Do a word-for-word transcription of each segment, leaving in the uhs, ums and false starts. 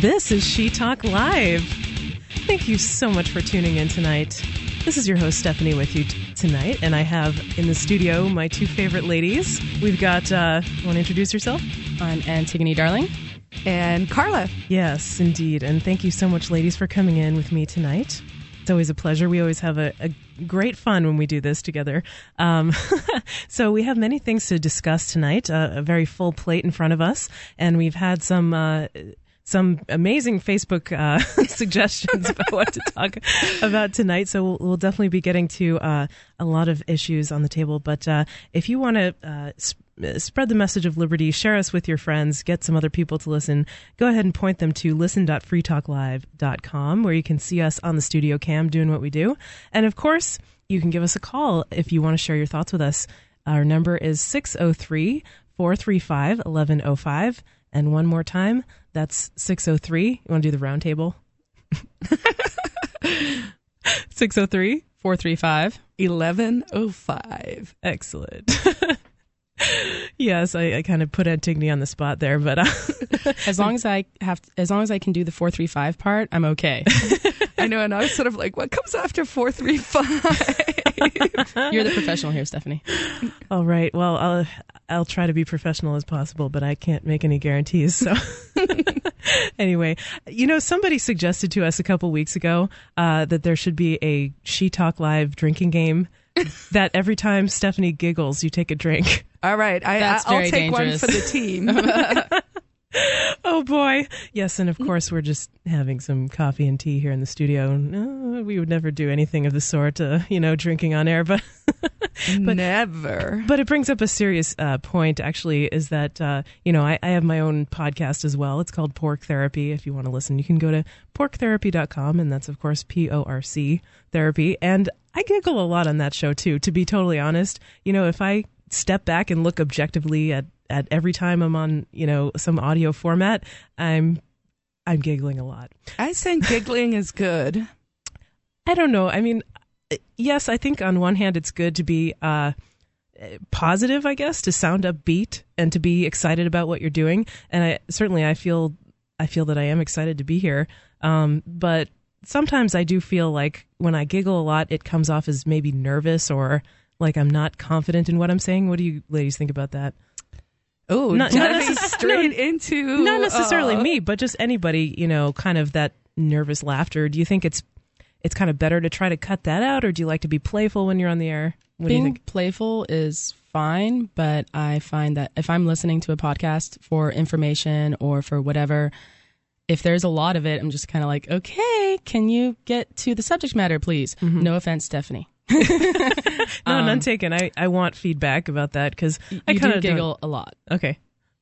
This is She Talk Live. Thank you so much for tuning in tonight. This is your host, Stephanie, with you t- tonight, and I have in the studio my two favorite ladies. We've got, uh, want to introduce yourself? I'm Antigone, darling. And Carla. Yes, indeed. And thank you so much, ladies, for coming in with me tonight. It's always a pleasure. We always have a, a great fun when we do this together. Um, so we have many things to discuss tonight, uh, a very full plate in front of us, and we've had some... Uh, Some amazing Facebook uh, suggestions about what to talk about tonight. So we'll, we'll definitely be getting to uh, a lot of issues on the table. But uh, if you want to uh, sp- spread the message of liberty, share us with your friends, get some other people to listen, go ahead and point them to listen dot free talk live dot com, where you can see us on the studio cam doing what we do. And of course, you can give us a call if you want to share your thoughts with us. Our number is six oh three, four three five, one one oh five. And one more time, that's six oh three. You want to do the round table? six oh three, four three five, one one oh five. Excellent. Yes, I, I kind of put Antigone on the spot there, but uh, as long as I have, to, as long as I can do the four three five part, I'm okay. I know, and I was sort of like, what comes after four three five? You're the professional here, Stephanie. All right, well, I'll I'll try to be professional as possible, but I can't make any guarantees. So anyway, you know, somebody suggested to us a couple weeks ago uh, that there should be a She Talk Live drinking game. That every time Stephanie giggles, you take a drink. All right. I, That's I'll take dangerous. One for the team. Oh, boy. Yes. And of course, we're just having some coffee and tea here in the studio. No, we would never do anything of the sort, uh, you know, drinking on air. But, but never. But it brings up a serious uh, point, actually, is that, uh, you know, I, I have my own podcast as well. It's called Pork Therapy. If you want to listen, you can go to pork therapy dot com. And that's, of course, P O R C therapy. And I giggle a lot on that show, too, to be totally honest. You know, if I step back and look objectively at at every time I'm on, you know, some audio format, I'm I'm giggling a lot. I think giggling is good. I don't know. I mean, yes, I think on one hand it's good to be uh, positive, I guess, to sound upbeat and to be excited about what you're doing. And I certainly I feel I feel that I am excited to be here. Um, but sometimes I do feel like when I giggle a lot, it comes off as maybe nervous or like I'm not confident in what I'm saying. What do you ladies think about that? Oh, not, not necess- straight no, into not necessarily uh, me, but just anybody, you know, kind of that nervous laughter. Do you think it's it's kind of better to try to cut that out, or do you like to be playful when you're on the air? What being do you think? Playful is fine, but I find that if I'm listening to a podcast for information or for whatever, if there's a lot of it, I'm just kind of like, okay, can you get to the subject matter, please? Mm-hmm. No offense, Stephanie. No, um, none taken. I, I want feedback about that because I kind of giggle don't... a lot. Okay.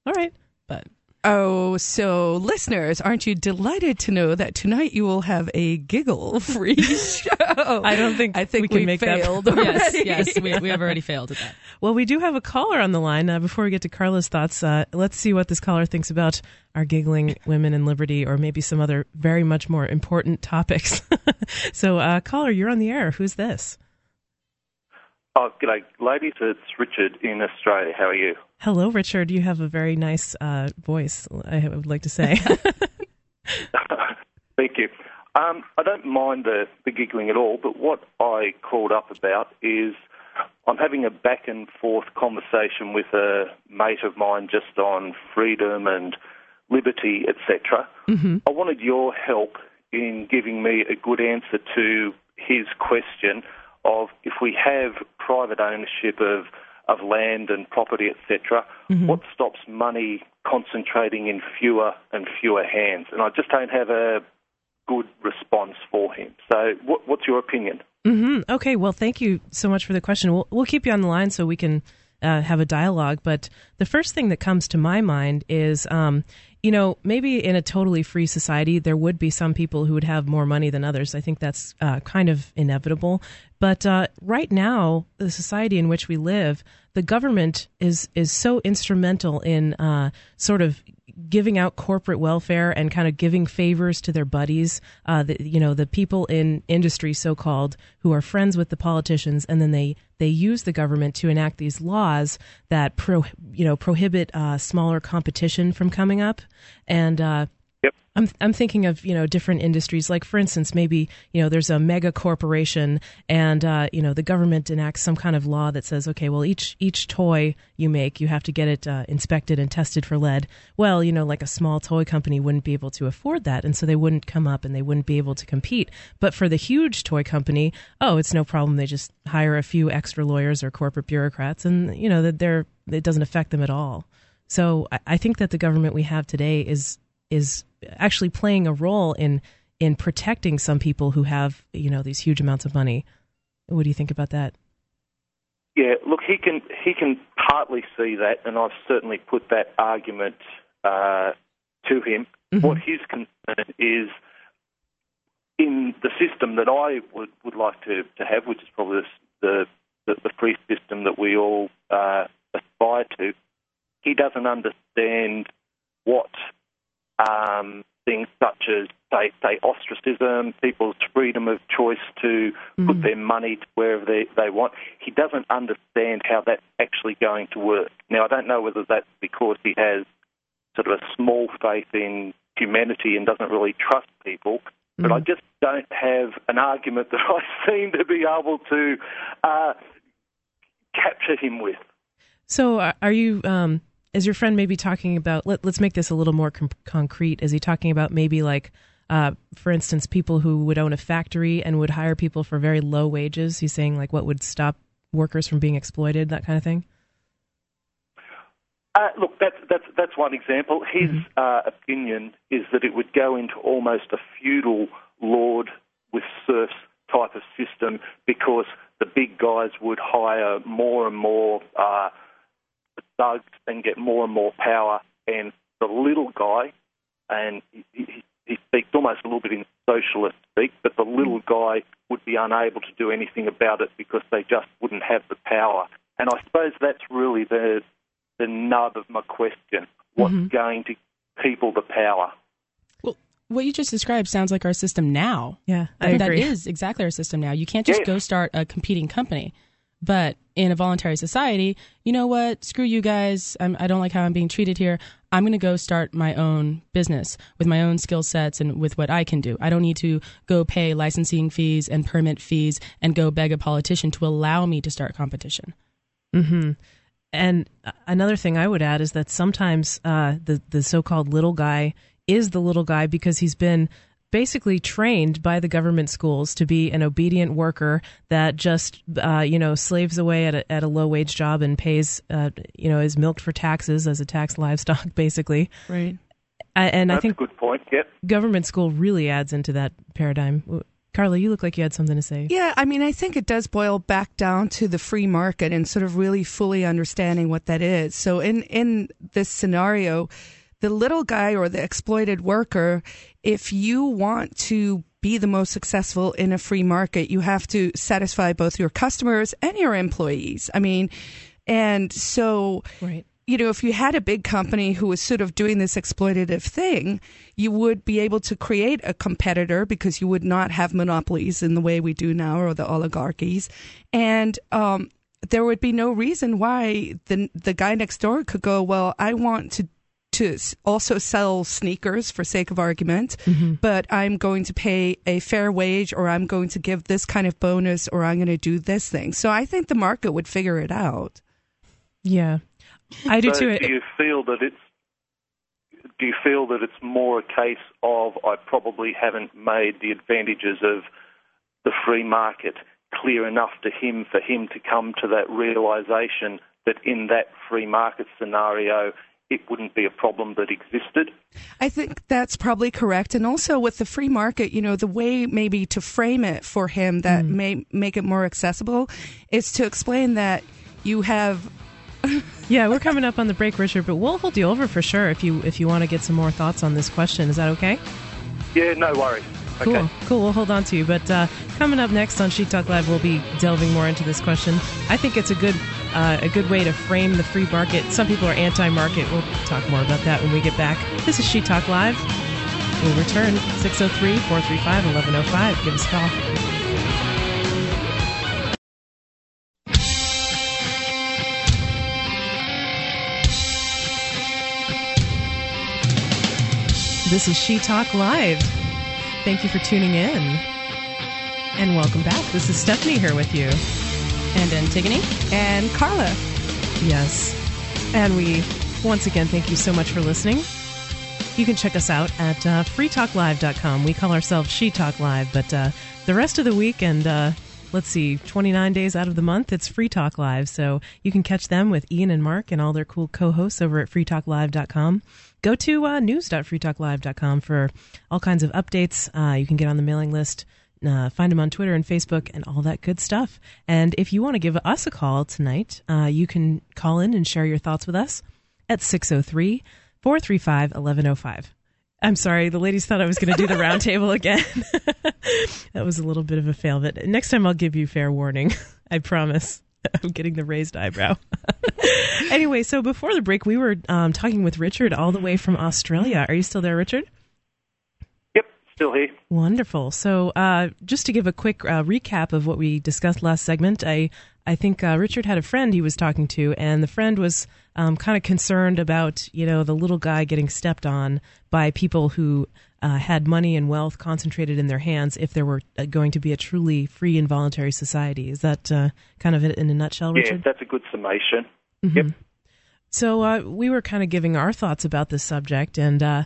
All right. But oh, so listeners, aren't you delighted to know that tonight you will have a giggle-free show? I don't think I think we can we make failed that. Already. Yes, yes, we we have already failed at that. Well, we do have a caller on the line. Uh, before we get to Carla's thoughts, uh, let's see what this caller thinks about our giggling women in liberty, or maybe some other very much more important topics. So, uh, caller, you're on the air. Who's this? Oh, g'day, ladies. It's Richard in Australia. How are you? Hello, Richard. You have a very nice uh, voice, I would like to say. Thank you. Um, I don't mind the, the giggling at all, but what I called up about is I'm having a back and forth conversation with a mate of mine just on freedom and liberty, et cetera. Mm-hmm. I wanted your help in giving me a good answer to his question of if we have private ownership of, of land and property, et cetera, mm-hmm. what stops money concentrating in fewer and fewer hands? And I just don't have a good response for him. So what, what's your opinion? Mm-hmm. Okay, well, thank you so much for the question. We'll, we'll keep you on the line so we can uh, have a dialogue. But the first thing that comes to my mind is, um, you know, maybe in a totally free society, there would be some people who would have more money than others. I think that's uh, kind of inevitable. But uh, right now, the society in which we live, the government is is so instrumental in uh, sort of giving out corporate welfare and kind of giving favors to their buddies, uh, the, you know, the people in industry, so-called, who are friends with the politicians, and then they, they use the government to enact these laws that pro, you know, prohibit uh, smaller competition from coming up. And uh, Yep. I'm I'm thinking of, you know, different industries, like, for instance, maybe, you know, there's a mega corporation and, uh, you know, the government enacts some kind of law that says, OK, well, each each toy you make, you have to get it uh, inspected and tested for lead. Well, you know, like a small toy company wouldn't be able to afford that. And so they wouldn't come up and they wouldn't be able to compete. But for the huge toy company, oh, it's no problem. They just hire a few extra lawyers or corporate bureaucrats and, you know, that they're it doesn't affect them at all. So I, I think that the government we have today is is actually playing a role in in protecting some people who have, you know, these huge amounts of money. What do you think about that? Yeah, look, he can he can partly see that, and I've certainly put that argument uh, to him. Mm-hmm. What his concern is in the system that I would, would like to, to have, which is probably the, the, the free system that we all uh, aspire to, he doesn't understand what... Um, things such as, say, say, ostracism, people's freedom of choice to mm-hmm. put their money to wherever they, they want. He doesn't understand how that's actually going to work. Now, I don't know whether that's because he has sort of a small faith in humanity and doesn't really trust people, mm-hmm. but I just don't have an argument that I seem to be able to uh, capture him with. So are you... Um... Is your friend maybe talking about, let, let's make this a little more com- concrete, is he talking about maybe like, uh, for instance, people who would own a factory and would hire people for very low wages? He's saying like what would stop workers from being exploited, that kind of thing? Uh, look, that's, that's, that's one example. His mm-hmm. uh, opinion is that it would go into almost a feudal lord with serfs type of system because the big guys would hire more and more uh thugs and get more and more power, and the little guy, and he, he, he speaks almost a little bit in socialist speak, but the little guy would be unable to do anything about it because they just wouldn't have the power. And I suppose that's really the the nub of my question. What's mm-hmm. going to give people the power? Well, what you just described sounds like our system now. Yeah, I that agree. Is exactly our system now. You can't just yeah. go start a competing company. But in a voluntary society, you know what? Screw you guys. I'm, I don't like how I'm being treated here. I'm going to go start my own business with my own skill sets and with what I can do. I don't need to go pay licensing fees and permit fees and go beg a politician to allow me to start competition. Mm-hmm. And another thing I would add is that sometimes uh, the, the so-called little guy is the little guy because he's been basically trained by the government schools to be an obedient worker that just, uh, you know, slaves away at a, at a low wage job and pays, uh, you know, is milked for taxes as a taxed livestock, basically. Right. And That's I think a good point. Yep. Government school really adds into that paradigm. Carla, you look like you had something to say. Yeah, I mean, I think it does boil back down to the free market and sort of really fully understanding what that is. So in, in this scenario, the little guy or the exploited worker, if you want to be the most successful in a free market, you have to satisfy both your customers and your employees. I mean, and so, right. you know, if you had a big company who was sort of doing this exploitative thing, you would be able to create a competitor because you would not have monopolies in the way we do now or the oligarchies. And, um, there would be no reason why the, the guy next door could go, well, I want to to also sell sneakers for sake of argument, mm-hmm. but I'm going to pay a fair wage or I'm going to give this kind of bonus or I'm going to do this thing. So I think the market would figure it out. Yeah, I do so too. Do you feel that it's do you feel that it's more a case of I probably haven't made the advantages of the free market clear enough to him for him to come to that realization that in that free market scenario it wouldn't be a problem that existed? I think that's probably correct. And also with the free market, you know, the way maybe to frame it for him that mm. may make it more accessible is to explain that you have... Yeah, we're coming up on the break, Richard, but we'll hold you over for sure if you if you want to get some more thoughts on this question. Is that okay? Yeah, no worries. Cool, okay. cool. We'll hold on to you. But uh, coming up next on She Talk Live, we'll be delving more into this question. I think it's a good uh, a good way to frame the free market. Some people are anti-market. We'll talk more about that when we get back. This is She Talk Live. We'll return six oh three, four three five, one one oh five. Give us a call. This is She Talk Live. Thank you for tuning in. And welcome back. This is Stephanie here with you. And Antigone. And Carla. Yes. And we, once again, thank you so much for listening. You can check us out at uh, free talk live dot com. We call ourselves She Talk Live, but uh, the rest of the week and, uh, let's see, twenty-nine days out of the month, it's Free Talk Live. So you can catch them with Ian and Mark and all their cool co-hosts over at free talk live dot com. Go to uh, news dot free talk live dot com for all kinds of updates. Uh, you can get on the mailing list. Uh, find them on Twitter and Facebook and all that good stuff. And if you want to give us a call tonight, uh, you can call in and share your thoughts with us at six oh three, four three five, one one oh five. I'm sorry, the ladies thought I was going to do the round table again. That was a little bit of a fail, but next time I'll give you fair warning. I promise. I'm getting the raised eyebrow. Anyway, so before the break, we were um, talking with Richard all the way from Australia. Are you still there, Richard? Still here. Wonderful. So uh, just to give a quick uh, recap of what we discussed last segment, I, I think uh, Richard had a friend he was talking to, and the friend was um, kind of concerned about, you know, the little guy getting stepped on by people who uh, had money and wealth concentrated in their hands if there were going to be a truly free and voluntary society. Is that uh, kind of in a nutshell, Richard? Yeah, that's a good summation. Mm-hmm. Yep. So uh, we were kind of giving our thoughts about this subject, and uh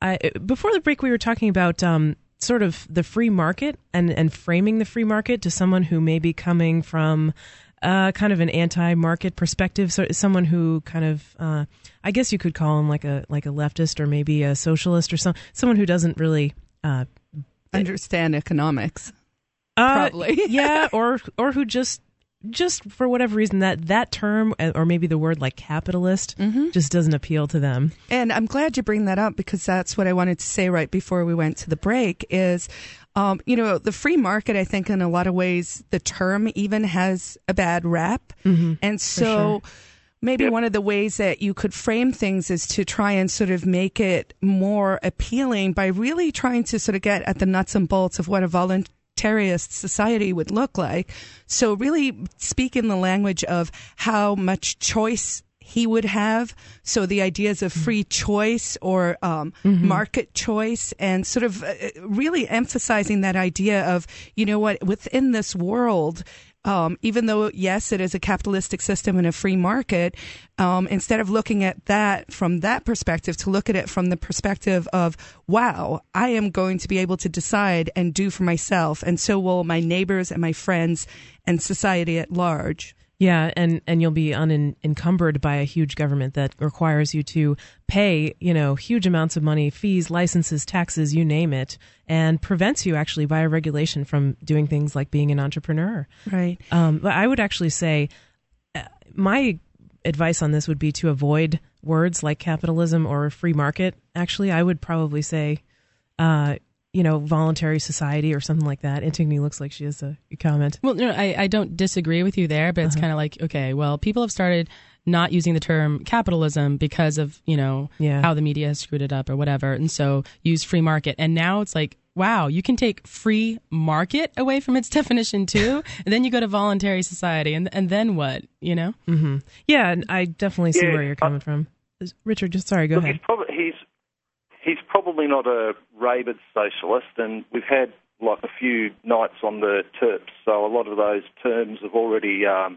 I, before the break, we were talking about um, sort of the free market and, and framing the free market to someone who may be coming from uh, kind of an anti-market perspective. So someone who kind of, uh, I guess you could call him like a like a leftist or maybe a socialist or some someone who doesn't really uh, understand economics, uh, probably. Yeah, or or who just. Just for whatever reason, that, that term, or maybe the word like capitalist, mm-hmm. just doesn't appeal to them. And I'm glad you bring that up, because that's what I wanted to say right before we went to the break is, um, you know, the free market, I think in a lot of ways, the term even has a bad rap. Mm-hmm. And so for sure. Maybe yep. One of the ways that you could frame things is to try and sort of make it more appealing by really trying to sort of get at the nuts and bolts of what a volunteer terrorist society would look like. So really speak in the language of how much choice he would have. So the ideas of free choice or um, mm-hmm. market choice, and sort of really emphasizing that idea of, you know what, within this world, Um, even though, yes, it is a capitalistic system and a free market, um, instead of looking at that from that perspective, to look at it from the perspective of, wow, I am going to be able to decide and do for myself. And so will my neighbors and my friends and society at large. Yeah, and, and you'll be unencumbered by a huge government that requires you to pay, you know, huge amounts of money, fees, licenses, taxes, you name it, and prevents you actually by a regulation from doing things like being an entrepreneur. Right. Um, but I would actually say uh, my advice on this would be to avoid words like capitalism or free market. Actually, I would probably say, uh, you know, voluntary society or something like that. Antigone looks like she has a comment. Well, no, I, I don't disagree with you there, but it's uh-huh. kind of like, okay, well, people have started not using the term capitalism because of, you know, yeah. how the media has screwed it up or whatever. And so use free market. And now it's like, wow, you can take free market away from its definition too. And then you go to voluntary society. And and then what, you know? Mm-hmm. Yeah, and I definitely see yeah, where you're coming uh, from. Richard, just sorry, go look, ahead. He's probably, he's, He's probably not a rabid socialist, and we've had like a few nights on the terps, so a lot of those terms have already, um,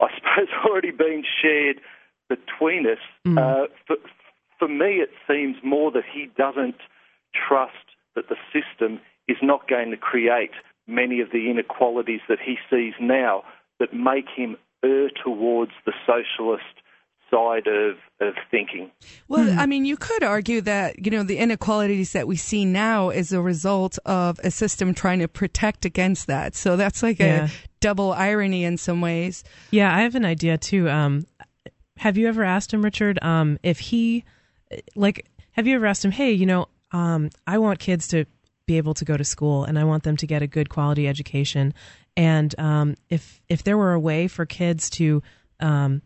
I suppose, already been shared between us. Mm. Uh, for, for me, it seems more that he doesn't trust that the system is not going to create many of the inequalities that he sees now that make him err towards the socialist side of, of thinking. Well, mm. I mean, you could argue that, you know, the inequalities that we see now is a result of a system trying to protect against that. So that's like yeah. a double irony in some ways. Yeah, I have an idea too. Um, have you ever asked him, Richard, um, if he, like, have you ever asked him, hey, you know, um, I want kids to be able to go to school and I want them to get a good quality education. And um, if, if there were a way for kids to, um,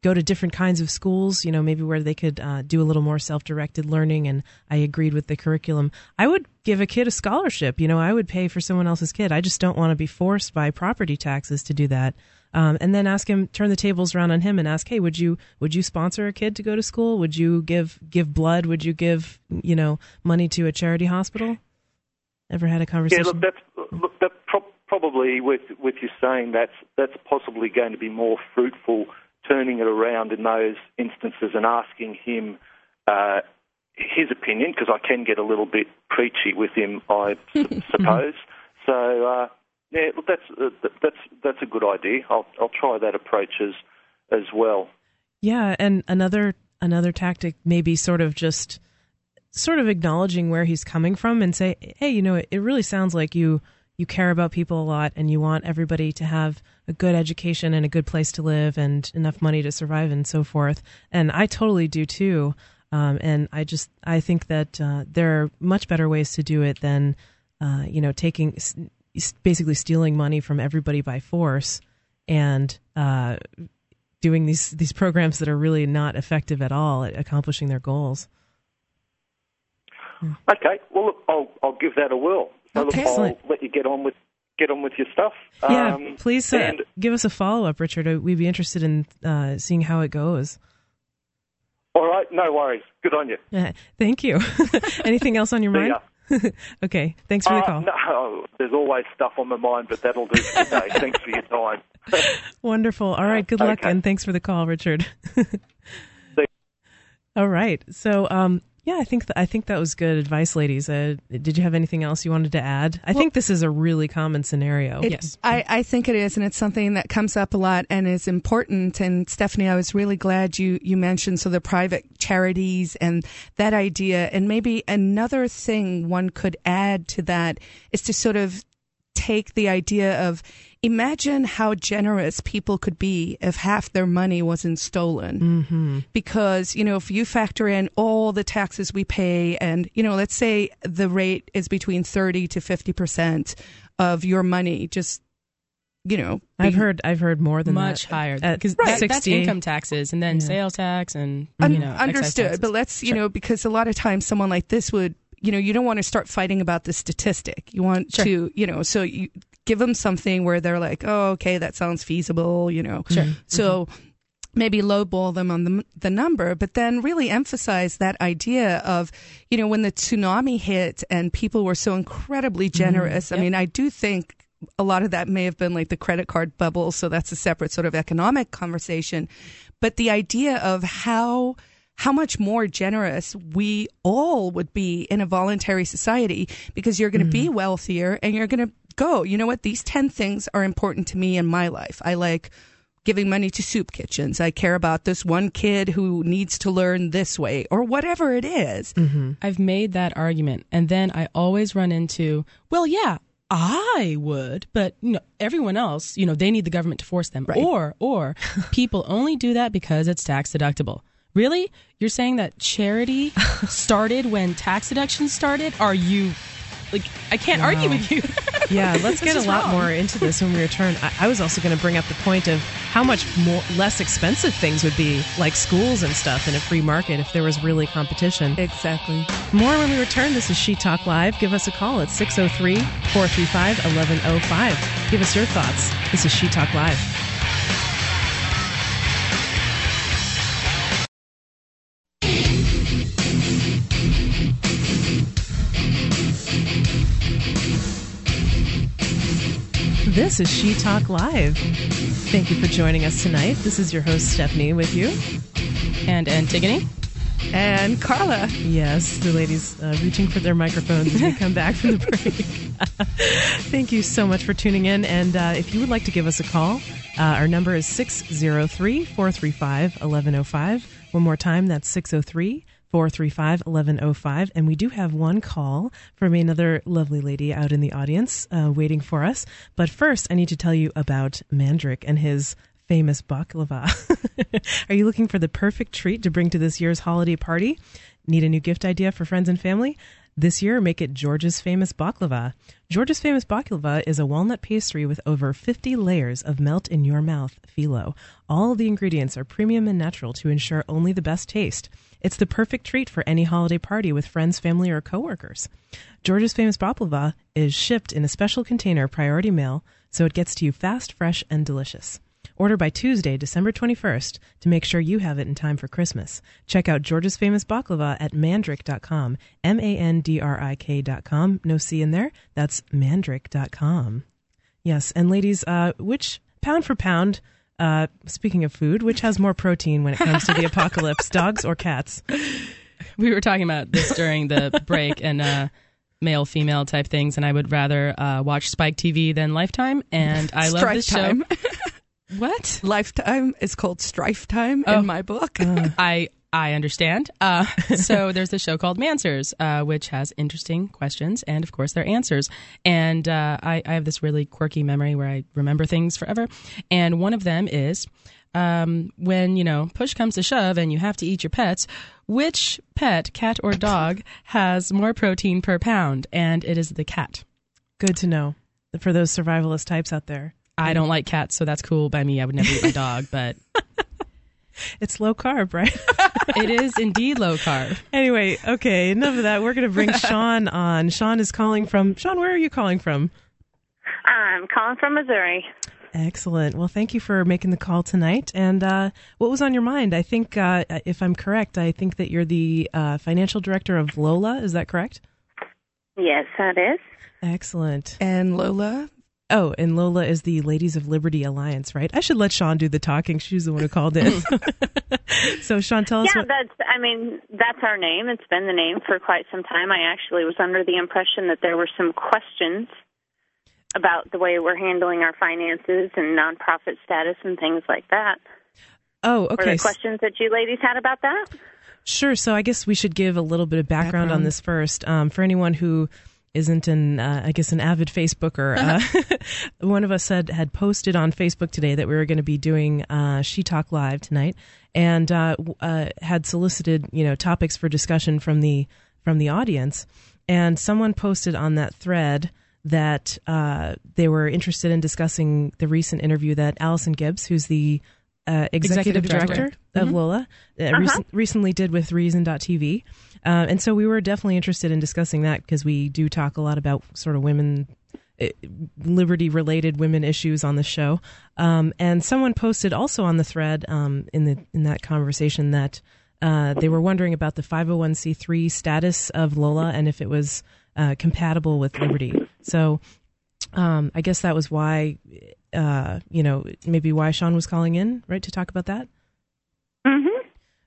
go to different kinds of schools, you know, maybe where they could uh, do a little more self-directed learning. And I agreed with the curriculum. I would give a kid a scholarship. You know, I would pay for someone else's kid. I just don't want to be forced by property taxes to do that. um, and then ask him, turn the tables around on him and ask, hey, would you would you sponsor a kid to go to school? Would you give give blood? Would you give, you know, money to a charity hospital? Ever had a conversation? Yeah, look, that's, look, that pro- probably with with you saying that's that's possibly going to be more fruitful, turning it around in those instances and asking him uh, his opinion, because I can get a little bit preachy with him, I s- suppose. So uh, yeah, look, that's uh, that's that's a good idea. I'll I'll try that approach as as well. Yeah, and another another tactic maybe sort of just. sort of acknowledging where he's coming from and say, hey, you know, it, it really sounds like you, you care about people a lot and you want everybody to have a good education and a good place to live and enough money to survive and so forth. And I totally do too. Um, and I just, I think that uh, there are much better ways to do it than, uh, you know, taking, basically stealing money from everybody by force and uh, doing these, these programs that are really not effective at all at accomplishing their goals. Okay, well, look, I'll I'll give that a whirl. So okay, look, I'll let you get on with get on with your stuff. Yeah, um, please uh, and, give us a follow up, Richard. We'd be interested in uh, seeing how it goes. All right, no worries. Good on you. Uh, thank you. Anything else on your mind? Okay, thanks for uh, the call. No, there's always stuff on my mind, but that'll do for today. Thanks for your time. Wonderful. All right, good luck, okay. And thanks for the call, Richard. All right, so. Um, Yeah, I think th- I think that was good advice, ladies. Uh, did you have anything else you wanted to add? I well, think this is a really common scenario. It, yes, I, I think it is, and it's something that comes up a lot and is important. And Stephanie, I was really glad you, you mentioned so the private charities and that idea. And maybe another thing one could add to that is to sort of take the idea of imagine how generous people could be if half their money wasn't stolen. Mm-hmm. Because, you know, if you factor in all the taxes we pay and, you know, let's say the rate is between thirty to fifty percent of your money, just, you know. I've heard I've heard more than much that. Much higher. Because right. that, that's income taxes and then yeah. sales tax and, Un- you know, understood. But let's, you sure. know, because a lot of times someone like this would, you know, you don't want to start fighting about the statistic. You want sure. to, you know, so you give them something where they're like, oh, okay, that sounds feasible, you know. Sure. So mm-hmm. maybe lowball them on the, the number, but then really emphasize that idea of, you know, when the tsunami hit and people were so incredibly generous. Mm-hmm. Yep. I mean, I do think a lot of that may have been like the credit card bubble. So that's a separate sort of economic conversation. But the idea of how... how much more generous we all would be in a voluntary society, because you're going to mm-hmm. be wealthier and you're going to go, you know what, these ten things are important to me in my life. I like giving money to soup kitchens. I care about this one kid who needs to learn this way or whatever it is. Mm-hmm. I've made that argument. And then I always run into, well, yeah, I would, but you know, everyone else, you know, they need the government to force them. Right. Or, or people only do that because it's tax deductible. Really? You're saying that charity started when tax deductions started? Are you, like, I can't wow. argue with you. Yeah, let's get a lot wrong. more into this when we return. I, I was also going to bring up the point of how much more less expensive things would be, like schools and stuff in a free market if there was really competition. Exactly. More when we return. This is She Talk Live. Give us a call at six oh three, four three five, one one oh five. Give us your thoughts. This is She Talk Live. This is She Talk Live. Thank you for joining us tonight. This is your host, Stephanie, with you. And Antigone. And Carla. Yes, the ladies uh, reaching for their microphones as we come back from the break. Thank you so much for tuning in. And uh, if you would like to give us a call, uh, our number is six oh three, four three five, one one oh five. One more time, that's six oh three, four three five, one one oh five. And we do have one call from another lovely lady out in the audience uh, waiting for us. But first, I need to tell you about Mandrik and his famous baklava. Are you looking for the perfect treat to bring to this year's holiday party? Need a new gift idea for friends and family? This year, make it George's Famous Baklava. George's Famous Baklava is a walnut pastry with over fifty layers of melt-in-your-mouth phyllo. All the ingredients are premium and natural to ensure only the best taste. It's the perfect treat for any holiday party with friends, family, or coworkers. George's Famous Baklava is shipped in a special container priority mail, so it gets to you fast, fresh, and delicious. Order by Tuesday, December twenty-first, to make sure you have it in time for Christmas. Check out George's Famous Baklava at mandrik dot com, M A N D R I K dot com. No C in there. That's mandrik dot com. Yes, and ladies, uh, which, pound for pound, uh, speaking of food, which has more protein when it comes to the apocalypse, dogs or cats? We were talking about this during the break, and uh, male, female type things, and I would rather uh, watch Spike T V than Lifetime, and I love this show. What? Lifetime is called Strife Time oh. in my book. Uh. I I understand. Uh, so there's this show called Mansers, uh, which has interesting questions and, of course, their answers. And uh, I, I have this really quirky memory where I remember things forever. And one of them is um, when, you know, push comes to shove and you have to eat your pets, which pet, cat or dog, has more protein per pound? And it is the cat. Good to know for those survivalist types out there. I don't like cats, so that's cool by me. I would never eat my dog, but... It's low carb, right? It is indeed low carb. Anyway, okay, enough of that. We're going to bring Shawn on. Shawn is calling from... Shawn, where are you calling from? I'm calling from Missouri. Excellent. Well, thank you for making the call tonight. And uh, what was on your mind? I think, uh, if I'm correct, I think that you're the uh, financial director of Lola. Is that correct? Yes, that is. Excellent. And Lola... Oh, and Lola is the Ladies of Liberty Alliance, right? I should let Shawn do the talking. She's the one who called in. So, Shawn, tell us. Yeah, what... that's, I mean, that's our name. It's been the name for quite some time. I actually was under the impression that there were some questions about the way we're handling our finances and nonprofit status and things like that. Oh, okay. Were there questions that you ladies had about that? Sure. So I guess we should give a little bit of background, background. on this first. Um, for anyone who... isn't an, uh, I guess, an avid Facebooker. Uh, one of us had, had posted on Facebook today that we were going to be doing uh, She Talk Live tonight, and uh, uh, had solicited, you know, topics for discussion from the from the audience. And someone posted on that thread that uh, they were interested in discussing the recent interview that Allison Gibbs, who's the Uh, executive, executive director, director of mm-hmm. Lola, uh, uh-huh. rec- recently did with Reason dot T V. Uh, and so we were definitely interested in discussing that because we do talk a lot about sort of women, uh, liberty-related women issues on the show. Um, and someone posted also on the thread um, in, the, in that conversation that uh, they were wondering about the five oh one c three status of Lola and if it was uh, compatible with liberty. So um, I guess that was why... Uh, you know, maybe why Shawn was calling in, right, to talk about that? Mm-hmm.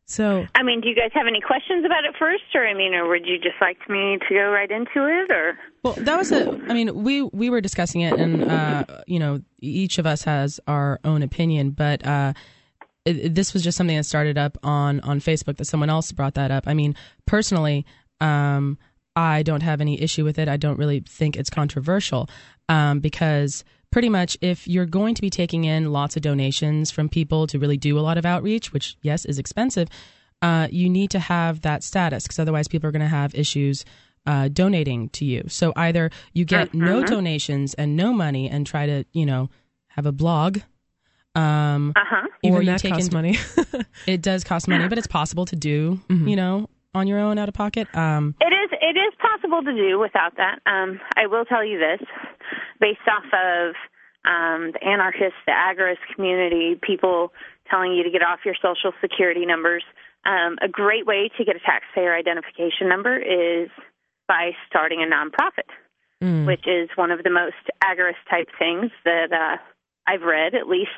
So... I mean, do you guys have any questions about it first, or, I mean, or would you just like me to go right into it, or... Well, that was a... I mean, we, we were discussing it, and, uh, you know, each of us has our own opinion, but uh, it, it, this was just something that started up on, on Facebook that someone else brought that up. I mean, personally, um, I don't have any issue with it. I don't really think it's controversial, um, because... pretty much, if you're going to be taking in lots of donations from people to really do a lot of outreach, which, yes, is expensive, uh, you need to have that status because otherwise people are going to have issues uh, donating to you. So either you get uh-huh. no donations and no money and try to, you know, have a blog. Um, uh-huh. Even or you that take costs in, money. It does cost money, but it's possible to do, mm-hmm. you know, on your own out of pocket. Um, it is. It is possible to do without that. Um, I will tell you this. Based off of um, the anarchist, the agorist community, people telling you to get off your social security numbers, um, a great way to get a taxpayer identification number is by starting a nonprofit, mm. which is one of the most agorist type things that uh, I've read, at least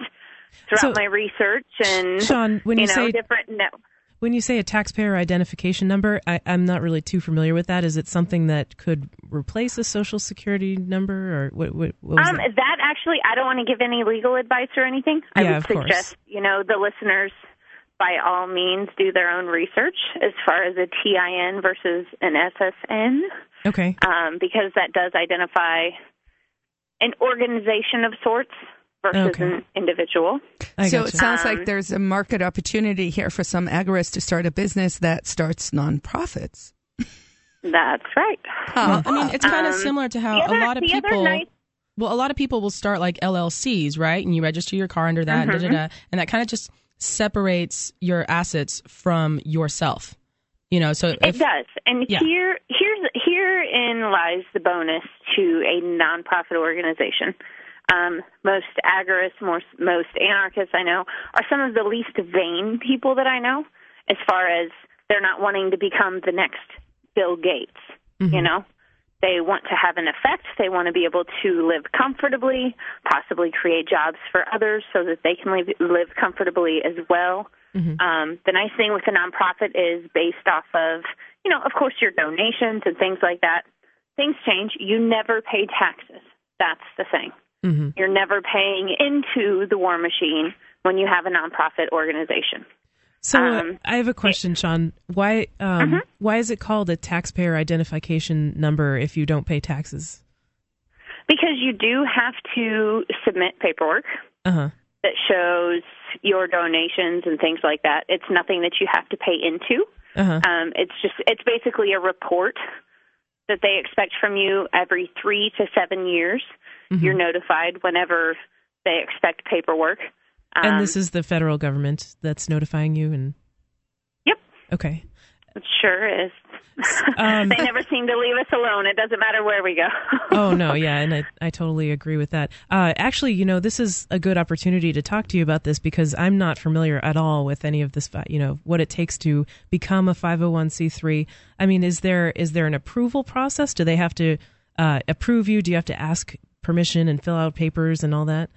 throughout so, my research. And Shawn, when you, you know, say different no. When you say a taxpayer identification number, I, I'm not really too familiar with that. Is it something that could replace a social security number, or what? what, what was um, that? that actually, I don't want to give any legal advice or anything. I yeah, would of suggest, course. you know, the listeners by all means do their own research as far as a T I N versus an S S N. Okay. Um, because that does identify an organization of sorts. Versus okay. an individual. I so gotcha. It sounds um, like there's a market opportunity here for some agorists to start a business that starts nonprofits. That's right. Huh. Well, I mean, it's kind of um, similar to how other, a lot of people. Night- well, a lot of people will start like L L Cs, right? And you register your car under that, mm-hmm. and, and that kind of just separates your assets from yourself. You know, so if, it does. And yeah. here, here's herein lies the bonus to a nonprofit organization. Um, most agorists, more, most anarchists I know are some of the least vain people that I know, as far as they're not wanting to become the next Bill Gates, mm-hmm. you know. They want to have an effect. They want to be able to live comfortably, possibly create jobs for others so that they can live, live comfortably as well. Mm-hmm. Um, the nice thing with a nonprofit is based off of, you know, of course, your donations and things like that. Things change. You never pay taxes. That's the thing. Mm-hmm. You're never paying into the war machine when you have a nonprofit organization. So um, I have a question, Shawn. Why um, uh-huh. why is it called a taxpayer identification number if you don't pay taxes? Because you do have to submit paperwork uh-huh. that shows your donations and things like that. It's nothing that you have to pay into. Uh-huh. Um, it's just it's basically a report that they expect from you every three to seven years. Mm-hmm. You're notified whenever they expect paperwork. And this is the federal government that's notifying you? And Yep. Okay. It sure is. Um, they never seem to leave us alone. It doesn't matter where we go. Oh, no, yeah, and I, I totally agree with that. Uh, actually, you know, this is a good opportunity to talk to you about this because I'm not familiar at all with any of this, you know, what it takes to become a five oh one c three. I mean, is there is there an approval process? Do they have to uh, approve you? Do you have to ask permission and fill out papers and all that?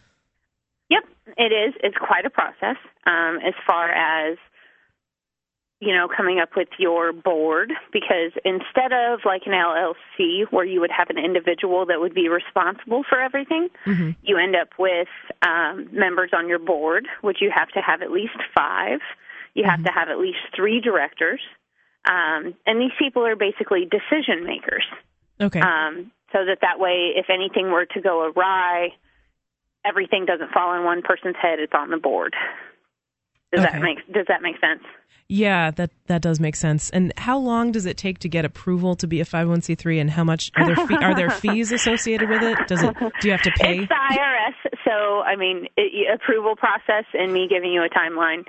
It is. It's quite a process um, as far as, you know, coming up with your board, because instead of like an L L C where you would have an individual that would be responsible for everything, mm-hmm. you end up with um, members on your board, which you have to have at least five. You mm-hmm. have to have at least three directors. Um, and these people are basically decision makers. Okay. Um, so that that way, if anything were to go awry, everything doesn't fall on one person's head. It's on the board. Does okay. that make Does that make sense? Yeah, that, that does make sense. And how long does it take to get approval to be a five oh one c three? And how much are there, fee, are there fees associated with it? Does it? Do you have to pay? It's the I R S. So I mean, it, approval process and me giving you a timeline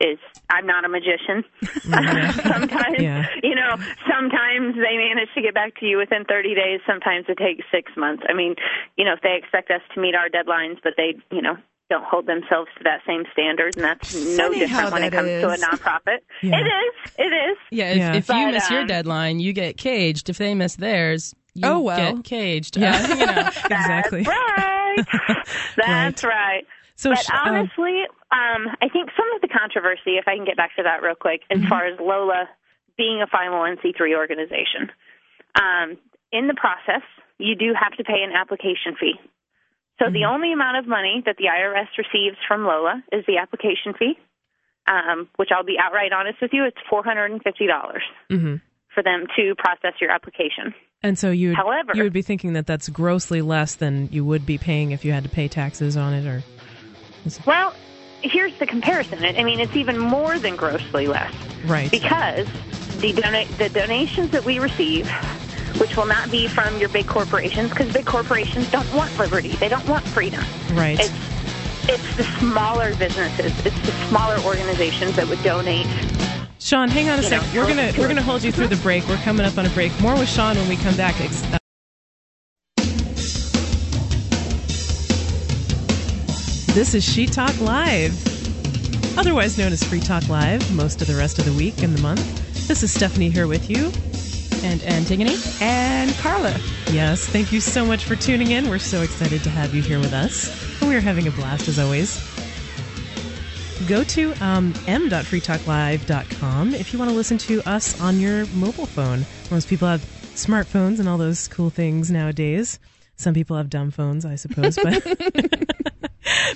is I'm not a magician. Yeah. sometimes yeah. you know, sometimes they manage to get back to you within thirty days. Sometimes it takes six months. I mean, you know, if they expect us to meet our deadlines, but they, you know, don't hold themselves to that same standard, and that's Funny no different when it comes is. to a nonprofit. Yeah. It is. It is. Yeah. If, yeah. if you but, miss um, your deadline, you get caged. If they miss theirs, you oh, well. get caged. Yeah. Uh, you know. That's exactly. Right. That's right. right. So but honestly, um, I think some of the controversy, if I can get back to that real quick, as mm-hmm. far as Lola being a five oh one c three organization, um, in the process, you do have to pay an application fee. So mm-hmm. the only amount of money that the I R S receives from Lola is the application fee, um, which I'll be outright honest with you, it's four hundred fifty dollars mm-hmm. for them to process your application. And so you However, you would be thinking that that's grossly less than you would be paying if you had to pay taxes on it or... Well, here's the comparison. I mean, it's even more than grossly less. Right. Because the, don- the donations that we receive, which will not be from your big corporations, because big corporations don't want liberty. They don't want freedom. Right. It's, it's the smaller businesses. It's the smaller organizations that would donate. Shawn, hang on a sec. Know, we're gonna we're gonna hold you through the break. We're coming up on a break. More with Shawn when we come back. Ex- This is She Talk Live, otherwise known as Free Talk Live, most of the rest of the week and the month. This is Stephanie here with you. And Antigone. And Carla. Yes, thank you so much for tuning in. We're so excited to have you here with us. And we're having a blast as always. Go to um, m dot free talk live dot com if you want to listen to us on your mobile phone. Most people have smartphones and all those cool things nowadays. Some people have dumb phones, I suppose, but...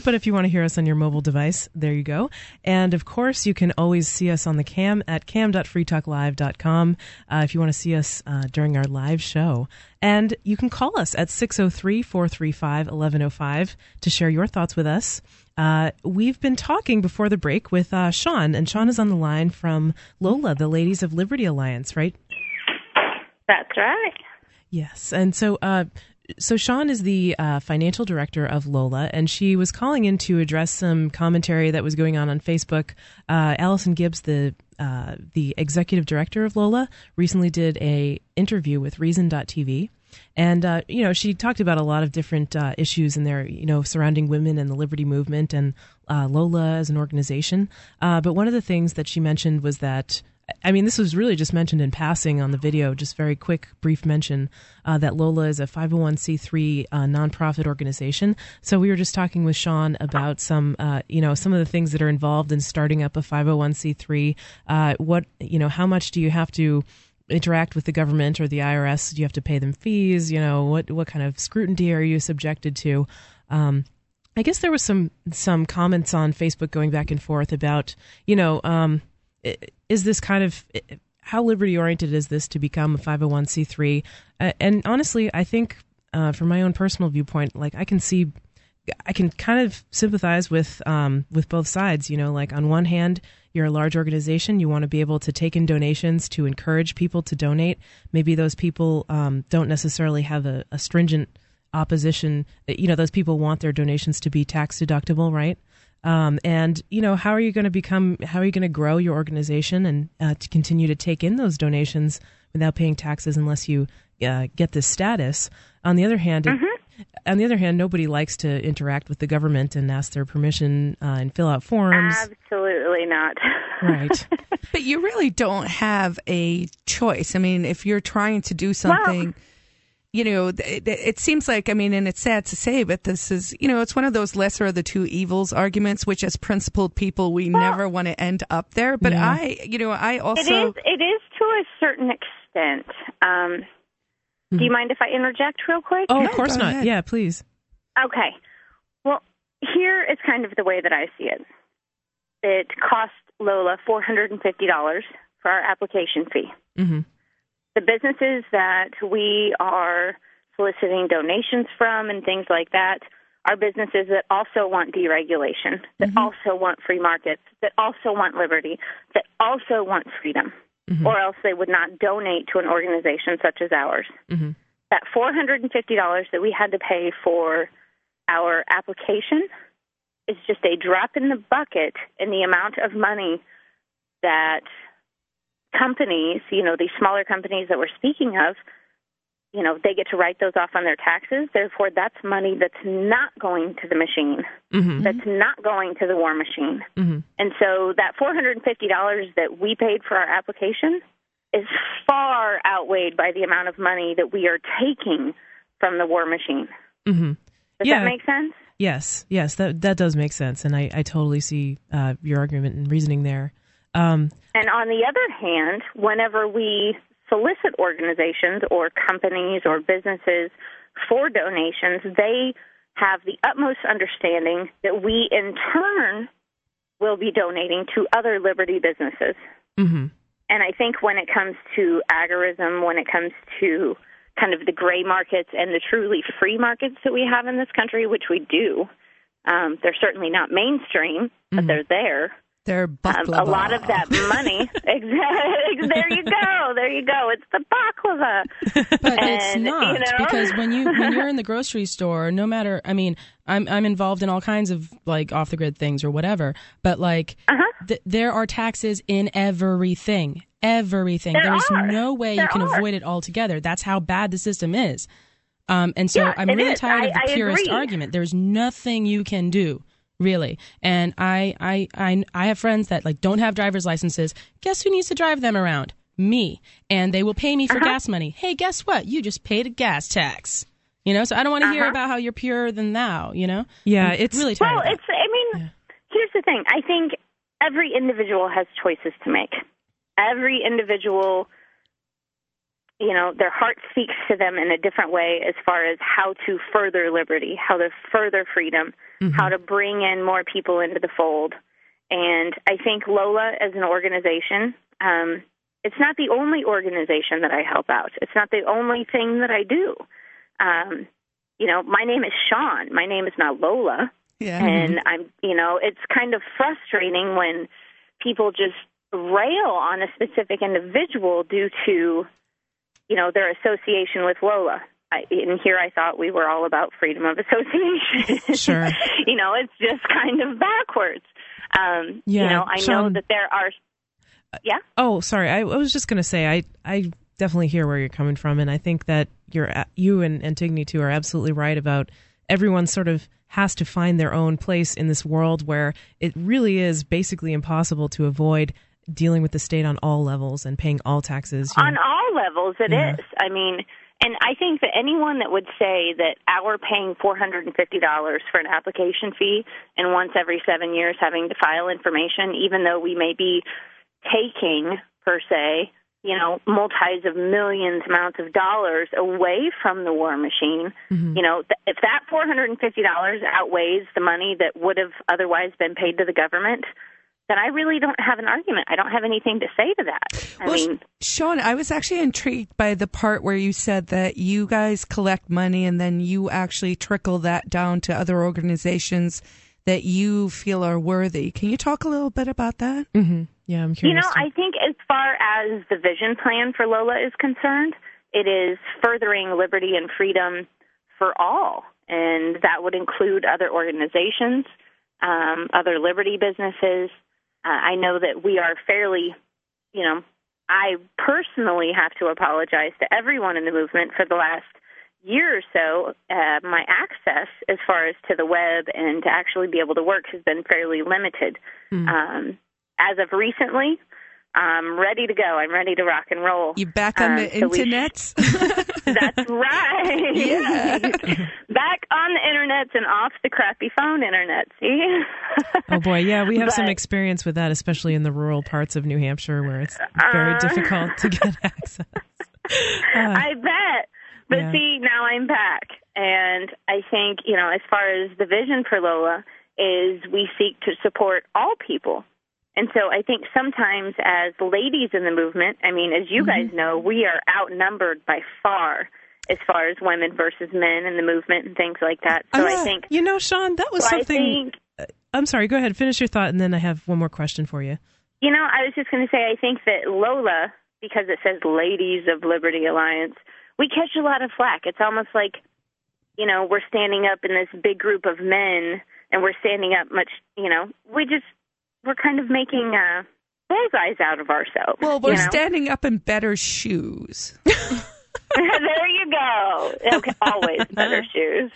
But if you want to hear us on your mobile device, there you go. And, of course, you can always see us on the cam at cam dot free talk live dot com uh, if you want to see us uh, during our live show. And you can call us at six oh three, four three five, one one oh five to share your thoughts with us. Uh, we've been talking before the break with uh, Shawn, and Shawn is on the line from Lola, the Ladies of Liberty Alliance, right? That's right. Yes. And so... Uh, So Shawn is the uh, financial director of Lola, and she was calling in to address some commentary that was going on on Facebook. Uh, Allison Gibbs, the uh, the executive director of Lola, recently did a interview with Reason dot t v, And, uh, you know, she talked about a lot of different uh, issues in there, you know, surrounding women and the liberty movement and uh, Lola as an organization. Uh, but one of the things that she mentioned was that, I mean, this was really just mentioned in passing on the video, just very quick, brief mention uh, that Lola is a five oh one c three uh, nonprofit organization. So we were just talking with Shawn about some, uh, you know, some of the things that are involved in starting up a five oh one c three. Uh, what, you know, how much do you have to interact with the government or the I R S? Do you have to pay them fees? You know, what what kind of scrutiny are you subjected to? Um, I guess there was some some comments on Facebook going back and forth about, you know, um, is this kind of, how liberty oriented is this to become a five oh one c three? Uh, and honestly, I think uh, from my own personal viewpoint, like I can see, I can kind of sympathize with um, with both sides. You know, like on one hand, you're a large organization. You want to be able to take in donations to encourage people to donate. Maybe those people um, don't necessarily have a, a stringent opposition. You know, those people want their donations to be tax deductible, right? Um, and, you know, how are you going to become, how are you going to grow your organization and uh, to continue to take in those donations without paying taxes unless you uh, get this status? On the other hand, mm-hmm. it, On the other hand, nobody likes to interact with the government and ask their permission uh, and fill out forms. Absolutely not. Right. But you really don't have a choice. I mean, if you're trying to do something, well, you know, it, it seems like, I mean, and it's sad to say, but this is, you know, it's one of those lesser of the two evils arguments, which as principled people, we well, never want to end up there. But yeah. I, you know, I also... It is, it is to a certain extent. Um Do you mind if I interject real quick? Oh, of course not. Yeah, please. Okay. Well, here is kind of the way that I see it. It cost Lola four hundred fifty dollars for our application fee. Mm-hmm. The businesses that we are soliciting donations from and things like that are businesses that also want deregulation, that mm-hmm. also want free markets, that also want liberty, that also want freedom. Mm-hmm. Or else they would not donate to an organization such as ours. Mm-hmm. That four hundred fifty dollars that we had to pay for our application is just a drop in the bucket in the amount of money that companies, you know, these smaller companies that we're speaking of, you know, they get to write those off on their taxes. Therefore, that's money that's not going to the machine, mm-hmm. that's not going to the war machine. Mm-hmm. And so that four hundred fifty dollars that we paid for our application is far outweighed by the amount of money that we are taking from the war machine. Mm-hmm. Does yeah. that make sense? Yes, yes, that that does make sense. And I, I totally see uh, your argument and reasoning there. Um, and on the other hand, whenever we solicit organizations or companies or businesses for donations, they have the utmost understanding that we, in turn, will be donating to other liberty businesses. Mm-hmm. And I think when it comes to agorism, when it comes to kind of the gray markets and the truly free markets that we have in this country, which we do, um, they're certainly not mainstream, but mm-hmm. they're there. They're baklava. Um, a lot of that money. There you go. There you go. It's the baklava. But and, it's not, you know? Because when you when you're in the grocery store, no matter. I mean, I'm I'm involved in all kinds of like off the grid things or whatever. But like, uh-huh. th- there are taxes in everything. Everything. There There's are. no way there you can are. avoid it altogether. That's how bad the system is. Um, and so yeah, I'm really is. tired I, of the I purist agree. argument. There's nothing you can do. Really. And I, I, I, I have friends that like don't have driver's licenses. Guess who needs to drive them around? Me. And they will pay me for uh-huh. gas money. Hey, guess what? You just paid a gas tax. You know, so I don't want to uh-huh. hear about how you're purer than thou, you know? Yeah, I'm it's really tired. Well, it's, I mean, yeah. here's the thing. I think every individual has choices to make. Every individual, you know, their heart speaks to them in a different way as far as how to further liberty, how to further freedom. Mm-hmm. How to bring in more people into the fold. And I think Lola as an organization, um, it's not the only organization that I help out. It's not the only thing that I do. Um, you know, my name is Shawn. My name is not Lola. Yeah. And I'm, you know, it's kind of frustrating when people just rail on a specific individual due to, you know, their association with Lola. I, and here I thought we were all about freedom of association. Sure. You know, it's just kind of backwards. Um, yeah, you know, I Shawn, know that there are... Yeah? Oh, sorry. I, I was just going to say, I, I definitely hear where you're coming from. And I think that you're you and Antigone too are absolutely right about everyone sort of has to find their own place in this world where it really is basically impossible to avoid dealing with the state on all levels and paying all taxes. You know? On all levels, it yeah. is. I mean, and I think that anyone that would say that our paying four hundred fifty dollars for an application fee and once every seven years having to file information, even though we may be taking, per se, you know, multis of millions amounts of dollars away from the war machine, mm-hmm. you know, th- if that four hundred fifty dollars outweighs the money that would have otherwise been paid to the government, then I really don't have an argument. I don't have anything to say to that. I well, mean, Shawn, I was actually intrigued by the part where you said that you guys collect money and then you actually trickle that down to other organizations that you feel are worthy. Can you talk a little bit about that? Mm-hmm. Yeah, I'm curious. You know, I think as far as the vision plan for Lola is concerned, it is furthering liberty and freedom for all. And that would include other organizations, um, other liberty businesses. Uh, I know that we are fairly, you know, I personally have to apologize to everyone in the movement for the last year or so. Uh, my access as far as to the web and to actually be able to work has been fairly limited. Mm-hmm. Um As of recently, I'm ready to go. I'm ready to rock and roll. You back on um, the so internets? We... That's right. Yeah. Back on the internets and off the crappy phone internet, see? Oh, boy. Yeah, we have but... some experience with that, especially in the rural parts of New Hampshire where it's very uh... difficult to get access. Uh, I bet. But yeah. see, now I'm back. And I think, you know, as far as the vision for Lola is we seek to support all people. And so I think sometimes as ladies in the movement, I mean, as you mm-hmm. guys know, we are outnumbered by far as far as women versus men in the movement and things like that. So uh, I think... You know, Shawn, that was so something... I think, I'm sorry, go ahead, finish your thought, and then I have one more question for you. You know, I was just going to say, I think that Lola, because it says Ladies of Liberty Alliance, we catch a lot of flack. It's almost like, you know, we're standing up in this big group of men, and we're standing up much, you know, we just... We're kind of making uh, bullseyes out of ourselves. Well, we're you know? standing up in better shoes. There you go. Okay, always better shoes.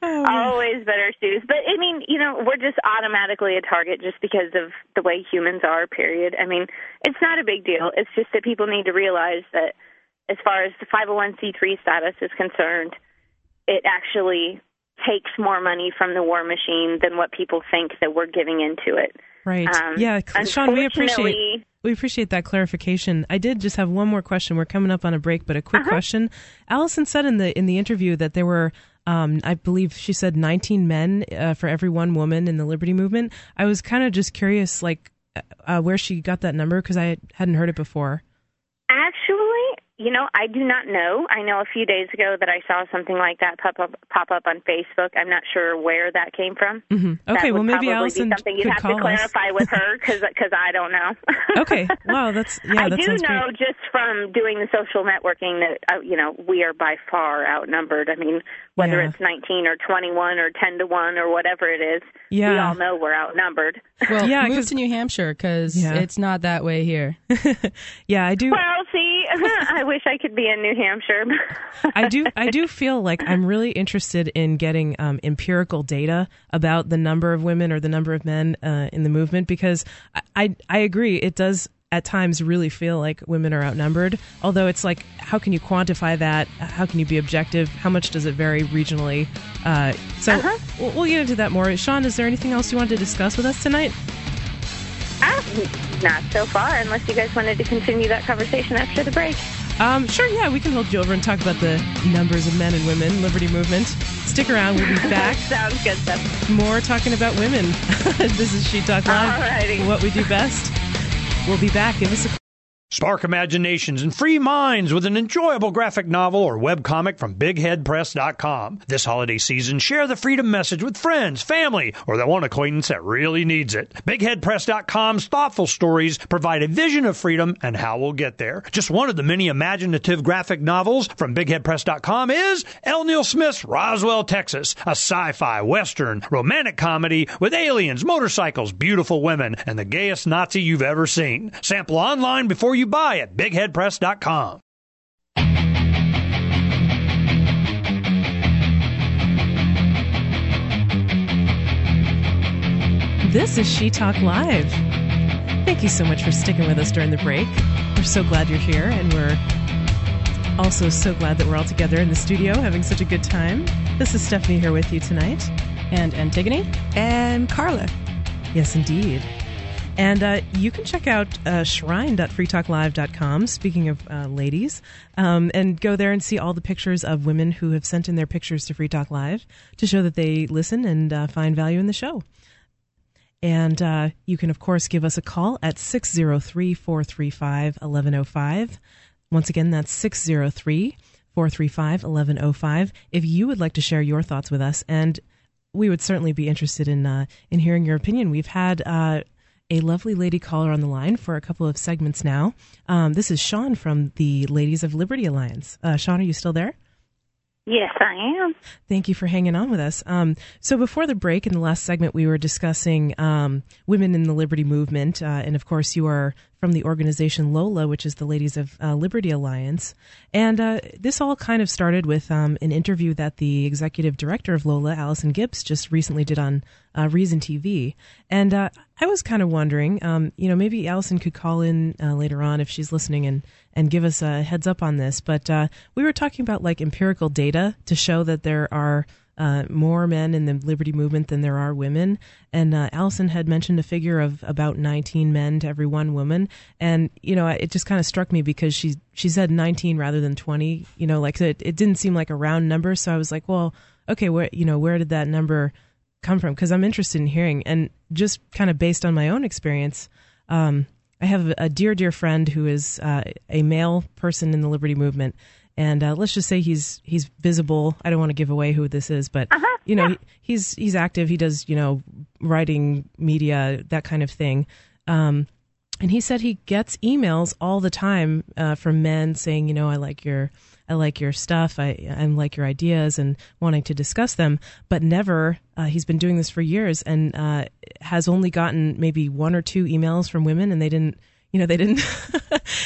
Always better shoes. But, I mean, you know, we're just automatically a target just because of the way humans are, period. I mean, it's not a big deal. It's just that people need to realize that as far as the five oh one c three status is concerned, it actually takes more money from the war machine than what people think that we're giving into it. Right. Um, yeah, Shawn, we appreciate we appreciate that clarification. I did just have one more question. We're coming up on a break, but a quick uh-huh. question. Allison said in the in the interview that there were, um, I believe she said, nineteen men uh, for every one woman in the Liberty Movement. I was kind of just curious, like, uh, where she got that number, because I hadn't heard it before. Actually, you know, I do not know. I know a few days ago that I saw something like that pop up pop up on Facebook. I'm not sure where that came from. Mm-hmm. Okay, that well, maybe Allison be something you have to clarify us. With her because I don't know. Okay, wow, that's yeah. I that do know great. Just from doing the social networking that you know we are by far outnumbered. I mean, whether yeah. it's nineteen or twenty-one or ten to one or whatever it is, yeah. we all know we're outnumbered. Well, yeah, move to New Hampshire because yeah. it's not that way here. Yeah, I do. Well, see, I wish I could be in New Hampshire. I do. I do feel like I'm really interested in getting um, empirical data about the number of women or the number of men uh, in the movement, because I, I I agree it does at times really feel like women are outnumbered. Although it's like, how can you quantify that? How can you be objective? How much does it vary regionally? Uh, so uh-huh. we'll, we'll get into that more. Shawn, is there anything else you wanted to discuss with us tonight? Ah, not so far, unless you guys wanted to continue that conversation after the break. Um, sure, yeah, we can hold you over and talk about the numbers of men and women, Liberty Movement. Stick around, we'll be back. Sounds good, stuff. More talking about women. This is She Talk Live, Alrighty. What we do best. We'll be back. Give us a... Spark imaginations and free minds with an enjoyable graphic novel or webcomic from big head press dot com. This holiday season, share the freedom message with friends, family, or that one acquaintance that really needs it. big head press dot com's thoughtful stories provide a vision of freedom and how we'll get there. Just one of the many imaginative graphic novels from big head press dot com is L. Neil Smith's Roswell, Texas, a sci-fi, western, romantic comedy with aliens, motorcycles, beautiful women, and the gayest Nazi you've ever seen. Sample online before you buy at big head press dot com. This is She Talk Live. Thank you so much for sticking with us during the break. We're so glad you're here, and we're also so glad that we're all together in the studio having such a good time. This is Stephanie here with you tonight. And Antigone. And Carla. Yes, indeed. And uh, you can check out uh, shrine dot free talk live dot com, speaking of uh, ladies, um, and go there and see all the pictures of women who have sent in their pictures to Free Talk Live to show that they listen and uh, find value in the show. And uh, you can, of course, give us a call at six oh three, four three five, one one oh five. Once again, that's six oh three, four three five, one one oh five. If you would like to share your thoughts with us, and we would certainly be interested in uh, in hearing your opinion. We've had uh, a lovely lady caller on the line for a couple of segments now. Um, this is Shawn from the Ladies of Liberty Alliance. Uh, Shawn, are you still there? Yes, I am. Thank you for hanging on with us. Um, so before the break, in the last segment, we were discussing um, women in the Liberty Movement. Uh, and, of course, you are from the organization Lola, which is the Ladies of uh, Liberty Alliance. And uh, this all kind of started with um, an interview that the executive director of Lola, Allison Gibbs, just recently did on uh, Reason T V. And uh, I was kind of wondering, um, you know, maybe Allison could call in uh, later on if she's listening and and give us a heads up on this. But uh, we were talking about like empirical data to show that there are uh, more men in the Liberty Movement than there are women. And uh, Allison had mentioned a figure of about nineteen men to every one woman. And, you know, it just kind of struck me because she she said nineteen rather than twenty, you know, like it, it didn't seem like a round number. So I was like, well, okay, where, you know, where did that number come from? Because I'm interested in hearing, and just kind of based on my own experience, um, I have a dear, dear friend who is uh, a male person in the Liberty Movement, and uh, let's just say he's he's visible. I don't want to give away who this is, but uh-huh. you know yeah. he, he's he's active. He does you know writing, media, that kind of thing. Um, and he said he gets emails all the time uh, from men saying, you know, I like your I like your stuff. I I like your ideas and wanting to discuss them, but never. Uh, he's been doing this for years and uh, has only gotten maybe one or two emails from women, and they didn't, you know, they didn't.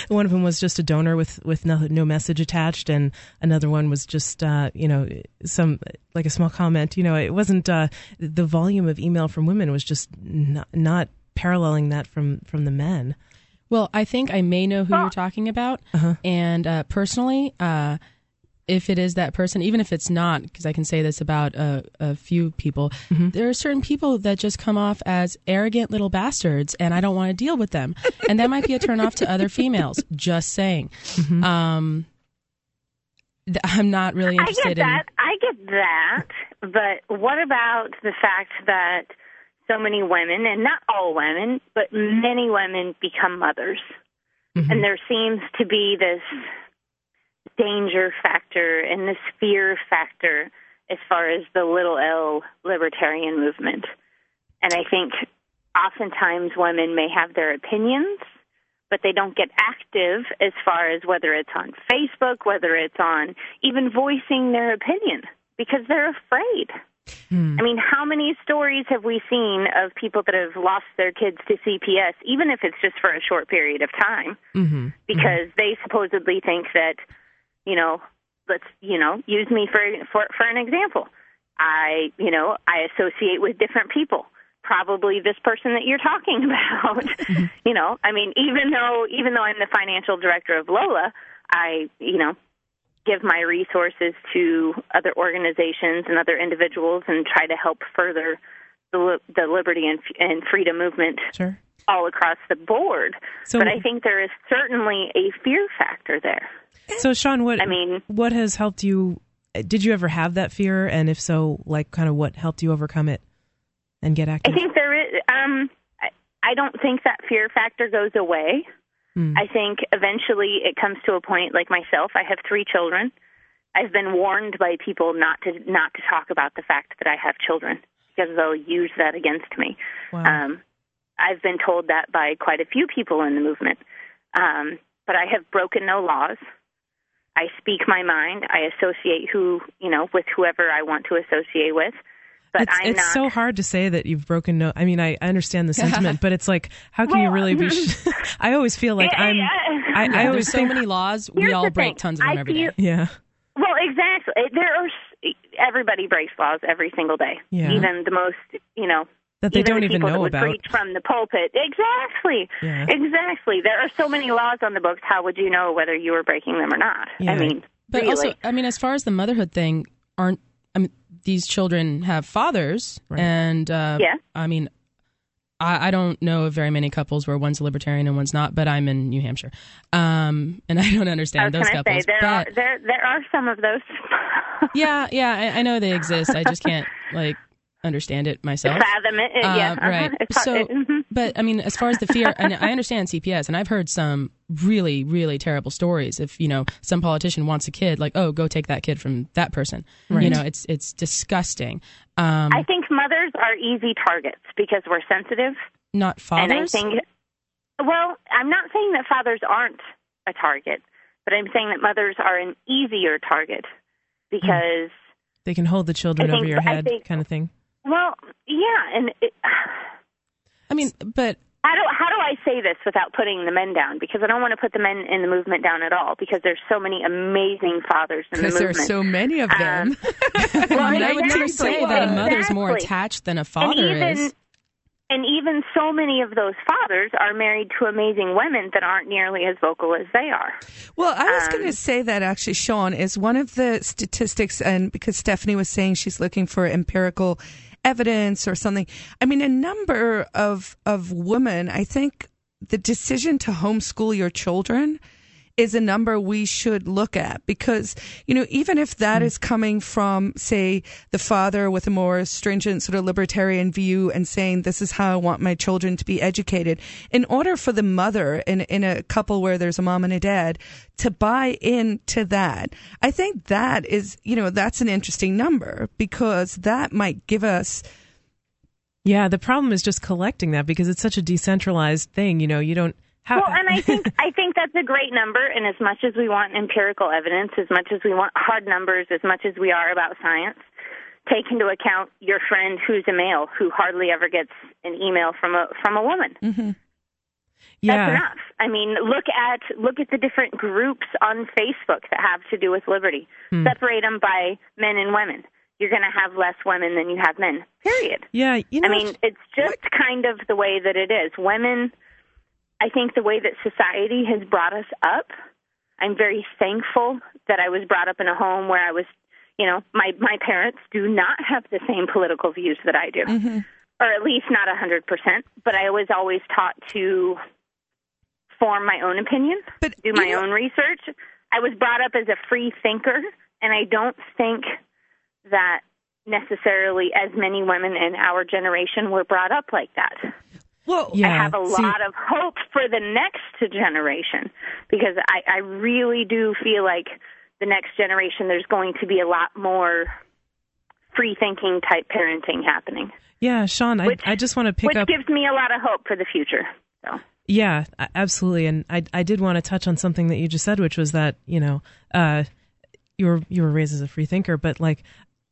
One of them was just a donor with with no, no message attached, and another one was just, uh, you know, some like a small comment. You know, it wasn't uh, the volume of email from women was just not, not paralleling that from from the men. Well, I think I may know who you're talking about. Uh-huh. And uh, personally, uh, if it is that person, even if it's not, because I can say this about a, a few people, mm-hmm. there are certain people that just come off as arrogant little bastards, and I don't want to deal with them. And that might be a turnoff to other females, just saying. Mm-hmm. Um, th- I'm not really interested in... I get that. I get that. But what about the fact that so many women, and not all women, but many women become mothers. Mm-hmm. And there seems to be this danger factor and this fear factor as far as the little L libertarian movement. And I think oftentimes women may have their opinions, but they don't get active as far as whether it's on Facebook, whether it's on even voicing their opinion, because they're afraid. Hmm. I mean, how many stories have we seen of people that have lost their kids to C P S, even if it's just for a short period of time, mm-hmm. because mm-hmm. they supposedly think that, you know, let's, you know, use me for, for for an example. I, you know, I associate with different people, probably this person that you're talking about. Mm-hmm. You know, I mean, even though even though I'm the financial director of Lola, I, you know, give my resources to other organizations and other individuals and try to help further the, the liberty and, and freedom movement sure. all across the board. So, but I think there is certainly a fear factor there. So, Shawn, what I mean, what has helped you? Did you ever have that fear? And if so, like, kind of what helped you overcome it and get active? I think there is. Um, I, I don't think that fear factor goes away. I think eventually it comes to a point, like myself, I have three children. I've been warned by people not to not to talk about the fact that I have children because they'll use that against me. Wow. Um, I've been told that by quite a few people in the movement. Um, but I have broken no laws. I speak my mind. I associate who, you know, with whoever I want to associate with. But it's I'm it's not... so hard to say that you've broken no. I mean, I, I understand the sentiment, but it's like, how can well, you really be? Sh- I always feel like I'm. I, I always so many laws. We all break thing. tons of them I every feel, day. Yeah. Well, exactly. There are everybody breaks laws every single day. Yeah. Even the most, you know, That they even don't the even know about. Preach from the pulpit. Exactly. Yeah. Exactly. There are so many laws on the books. How would you know whether you were breaking them or not? Yeah. I mean, but really. Also, I mean, as far as the motherhood thing, aren't I mean, these children have fathers, right. and uh, yeah. I mean, I, I don't know of very many couples where one's a libertarian and one's not. But I'm in New Hampshire, um, and I don't understand I was those couples. Say, there, but, are, there, there are some of those. yeah, yeah, I, I know they exist. I just can't like. understand it myself. Fathom it, uh, yeah. Uh-huh. Right. It's so, it, mm-hmm. But I mean, as far as the fear, and I understand C P S, and I've heard some really, really terrible stories. If, you know, some politician wants a kid, like, oh, go take that kid from that person. Right. You know, it's it's disgusting. Um, I think mothers are easy targets because we're sensitive. Not fathers? And I think, well, I'm not saying that fathers aren't a target, but I'm saying that mothers are an easier target because... They can hold the children think, over your head think, kind of thing. Well, yeah, and it, I mean, but how do how do I say this without putting the men down? Because I don't want to put the men in the movement down at all. Because there's so many amazing fathers in the movement. Because there are so many of them. Um, well, I, mean, I would exactly, never say that a mother's exactly. more attached than a father and even, is. And even so many of those fathers are married to amazing women that aren't nearly as vocal as they are. Well, I was um, going to say that actually, Shawn, is one of the statistics, and because Stephanie was saying she's looking for empirical evidence or something. I mean, a number of of women, I think the decision to homeschool your children is a number we should look at because, you know, even if that mm. is coming from, say, the father with a more stringent sort of libertarian view and saying, this is how I want my children to be educated, in order for the mother in, in a couple where there's a mom and a dad to buy into that, I think that is, you know, that's an interesting number because that might give us... Yeah, the problem is just collecting that because it's such a decentralized thing, you know, you don't... How? Well, and I think I think that's a great number, and as much as we want empirical evidence, as much as we want hard numbers, as much as we are about science, take into account your friend who's a male who hardly ever gets an email from a from a woman. Mm-hmm. Yeah. That's enough. I mean, look at look at the different groups on Facebook that have to do with liberty. Hmm. Separate them by men and women. You're going to have less women than you have men, period. Yeah, you know, I mean, it's just what? kind of the way that it is. Women... I think the way that society has brought us up, I'm very thankful that I was brought up in a home where I was, you know, my, my parents do not have the same political views that I do, mm-hmm. or at least not one hundred percent, but I was always taught to form my own opinion, but, do my own know. research. I was brought up as a free thinker, and I don't think that necessarily as many women in our generation were brought up like that. Well, yeah. I have a lot See, of hope for the next generation because I, I really do feel like the next generation, there's going to be a lot more free-thinking type parenting happening. Yeah, Shawn, which, I, I just want to pick which up... Which gives me a lot of hope for the future. So. Yeah, absolutely. And I, I did want to touch on something that you just said, which was that, you know, uh, you were you were raised as a free thinker, but like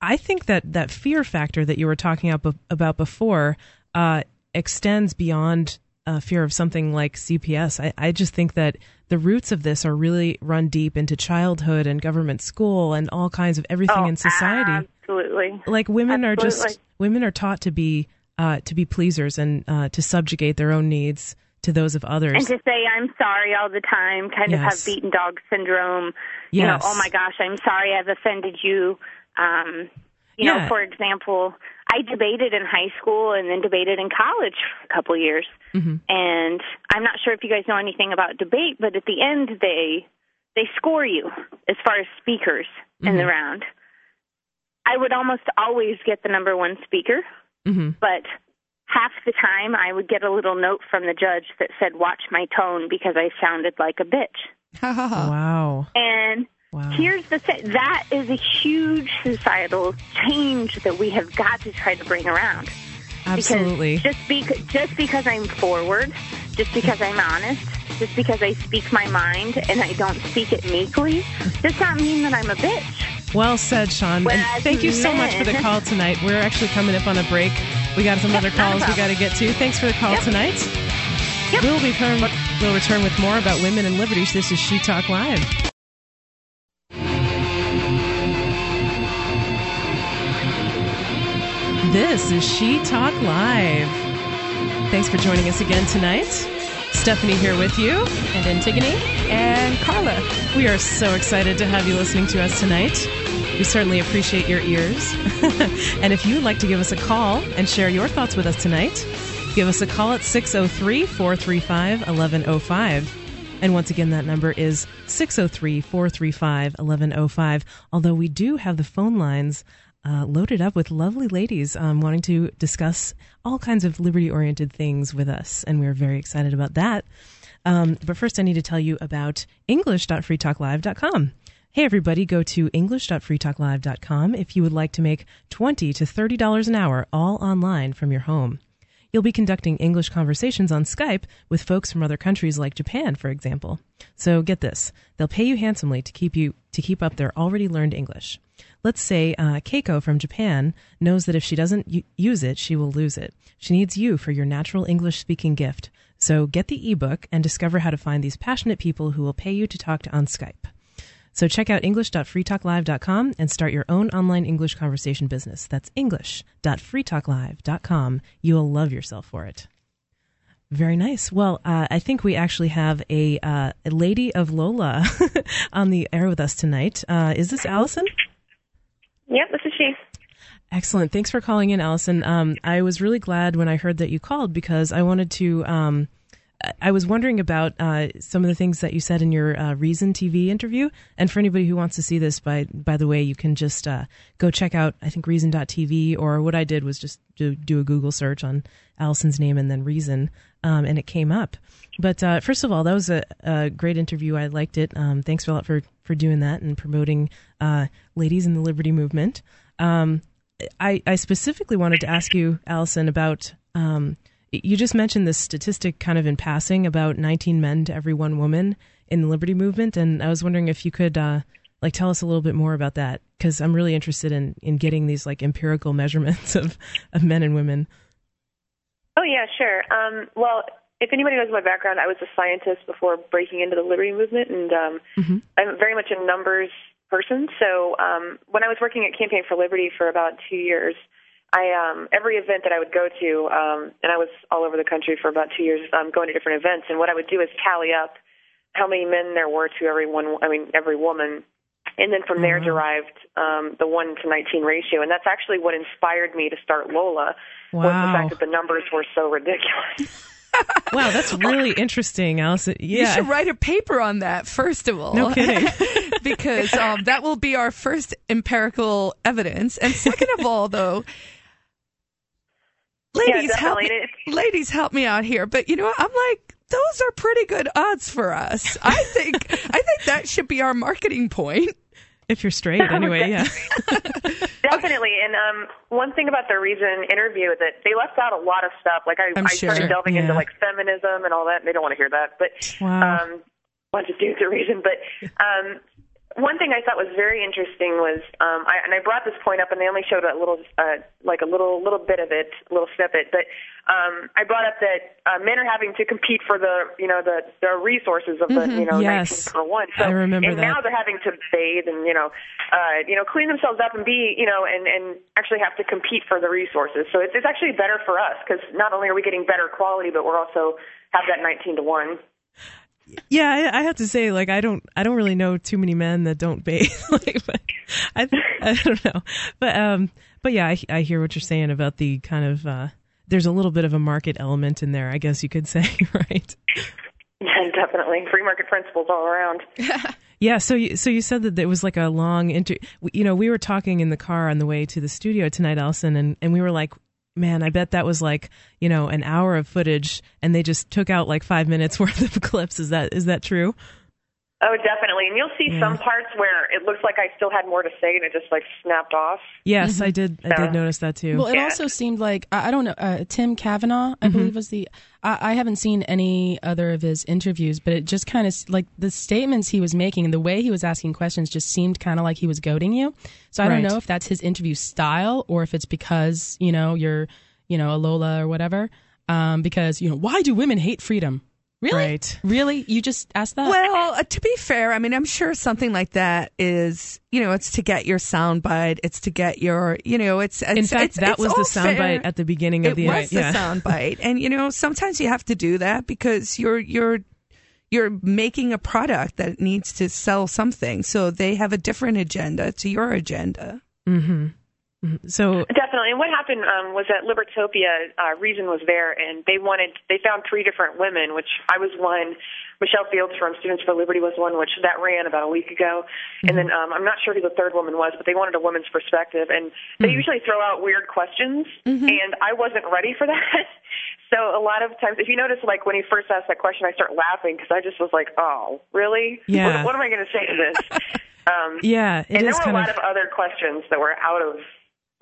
I think that that fear factor that you were talking about, about before... Uh, extends beyond uh, fear of something like C P S. I, I just think that the roots of this are really run deep into childhood and government school and all kinds of everything oh, in society. Absolutely. Like women absolutely. are just, women are taught to be, uh, to be pleasers and uh, to subjugate their own needs to those of others. And to say, I'm sorry all the time, kind yes. of have beaten dog syndrome. Yes. You know, oh my gosh, I'm sorry I've offended you. Um, you yeah. know, for example, I debated in high school and then debated in college for a couple of years. Mm-hmm. And I'm not sure if you guys know anything about debate, but at the end, they they score you as far as speakers mm-hmm. in the round. I would almost always get the number one speaker, mm-hmm. but half the time I would get a little note from the judge that said, watch my tone because I sounded like a bitch. Wow. And... Wow. Here's the thing. That is a huge societal change that we have got to try to bring around. Absolutely. Because just, be- just because I'm forward, just because I'm honest, just because I speak my mind and I don't speak it meekly, does not mean that I'm a bitch. Well said, Shawn. Whereas and thank you so much for the call tonight. We're actually coming up on a break. We got some yep, other calls we got to get to. Thanks for the call yep. tonight. Yep. We'll, return, we'll return with more about women and liberties. This is She Talk Live. This is She Talk Live. Thanks for joining us again tonight. Stephanie here with you. And Antigone. And Carla. We are so excited to have you listening to us tonight. We certainly appreciate your ears. And if you'd like to give us a call and share your thoughts with us tonight, give us a call at six oh three, four three five, one one oh five. And once again, that number is six oh three, four three five, one one oh five. Although we do have the phone lines uh, loaded up with lovely ladies um, wanting to discuss all kinds of liberty-oriented things with us. And we're very excited about that. Um, but first, I need to tell you about english dot free talk live dot com. Hey, everybody, go to english dot free talk live dot com if you would like to make twenty dollars to thirty dollars an hour all online from your home. You'll be conducting English conversations on Skype with folks from other countries like Japan, for example. So get this. They'll pay you handsomely to keep you to keep up their already learned English. Let's say uh, Keiko from Japan knows that if she doesn't u- use it, she will lose it. She needs you for your natural English-speaking gift. So get the ebook and discover how to find these passionate people who will pay you to talk to on Skype. So check out english dot free talk live dot com and start your own online English conversation business. That's english dot free talk live dot com. You'll love yourself for it. Very nice. Well, uh, I think we actually have a, uh, a lady of Lola on the air with us tonight. Uh, is this Allison? Yep, this is she. Excellent. Thanks for calling in, Allison. Um, I was really glad when I heard that you called because I wanted to... Um, I was wondering about uh, some of the things that you said in your uh, Reason T V interview. And for anybody who wants to see this, by by the way, you can just uh, go check out, I think, reason dot t v. Or what I did was just do, do a Google search on Allison's name and then Reason. Um, and it came up. But uh, first of all, that was a, a great interview. I liked it. Um, thanks a lot for, for doing that and promoting uh, ladies in the Liberty Movement. Um, I, I specifically wanted to ask you, Allison, about... Um, You just mentioned this statistic kind of in passing about nineteen men to every one woman in the Liberty Movement. And I was wondering if you could uh, like tell us a little bit more about that, because I'm really interested in, in getting these like empirical measurements of, of men and women. Oh, yeah, sure. Um, well, if anybody knows my background, I was a scientist before breaking into the Liberty Movement. And um, mm-hmm. I'm very much a numbers person. So um, when I was working at Campaign for Liberty for about two years, I, um, every event that I would go to, um, and I was all over the country for about two years, um, going to different events, and what I would do is tally up how many men there were to every one, I mean, every woman, and then from mm-hmm. there derived um, the one to nineteen ratio, and that's actually what inspired me to start Lola, wow. was the fact that the numbers were so ridiculous. Wow, that's really interesting, Allison. Yeah. You should write a paper on that, first of all. No kidding. Because um, that will be our first empirical evidence, and second of all, though... Ladies, yeah, help me, ladies, help me out here. But you know what? I'm like, those are pretty good odds for us. I think I think that should be our marketing point. If you're straight, anyway, yeah. Definitely. And um, one thing about the Reason interview is that they left out a lot of stuff. Like I, I sure. started delving yeah. into like feminism and all that. And they don't want to hear that. But wow. um, want to do the Reason. But um, one thing I thought was very interesting was, um, I, and I brought this point up, and they only showed a little, uh, like a little, little bit of it, a little snippet. But um, I brought up that uh, men are having to compete for the, you know, the, the resources of the, mm-hmm. you know, yes. nineteen oh one. So, I remember and that. Now they're having to bathe and, you know, uh, you know, clean themselves up and be, you know, and, and actually have to compete for the resources. So it's, it's actually better for us because not only are we getting better quality, but we're also have that nineteen to one. Yeah, I, I have to say, like, I don't, I don't really know too many men that don't bathe. like, but I, I don't know, but, um, but yeah, I, I hear what you're saying about the kind of, uh, there's a little bit of a market element in there, I guess you could say, right? Yeah, definitely, free market principles all around. Yeah, so you, so you said that it was like a long inter. You know, we were talking in the car on the way to the studio tonight, Allison, and, and we were like. Man, I bet that was like, you know, an hour of footage and they just took out like five minutes worth of clips. Is that is that true? Oh, definitely. And you'll see yeah. some parts where it looks like I still had more to say and it just like snapped off. Yes, mm-hmm. I did. So. I did notice that, too. Well, it yeah. also seemed like I don't know. Uh, Tim Kavanaugh, I mm-hmm. believe, was the I, I haven't seen any other of his interviews, but it just kind of like the statements he was making and the way he was asking questions just seemed kind of like he was goading you. So I right. don't know if that's his interview style or if it's because, you know, you're, you know, a Lola or whatever, um, because, you know, why do women hate freedom? Really? Right. Really? You just asked that? Well, uh, to be fair, I mean, I'm sure something like that is, you know, it's to get your soundbite. It's to get your, you know, it's... it's In fact, it's, that it's was the soundbite at the beginning of it the... It was yeah. the soundbite. And, you know, sometimes you have to do that because you're you're you're making a product that needs to sell something. So they have a different agenda to your agenda. Mm-hmm. So definitely. And what happened um, was that Libertopia, uh, Reason was there, and they wanted, they found three different women, which I was one. Michelle Fields from Students for Liberty was one, which that ran about a week ago. Mm-hmm. And then um, I'm not sure who the third woman was, but they wanted a woman's perspective. And they mm-hmm. usually throw out weird questions, mm-hmm. and I wasn't ready for that. So a lot of times, if you notice, like when he first asked that question, I start laughing because I just was like, oh, really? Yeah. What, what am I going to say to this? um, yeah. And there were a lot of... of other questions that were out of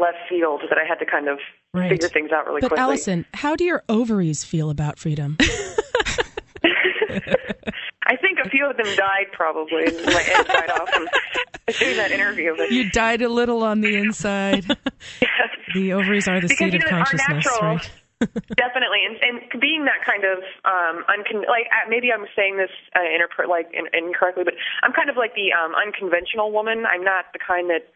left field that I had to kind of right. figure things out really but quickly. But Allison, how do your ovaries feel about freedom? I think a few of them died probably. My head died off from doing that interview. But... You died a little on the inside. Yes. The ovaries are the because, seat you know, of consciousness, natural, right? Definitely, and, and being that kind of um, uncon- like maybe I'm saying this uh, interpret like in- incorrectly, but I'm kind of like the um, unconventional woman. I'm not the kind that.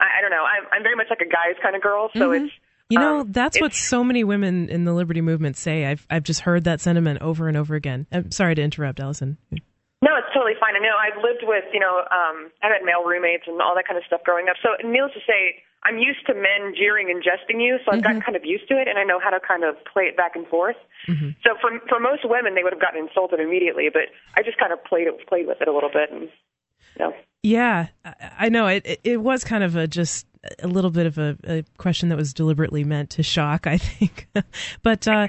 I don't know. I'm, I'm very much like a guy's kind of girl, so mm-hmm. it's... You know, um, that's what so many women in the liberty movement say. I've I've just heard that sentiment over and over again. I'm sorry to interrupt, Allison. No, it's totally fine. I know I've lived with, you know, um, I've had male roommates and all that kind of stuff growing up. So needless to say, I'm used to men jeering and jesting you, so I've mm-hmm. gotten kind of used to it, and I know how to kind of play it back and forth. Mm-hmm. So for for most women, they would have gotten insulted immediately, but I just kind of played it, played with it a little bit, and you know. Yeah, I know. It it was kind of a just a little bit of a, a question that was deliberately meant to shock, I think. But, uh,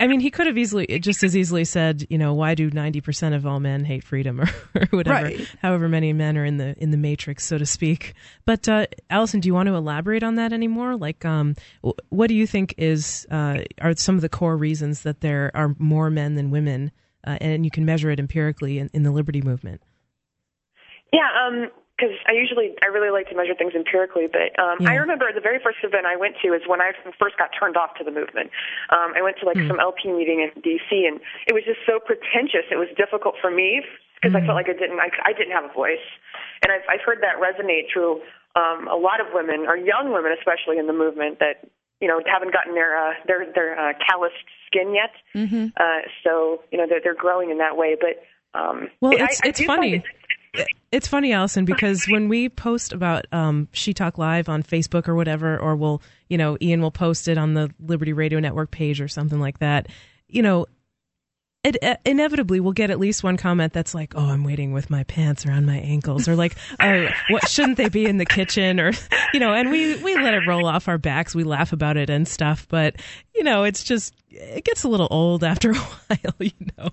I mean, he could have easily, just as easily said, you know, why do ninety percent of all men hate freedom or, or whatever, right. however many men are in the in the matrix, so to speak. But, uh, Allison, do you want to elaborate on that anymore? Like, um, what do you think is uh, are some of the core reasons that there are more men than women, uh, and you can measure it empirically in, in the liberty movement? Yeah, um, because I usually, I really like to measure things empirically, but um, yeah. I remember the very first event I went to is when I first got turned off to the movement. Um, I went to like mm. some L P meeting in D C, and it was just so pretentious. It was difficult for me because mm. I felt like I didn't, I, I didn't have a voice. And I've, I've heard that resonate through um, a lot of women, or young women especially in the movement, that, you know, haven't gotten their, uh, their, their uh, calloused skin yet. Mm-hmm. Uh, so, you know, they're, they're growing in that way. But um, well, it's, I, it's I funny. It's funny, Allison, because when we post about um, She Talk Live on Facebook or whatever, or we'll, you know, Ian will post it on the Liberty Radio Network page or something like that, you know, it, uh, inevitably we'll get at least one comment that's like, oh, I'm waiting with my pants around my ankles, or like, oh, what shouldn't they be in the kitchen, or, you know, and we, we let it roll off our backs. We laugh about it and stuff. But, you know, it's just, it gets a little old after a while, you know.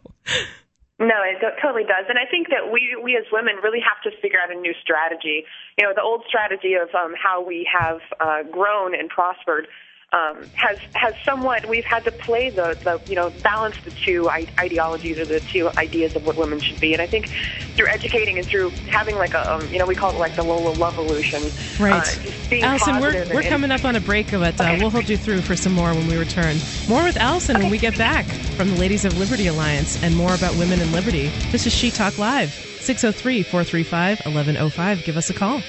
No, it totally does. And I think that we, we as women really have to figure out a new strategy. You know, the old strategy of um, how we have uh, grown and prospered um, has has somewhat, we've had to play the, the you know, balance the two ideologies or the two ideas of what women should be. And I think through educating and through having like a, um, you know, we call it like the Lola Love Illusion. Right. Uh, just being Allison, we're, we're and, coming up on a break, but uh, okay. we'll hold you through for some more when we return. More with Allison okay. when we get back from the Ladies of Liberty Alliance and more about women in liberty. This is She Talk Live, six oh three, four three five, one one oh five. Give us a call.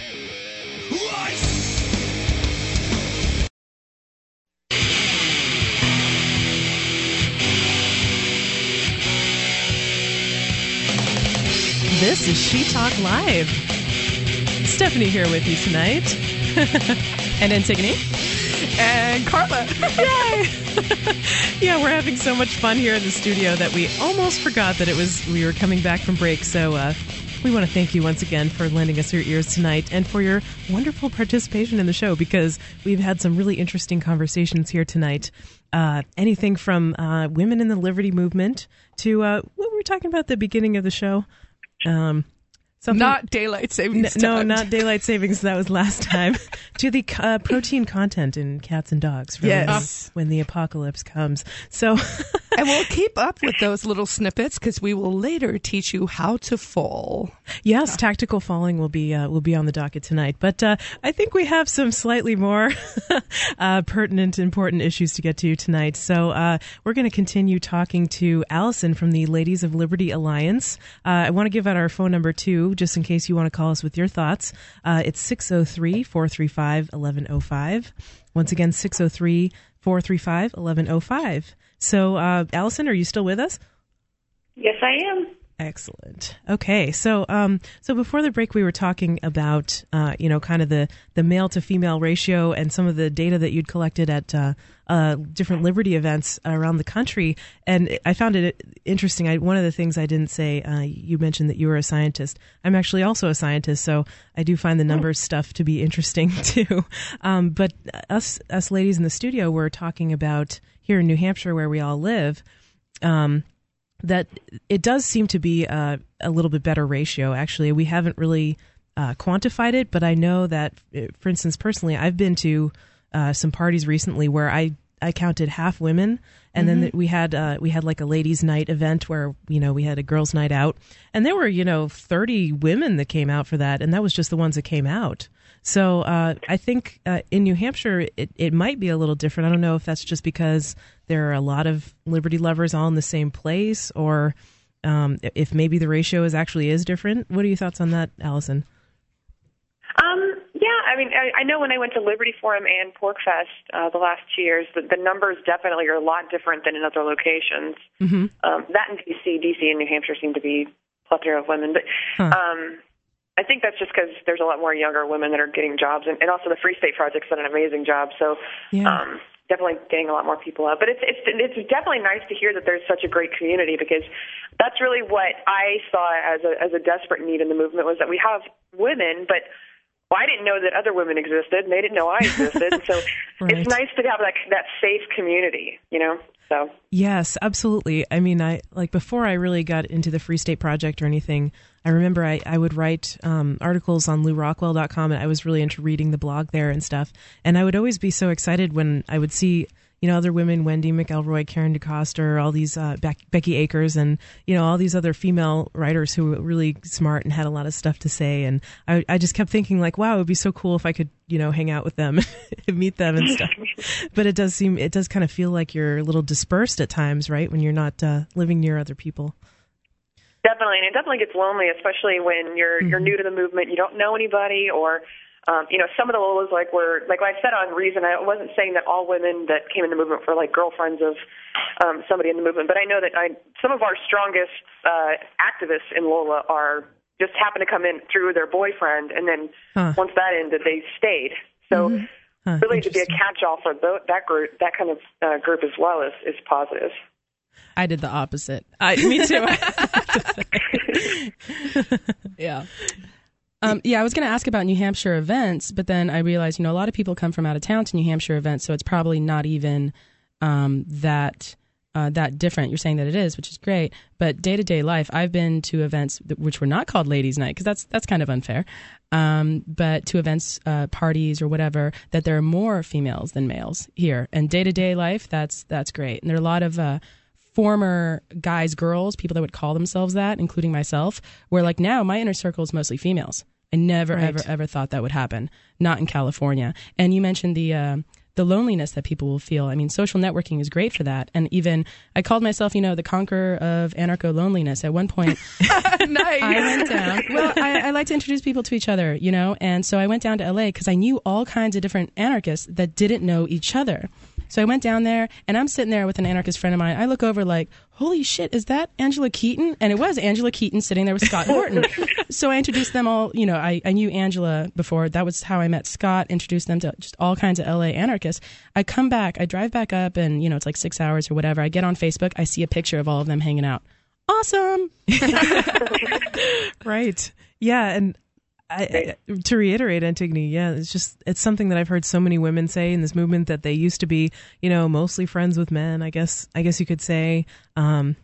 This is She Talk Live. Stephanie here with you tonight. And Antigone. And Carla. Yay! Yeah, we're having so much fun here in the studio that we almost forgot that it was we were coming back from break. So uh, we want to thank you once again for lending us your ears tonight and for your wonderful participation in the show, because we've had some really interesting conversations here tonight. Uh, anything from uh, women in the liberty movement to uh, what we were talking about at the beginning of the show. Um, something, not daylight savings. N- no, not daylight savings. That was last time. To the uh, protein content in cats and dogs. Yes. When the, when the apocalypse comes. So And we'll keep up with those little snippets because we will later teach you how to fall. Yes, yeah. Tactical falling will be uh, will be on the docket tonight. But uh, I think we have some slightly more uh, pertinent, important issues to get to tonight. So uh, we're going to continue talking to Allison from the Ladies of Liberty Alliance. Uh, I want to give out our phone number, too, just in case you want to call us with your thoughts. Uh, it's six oh three, four three five, one one oh five. Once again, six oh three, four three five, one one oh five. So, uh, Allison, are you still with us? Yes, I am. Excellent. Okay. So, um, so before the break, we were talking about, uh, you know, kind of the, the male to female ratio and some of the data that you'd collected at, uh, uh, different Liberty events around the country. And I found it interesting. I, one of the things I didn't say, uh, you mentioned that you were a scientist. I'm actually also a scientist, so I do find the numbers stuff to be interesting too. Um, but us, us ladies in the studio were talking about here in New Hampshire, where we all live, um, that it does seem to be a, a little bit better ratio. Actually, we haven't really uh, quantified it, but I know that, for instance, personally, I've been to uh, some parties recently where I, I counted half women, and mm-hmm. then we had uh, we had like a ladies' night event where, you know, we had a girls' night out, and there were, you know, thirty women that came out for that, and that was just the ones that came out. So uh, I think uh, in New Hampshire, it, it might be a little different. I don't know if that's just because there are a lot of liberty lovers all in the same place, or um, if maybe the ratio is actually is different. What are your thoughts on that, Allison? Um, yeah, I mean, I, I know when I went to Liberty Forum and Porkfest uh, the last two years, the, the numbers definitely are a lot different than in other locations. Mm-hmm. Um, that and D C D C and New Hampshire seem to be a plethora of women, but... Huh. Um, I think that's just because there's a lot more younger women that are getting jobs, and, and also the Free State Project's done an amazing job. So, yeah. um, definitely getting a lot more people out. But it's it's it's definitely nice to hear that there's such a great community, because that's really what I saw as a as a desperate need in the movement, was that we have women, but well, I didn't know that other women existed, and they didn't know I existed. So right. It's nice to have that that safe community, you know. So yes, absolutely. I mean, I like before I really got into the Free State Project or anything, I remember I, I would write um, articles on Lou Rockwell dot com, and I was really into reading the blog there and stuff. And I would always be so excited when I would see, you know, other women, Wendy McElroy, Karen DeCoster, all these uh, Be- Becky Akers, and, you know, all these other female writers who were really smart and had a lot of stuff to say. And I, I just kept thinking, like, wow, it would be so cool if I could, you know, hang out with them and meet them and stuff. But it does seem, it does kind of feel like you're a little dispersed at times, right, when you're not uh, living near other people. Definitely, and it definitely gets lonely, especially when you're mm-hmm. you're new to the movement, you don't know anybody, or um, you know, some of the Lolas like were like I said on Reason. I wasn't saying that all women that came in the movement were like girlfriends of um, somebody in the movement, but I know that I, some of our strongest uh, activists in Lola are just happened to come in through their boyfriend, and then huh. once that ended, they stayed. So mm-hmm. huh, really, to be a catch-all for that group, that kind of uh, group as well is is positive. I did the opposite. I, me too. yeah. Um, yeah, I was going to ask about New Hampshire events, but then I realized, you know, a lot of people come from out of town to New Hampshire events, so it's probably not even um, that uh, that different. You're saying that it is, which is great, but day-to-day life, I've been to events that, which were not called Ladies' Night, because that's, that's kind of unfair, um, but to events, uh, parties or whatever, that there are more females than males here. And day-to-day life, that's, that's great. And there are a lot of... Uh, former guys, girls, people that would call themselves that, including myself, where like now my inner circle is mostly females. I never, right. ever, ever thought that would happen. Not in California. And you mentioned the uh, the loneliness that people will feel. I mean, social networking is great for that. And even I called myself, you know, the conqueror of anarcho-loneliness at one point. nice. I went down. Well, I, I like to introduce people to each other, you know. And so I went down to L A because I knew all kinds of different anarchists that didn't know each other. So I went down there, and I'm sitting there with an anarchist friend of mine. I look over like, holy shit, is that Angela Keaton? And it was Angela Keaton sitting there with Scott Norton. So I introduced them all. You know, I, I knew Angela before. That was how I met Scott, introduced them to just all kinds of L A anarchists. I come back. I drive back up, and, you know, it's like six hours or whatever. I get on Facebook. I see a picture of all of them hanging out. Awesome. Right. Yeah, and... I, I, to reiterate, Antigone, yeah, it's just, it's something that I've heard so many women say in this movement, that they used to be, you know, mostly friends with men, I guess, I guess you could say. Um,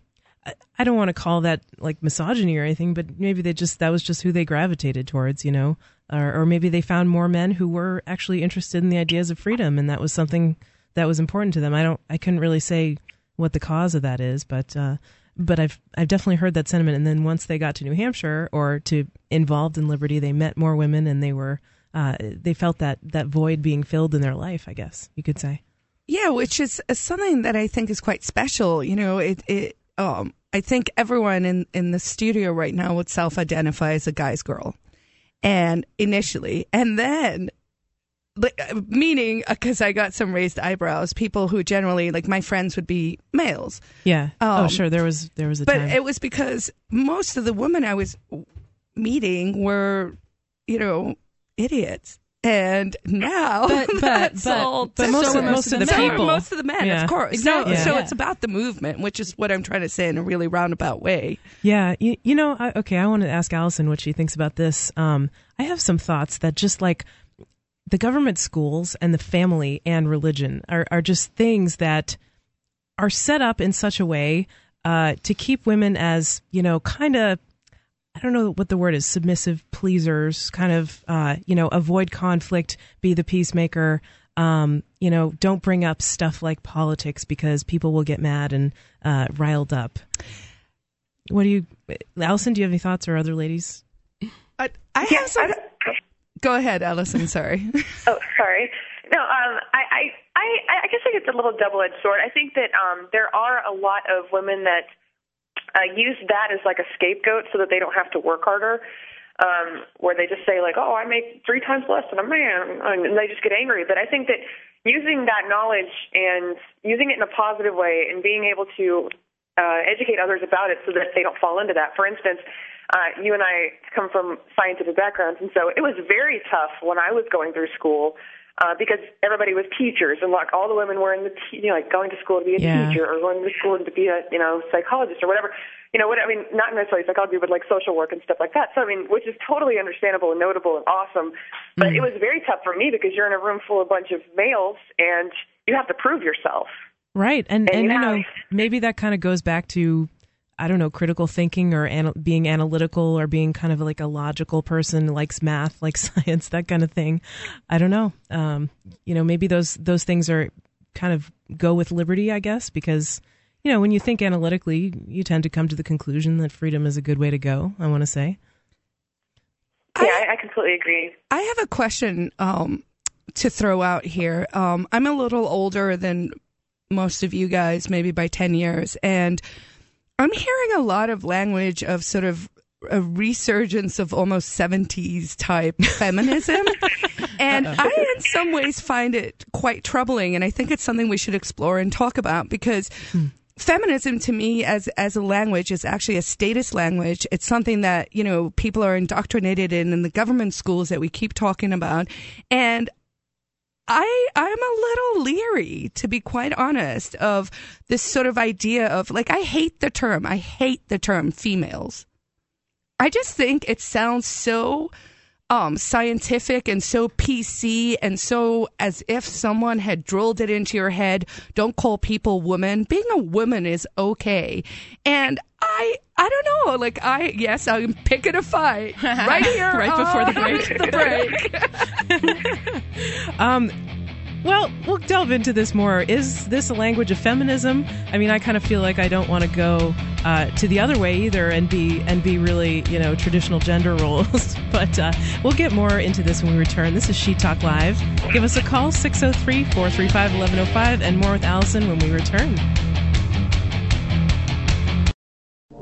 I, I don't want to call that like misogyny or anything, but maybe they just, that was just who they gravitated towards, you know, or, or maybe they found more men who were actually interested in the ideas of freedom. And that was something that was important to them. I don't, I couldn't really say what the cause of that is, but uh, but I've I've definitely heard that sentiment. And then once they got to New Hampshire or to involved in Liberty, they met more women, and they were uh, they felt that that void being filled in their life, I guess you could say. Yeah, which is something that I think is quite special. You know, it it um, I think everyone in in the studio right now would self-identify as a guy's girl, and initially, and then. Meaning, because I got some raised eyebrows. People who generally, like my friends, would be males. Yeah. Um, oh, sure. There was there was a but time. It was because most of the women I was meeting were, you know, idiots. And now, but but, that's but, all but most, of, most of the people, so most of the men, yeah. of course. Exactly. So, yeah. so it's about the movement, which is what I'm trying to say in a really roundabout way. Yeah, you, you know. I, okay, I want to ask Allison what she thinks about this. Um, I have some thoughts that just like. The government schools and the family and religion are, are just things that are set up in such a way uh, to keep women as, you know, kind of, I don't know what the word is, submissive pleasers, kind of, uh, you know, avoid conflict, be the peacemaker, um, you know, don't bring up stuff like politics because people will get mad and uh, riled up. What do you, Allison, do you have any thoughts or other ladies? I, I have some. Go ahead, Allison. Sorry. Oh, sorry. No, um, I, I, I guess I think it's a little double-edged sword. I think that um, there are a lot of women that uh, use that as like a scapegoat so that they don't have to work harder, um, where they just say like, oh, I make three times less than a man, and they just get angry. But I think that using that knowledge and using it in a positive way and being able to uh, educate others about it so that they don't fall into that. For instance, Uh, you and I come from scientific backgrounds, and so it was very tough when I was going through school uh, because everybody was teachers, and like all the women were in the te- you know like going to school to be a yeah. teacher or going to school to be a you know psychologist or whatever, you know what I mean, not necessarily psychology, but like social work and stuff like that. So I mean, which is totally understandable and notable and awesome, but mm-hmm. it was very tough for me because you're in a room full of a bunch of males and you have to prove yourself. Right, and and, and you, you know, know maybe that kind of goes back to. I don't know, critical thinking or anal- being analytical or being kind of like a logical person, likes math, likes science, that kind of thing. I don't know. Um, you know, maybe those those things are kind of go with liberty, I guess, because, you know, when you think analytically, you tend to come to the conclusion that freedom is a good way to go, I want to say. Yeah, I, I completely agree. I have a question um, to throw out here. Um, I'm a little older than most of you guys, maybe by ten years, and I'm hearing a lot of language of sort of a resurgence of almost seventies type feminism. And Uh-oh. I, in some ways, find it quite troubling. And I think it's something we should explore and talk about because hmm. feminism to me as, as a language is actually a status language. It's something that, you know, people are indoctrinated in in the government schools that we keep talking about. And I, I'm a little leery, to be quite honest, of this sort of idea of, like, I hate the term. I hate the term females. I just think it sounds so um, scientific and so P C and so as if someone had drilled it into your head, don't call people women. Being a woman is okay. And I I don't know. Like, I, yes, I'm picking a fight right here. right before the break. the break. um, well, we'll delve into this more. Is this a language of feminism? I mean, I kind of feel like I don't want to go uh, to the other way either and be and be really, you know, traditional gender roles. But uh, we'll get more into this when we return. This is She Talk Live. Give us a call, six oh three, four three five, one one oh five, and more with Allison when we return.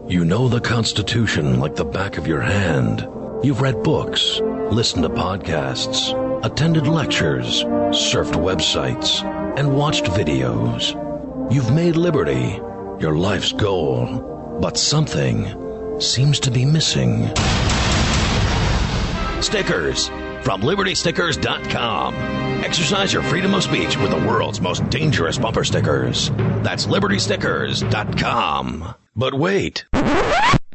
You know the Constitution like the back of your hand. You've read books, listened to podcasts, attended lectures, surfed websites, and watched videos. You've made liberty your life's goal, but something seems to be missing. Stickers from liberty stickers dot com. Exercise your freedom of speech with the world's most dangerous bumper stickers. That's liberty stickers dot com. But wait.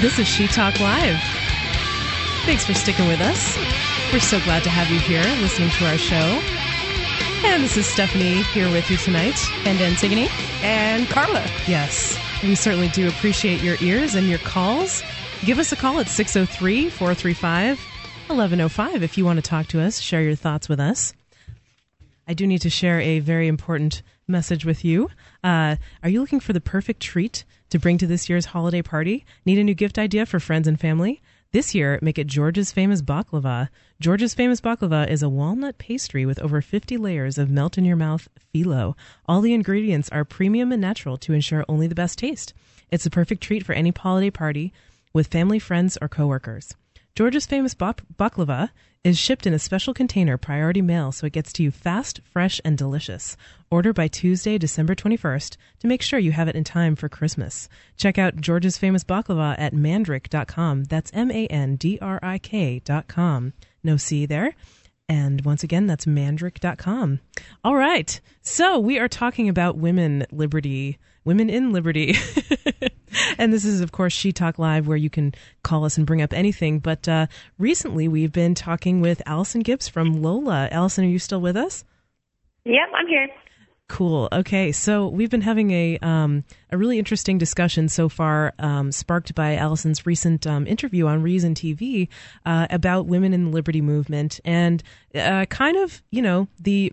This is She Talk Live. Thanks for sticking with us. We're so glad to have you here listening to our show. And this is Stephanie here with you tonight. And Antigone. And Carla. Yes, we certainly do appreciate your ears and your calls. Give us a call at six oh three, four three five, one one oh five if you want to talk to us, share your thoughts with us. I do need to share a very important message with you. Uh, are you looking for the perfect treat to bring to this year's holiday party? Need a new gift idea for friends and family? This year, make it George's Famous Baklava. George's Famous Baklava is a walnut pastry with over fifty layers of melt-in-your-mouth phyllo. All the ingredients are premium and natural to ensure only the best taste. It's the perfect treat for any holiday party with family, friends, or coworkers. George's Famous Baklava is shipped in a special container, priority mail, so it gets to you fast, fresh, and delicious. Order by Tuesday, December twenty-first, to make sure you have it in time for Christmas. Check out George's Famous Baklava at mandrik dot com. That's M A N D R I K dot com. No C there. And once again, that's mandrik dot com. All right. So we are talking about women, liberty, women in liberty. And this is, of course, She Talk Live, where you can call us and bring up anything. But uh, recently we've been talking with Allison Gibbs from Lola. Allison, are you still with us? Yep, I'm here. Cool. Okay. So we've been having a um, a really interesting discussion so far, um, sparked by Allison's recent um, interview on Reason T V uh, about women in the liberty movement and uh, kind of, you know, the...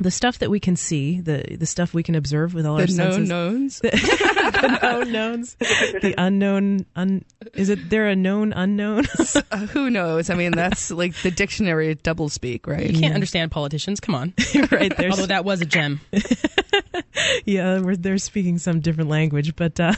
The stuff that we can see, the the stuff we can observe with all the our senses. Known-knowns. The unknowns. The unknown. Un, is it there a known unknown? uh, who knows? I mean, that's like the dictionary doublespeak, right? You can't understand politicians. Come on. Right. Although that was a gem. Yeah, we're, they're speaking some different language. But, uh,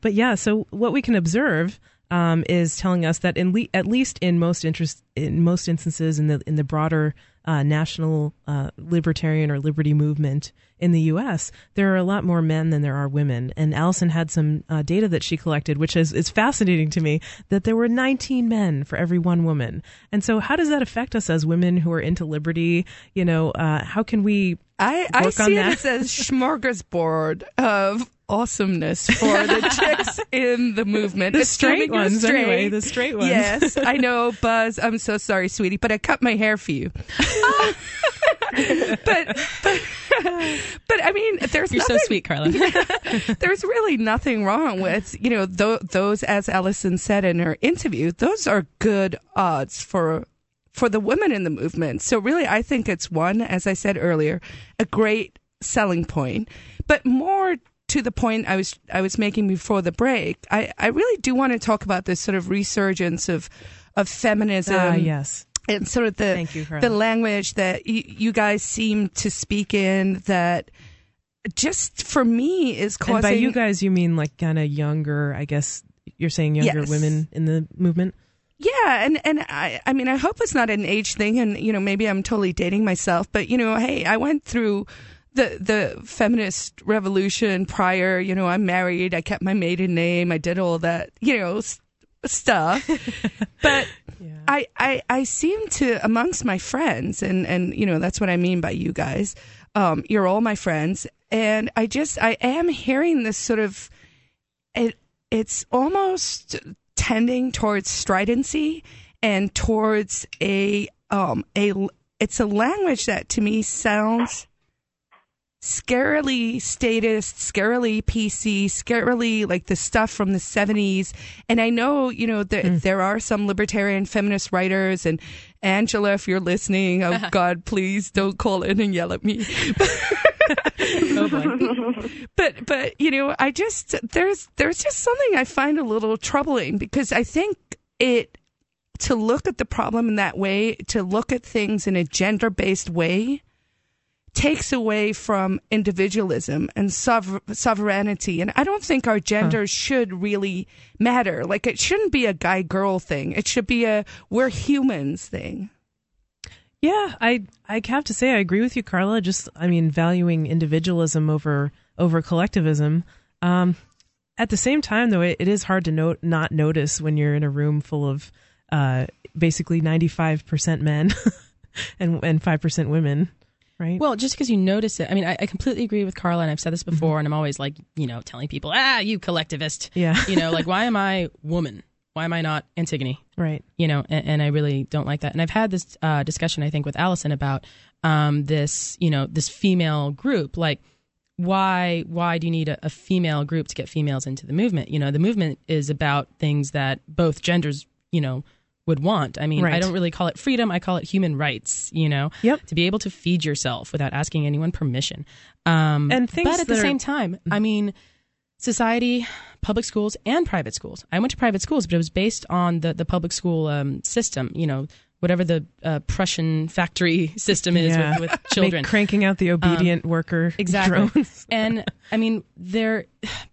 but yeah, so what we can observe um, is telling us that in le- at least in most interest, in most instances in the in the broader Uh, national uh, libertarian or liberty movement in the U S, there are a lot more men than there are women. And Allison had some uh, data that she collected, which is, is fascinating to me, that there were nineteen men for every one woman. And so how does that affect us as women who are into liberty? You know, uh, how can we I, work I on that? I see it as a smorgasbord of awesomeness for the chicks in the movement. The straight ones, straight. Anyway. The straight ones. Yes, I know, Buzz. I'm so sorry, sweetie, but I cut my hair for you. Oh. but, but, but I mean, there's You're nothing, so sweet, Carla. Yeah, there's really nothing wrong with, you know, th- those, as Allison said in her interview, those are good odds for for the women in the movement. So really, I think it's one, as I said earlier, a great selling point, but more to the point I was I was making before the break, I, I really do want to talk about this sort of resurgence of of feminism. Ah, yes. And sort of the Thank you, the language that y- you guys seem to speak in that just for me is causing... And by you guys, you mean like kind of younger, I guess you're saying younger yes. women in the movement? Yeah, and, and I, I mean, I hope it's not an age thing, and, you know, maybe I'm totally dating myself, but, you know, hey, I went through... The the feminist revolution prior, you know, I'm married, I kept my maiden name, I did all that, you know, st- stuff. But yeah. I, I I seem to, amongst my friends, and, and, you know, that's what I mean by you guys, um, you're all my friends. And I just, I am hearing this sort of, it it's almost tending towards stridency and towards a, um a it's a language that to me sounds... scarily statist, scarily P C, scarily like the stuff from the seventies. And I know, you know, that mm. there are some libertarian feminist writers, and Angela, if you're listening, oh God, please don't call in and yell at me. Oh, but, but, you know, I just, there's, there's just something I find a little troubling because I think it to look at the problem in that way, to look at things in a gender-based way, takes away from individualism and sover- sovereignty. And I don't think our genders huh. should really matter. Like, it shouldn't be a guy-girl thing. It should be a we're humans thing. Yeah, I I have to say I agree with you, Carla. Just, I mean, valuing individualism over over collectivism. Um, at the same time, though, it, it is hard to no- not notice when you're in a room full of uh, basically ninety-five percent men and and five percent women. Right. Well, just because you notice it. I mean, I, I completely agree with Carla, and I've said this before, mm-hmm. and I'm always like, you know, telling people, ah, you collectivist. Yeah. You know, like, why am I woman? Why am I not Antigone? Right. You know, and, and I really don't like that. And I've had this uh, discussion, I think, with Allison about um, this, you know, this female group. Like, why why do you need a, a female group to get females into the movement? You know, the movement is about things that both genders, you know, would want. I mean, right. I don't really call it freedom. I call it human rights, you know, yep. to be able to feed yourself without asking anyone permission. Um, and things but at the are... same time, I mean, society, public schools and private schools. I went to private schools, but it was based on the, the public school um, system, you know, whatever the uh, Prussian factory system is yeah. with, with children. Make, cranking out the obedient um, worker exactly. drones. And I mean, there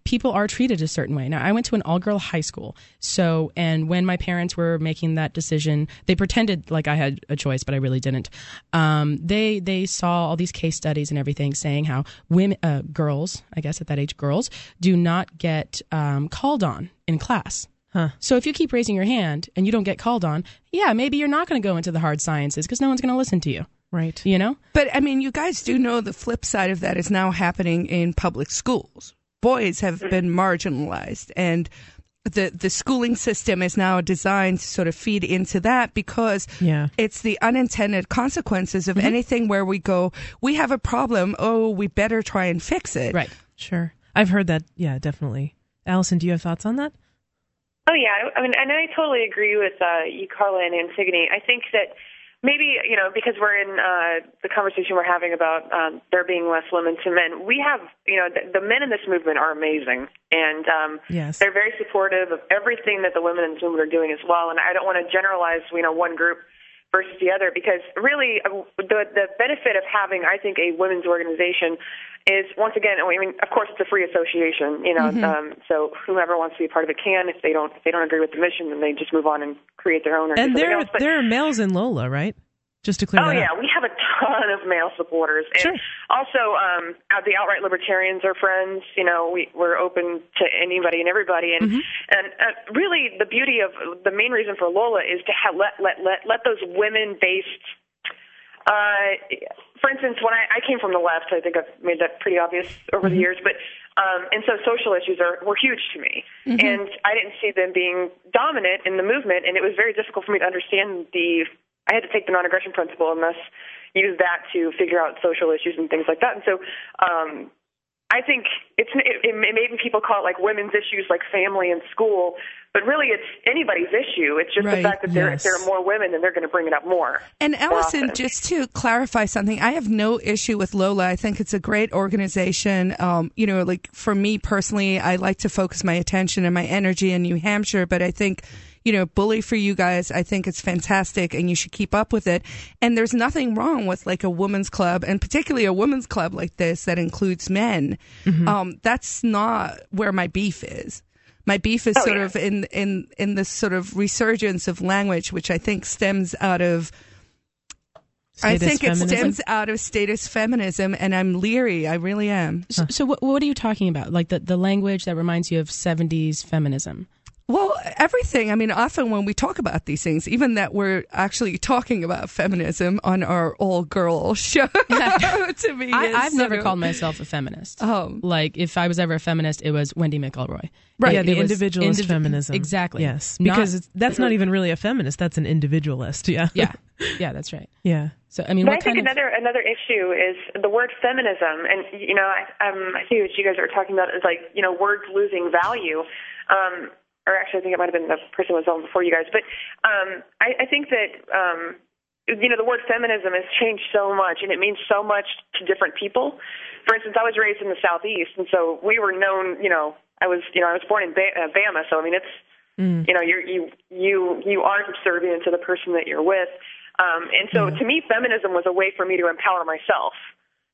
people are treated a certain way. Now, I went to an all-girl high school. So, and when my parents were making that decision, they pretended like I had a choice, but I really didn't. Um, they they saw all these case studies and everything saying how women, uh, girls, I guess at that age, girls do not get um, called on in class. Huh. So if you keep raising your hand and you don't get called on, yeah, maybe you're not going to go into the hard sciences because no one's going to listen to you. Right. You know? But, I mean, you guys do know the flip side of that is now happening in public schools. Boys have been marginalized, and the, the schooling system is now designed to sort of feed into that because yeah. it's the unintended consequences of mm-hmm. anything where we go, we have a problem, oh, we better try and fix it. Right. Sure. I've heard that, yeah, definitely. Allison, do you have thoughts on that? Oh, yeah. I mean, and I totally agree with uh, you, Carla and Antigone. I think that maybe, you know, because we're in uh, the conversation we're having about um, there being less women to men, we have, you know, the, the men in this movement are amazing. And um, yes. they're very supportive of everything that the women in this movement are doing as well. And I don't want to generalize, you know, one group versus the other, because really the the benefit of having, I think, a women's organization is, once again, I mean, of course, it's a free association, you know, mm-hmm. um, so whomever wants to be a part of it can. If they don't, if they don't agree with the mission, then they just move on and create their own. Or and there, else. But, there are males in Lola, right? Just to clear oh, that yeah, up. We have a ton of male supporters. And sure. also, um, the outright libertarians are friends. You know, we, we're open to anybody and everybody. And mm-hmm. and uh, really, the beauty of the main reason for Lola is to have let let let let those women-based. Uh, for instance, when I, I came from the left, I think I've made that pretty obvious over mm-hmm. the years. But um, and so social issues are were huge to me, mm-hmm. and I didn't see them being dominant in the movement. And it was very difficult for me to understand the. I had to take the non-aggression principle and thus use that to figure out social issues and things like that. And so um, I think it's it, it made people call it like women's issues, like family and school, but really it's anybody's issue. It's just right. the fact that there, yes. there are more women and they're going to bring it up more. And Allison, just to clarify something, I have no issue with Lola. I think it's a great organization. Um, you know, like for me personally, I like to focus my attention and my energy in New Hampshire, but I think you know, bully for you guys. I think it's fantastic and you should keep up with it. And there's nothing wrong with like a women's club, and particularly a women's club like this that includes men. Mm-hmm. Um, that's not where my beef is. My beef is oh, sort yeah. of in, in, in this sort of resurgence of language, which I think stems out of, status I think feminism? It stems out of status feminism, and I'm leery. I really am. So, huh. so what, what are you talking about? Like the, the language that reminds you of seventies feminism? Well, everything. I mean, often when we talk about these things, even that we're actually talking about feminism on our all-girl show, to me, I, I've never of... called myself a feminist. Oh, like if I was ever a feminist, it was Wendy McElroy. Right, yeah, the individualist indiv- feminism. Exactly. Yes, because not, it's, that's not even really a feminist. That's an individualist. Yeah. Yeah. Yeah, that's right. Yeah. So I mean, but what I think kind of... another another issue is the word feminism, and you know, I, um, I think what you guys are talking about is like you know, words losing value. Um, Or actually, I think it might have been the person who was on before you guys. But um, I, I think that, um, you know, the word feminism has changed so much, and it means so much to different people. For instance, I was raised in the Southeast, and so we were known, you know, I was, you know, I was born in Bama, so I mean, it's Mm. You know, you're, you you you are subservient to the person that you're with. Um, and so mm. to me, feminism was a way for me to empower myself.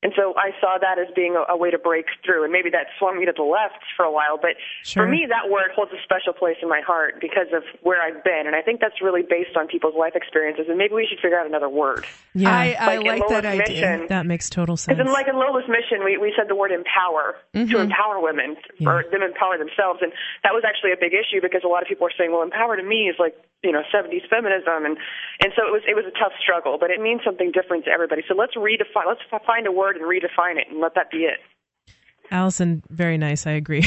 And so I saw that as being a, a way to break through. And maybe that swung me to the left for a while. But sure. for me, that word holds a special place in my heart because of where I've been. And I think that's really based on people's life experiences. And maybe we should figure out another word. Yeah, I, I like, like that mission, idea. That makes total sense. Because like in Lola's mission, we, we said the word empower, mm-hmm. to empower women, yeah. or them empower themselves. And that was actually a big issue because a lot of people are saying, well, empower to me is like, you know, seventies feminism. And, and so it was, it was a tough struggle, but it means something different to everybody. So let's redefine, let's find a word and redefine it and let that be it. Allison, very nice. I agree.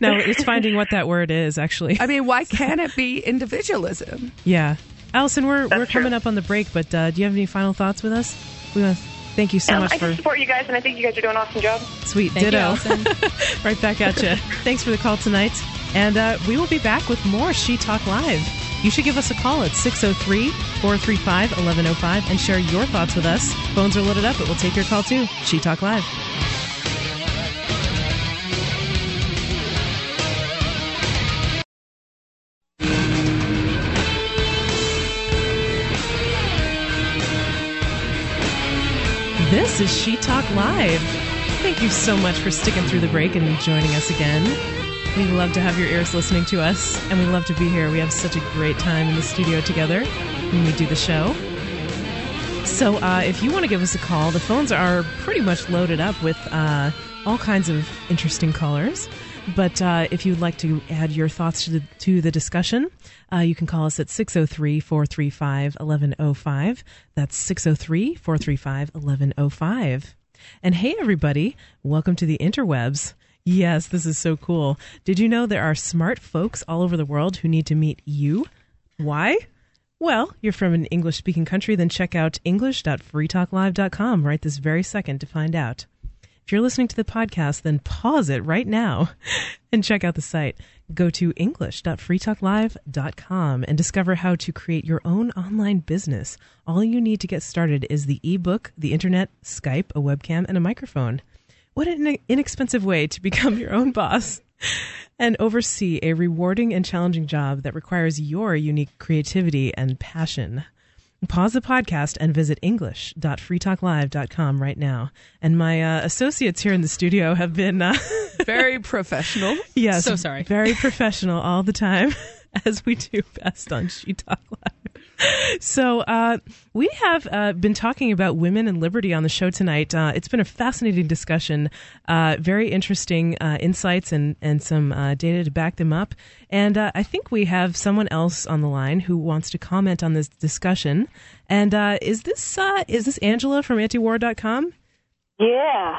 Now it's finding what that word is actually. I mean, why can't it be individualism? Yeah. Allison, we're, That's we're true. coming up on the break, but uh, do you have any final thoughts with us? We want to thank you so um, much. I for... I support you guys and I think you guys are doing an awesome job. Sweet. Thank Ditto. You, right back at you. Thanks for the call tonight. And uh, we will be back with more She Talk Live. You should give us a call at six oh three, four three five, one one oh five and share your thoughts with us. Phones are loaded up, but we'll take your call too. She Talk Live. This is She Talk Live. Thank you so much for sticking through the break and joining us again. We love to have your ears listening to us, and we love to be here. We have such a great time in the studio together when we do the show. So uh, if you want to give us a call, the phones are pretty much loaded up with uh, all kinds of interesting callers. But uh, if you'd like to add your thoughts to the, to the discussion, uh, you can call us at six oh three, four three five, one one oh five. That's six oh three, four three five, one one oh five. And hey, everybody, welcome to the interwebs. Yes, this is so cool. Did you know there are smart folks all over the world who need to meet you? Why? Well, you're from an English-speaking country, then check out english dot free talk live dot com right this very second to find out. If you're listening to the podcast, then pause it right now and check out the site. Go to english dot free talk live dot com and discover how to create your own online business. All you need to get started is the ebook, the internet, Skype, a webcam, and a microphone. What an inexpensive way to become your own boss and oversee a rewarding and challenging job that requires your unique creativity and passion. Pause the podcast and visit english dot free talk live dot com right now. And my uh, associates here in the studio have been... Uh, very professional. Yes. So sorry. Very professional all the time, as we do best on She Talk Live. So uh, we have uh, been talking about women and liberty on the show tonight. Uh, it's been a fascinating discussion, uh, very interesting uh, insights and, and some uh, data to back them up. And uh, I think we have someone else on the line who wants to comment on this discussion. And uh, is this uh, is this Angela from antiwar dot com? Yeah.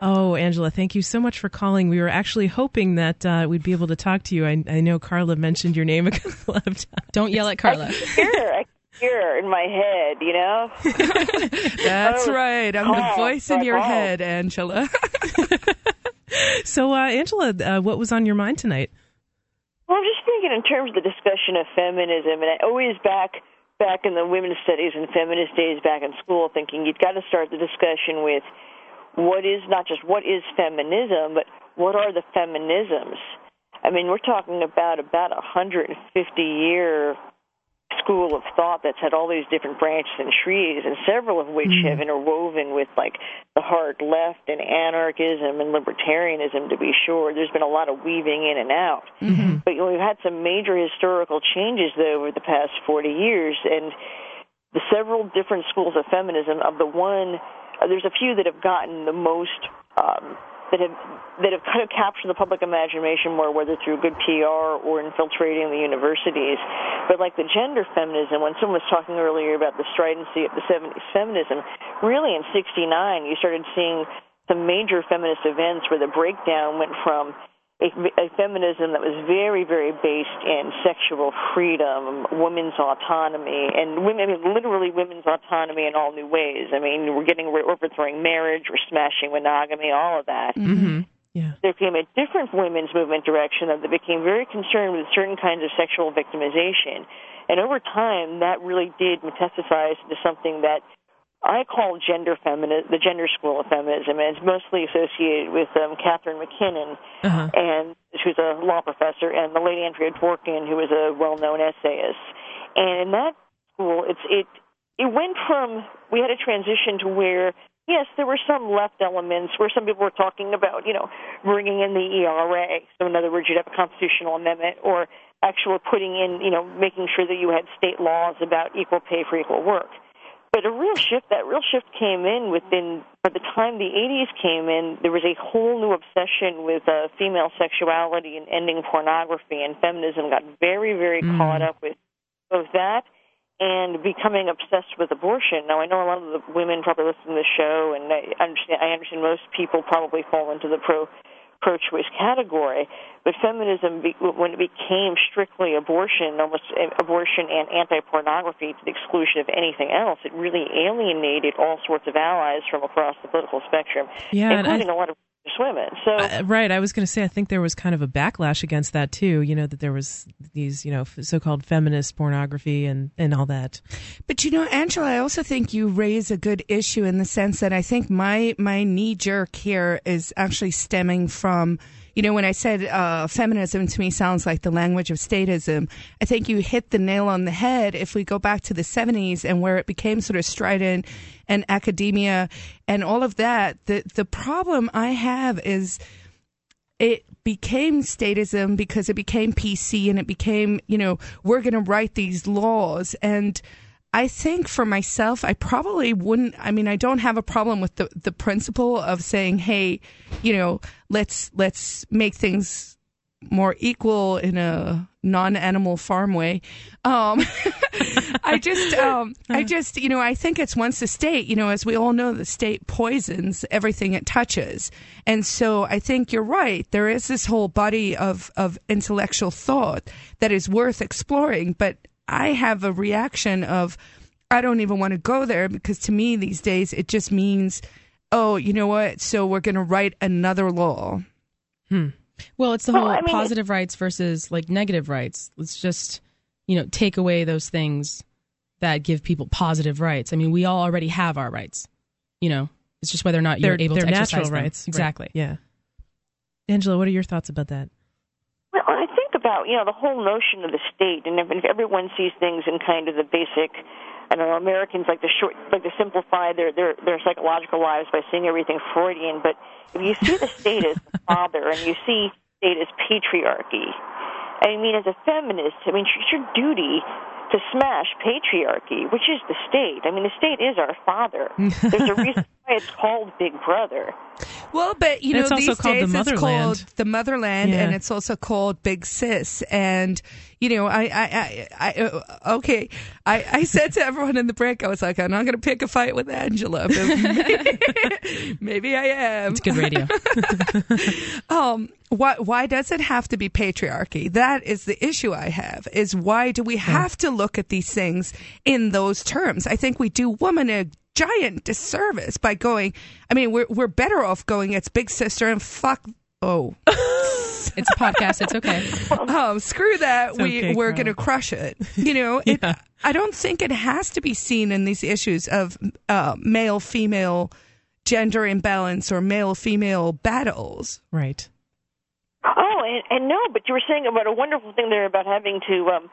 Oh, Angela, thank you so much for calling. We were actually hoping that uh, we'd be able to talk to you. I, I know Carla mentioned your name a couple of times. Don't yell at Carla. I can hear, I can hear in my head, you know? That's oh, right. I'm oh, the voice in your oh. head, Angela. So, uh, Angela, uh, what was on your mind tonight? Well, I'm just thinking in terms of the discussion of feminism, and I always back... back in the women's studies and feminist days back in school, thinking you've got to start the discussion with what is, not just what is feminism, but what are the feminisms? I mean, we're talking about about a one hundred fifty year school of thought that's had all these different branches and trees, and several of which mm-hmm. have interwoven with, like, the hard left and anarchism and libertarianism, to be sure. There's been a lot of weaving in and out. Mm-hmm. But you know, we've had some major historical changes, though, over the past forty years, and the several different schools of feminism, of the one, uh, there's a few that have gotten the most... Um, that have that have kind of captured the public imagination more, whether through good P R or infiltrating the universities. But like the gender feminism, when someone was talking earlier about the stridency of the seventies feminism, really in sixty-nine you started seeing some major feminist events where the breakdown went from a, a feminism that was very, very based in sexual freedom, women's autonomy, and women, I mean, literally women's autonomy in all new ways. I mean, we're getting we're overthrowing marriage, we're smashing monogamy, all of that. Mm-hmm. Yeah. There came a different women's movement direction that became very concerned with certain kinds of sexual victimization, and over time that really did metastasize into something that I call gender femini- the gender school of feminism, and it's mostly associated with um, Catherine McKinnon, uh-huh. and who's a law professor, and the lady Andrea Dworkin, who is a well-known essayist. And in that school, it's it it went from, we had a transition to where, yes, there were some left elements where some people were talking about, you know, bringing in the E R A. So in other words, you'd have a constitutional amendment, or actually putting in, you know, making sure that you had state laws about equal pay for equal work. But a real shift, that real shift came in within, by the time the eighties came in, there was a whole new obsession with uh, female sexuality and ending pornography, and feminism got very, very mm. caught up with both that and becoming obsessed with abortion. Now, I know a lot of the women probably listen to this show, and I understand, I understand most people probably fall into the pro pro-choice category, but feminism, when it became strictly abortion, almost abortion and anti-pornography to the exclusion of anything else, it really alienated all sorts of allies from across the political spectrum, yeah, including I, a lot of women. So, uh, right, I was going to say, I think there was kind of a backlash against that too, you know, that there was these, you know, so-called feminist pornography and, and all that. But, you know, Angela, I also think you raise a good issue in the sense that I think my, my knee-jerk here is actually stemming from, you know, when I said uh, feminism to me sounds like the language of statism, I think you hit the nail on the head if we go back to the seventies and where it became sort of strident and academia and all of that. The, the problem I have is it became statism because it became P C and it became, you know, we're going to write these laws. And I think for myself, I probably wouldn't, I mean, I don't have a problem with the, the principle of saying, hey, you know, let's let's make things more equal in a non-animal farm way. Um, I just, um, I just, you know, I think it's once the state, you know, as we all know, the state poisons everything it touches. And so I think you're right. There is this whole body of, of intellectual thought that is worth exploring, but I have a reaction of, I don't even want to go there because to me these days it just means, oh, you know what? So we're going to write another law. Hmm. Well, it's the well, whole I mean, positive rights versus like negative rights. Let's just, you know, take away those things that give people positive rights. I mean, we all already have our rights, you know, it's just whether or not you're able to exercise them. They're natural rights. Exactly. Right. Yeah. Angela, what are your thoughts about that? Well, I think about, you know, the whole notion of the state, and if everyone sees things in kind of the basic, I don't know, Americans like to short, like to simplify their, their, their psychological lives by seeing everything Freudian, but if you see the state as the father and you see the state as patriarchy, I mean, as a feminist, I mean, it's your duty to smash patriarchy, which is the state. I mean, the state is our father. There's a reason why it's called Big Brother. Well, but, you know, it's these also called days the it's called the motherland, yeah. and it's also called Big Sis. And, you know, I, I, I, I okay, I, I said to everyone in the break, I was like, I'm not going to pick a fight with Angela, but maybe, maybe I am. It's good radio. um, why, why does it have to be patriarchy? That is the issue I have, is why do we have yeah. to look at these things in those terms? I think we do women a giant disservice by going, I mean, we're we're better off going, it's Big Sister and fuck, oh. It's a podcast, it's okay. Um, screw that, it's we, okay, we're going to crush it. You know, yeah. it, I don't think it has to be seen in these issues of uh, male-female gender imbalance or male-female battles. Right. Oh, and, and no, but you were saying about a wonderful thing there about having to um,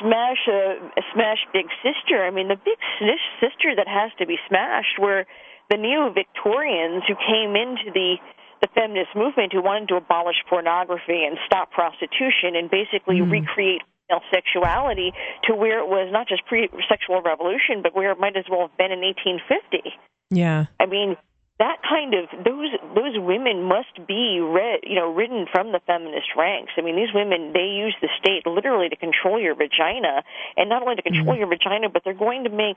smash a, a smash Big Sister. I mean, the Big Sister that has to be smashed were the neo-Victorians who came into the, the feminist movement who wanted to abolish pornography and stop prostitution and basically mm. recreate female sexuality to where it was not just pre-sexual revolution, but where it might as well have been in eighteen fifty. Yeah. I mean, that kind of, those those women must be, read, you know, ridden from the feminist ranks. I mean, these women, they use the state literally to control your vagina, and not only to control mm-hmm. your vagina, but they're going to make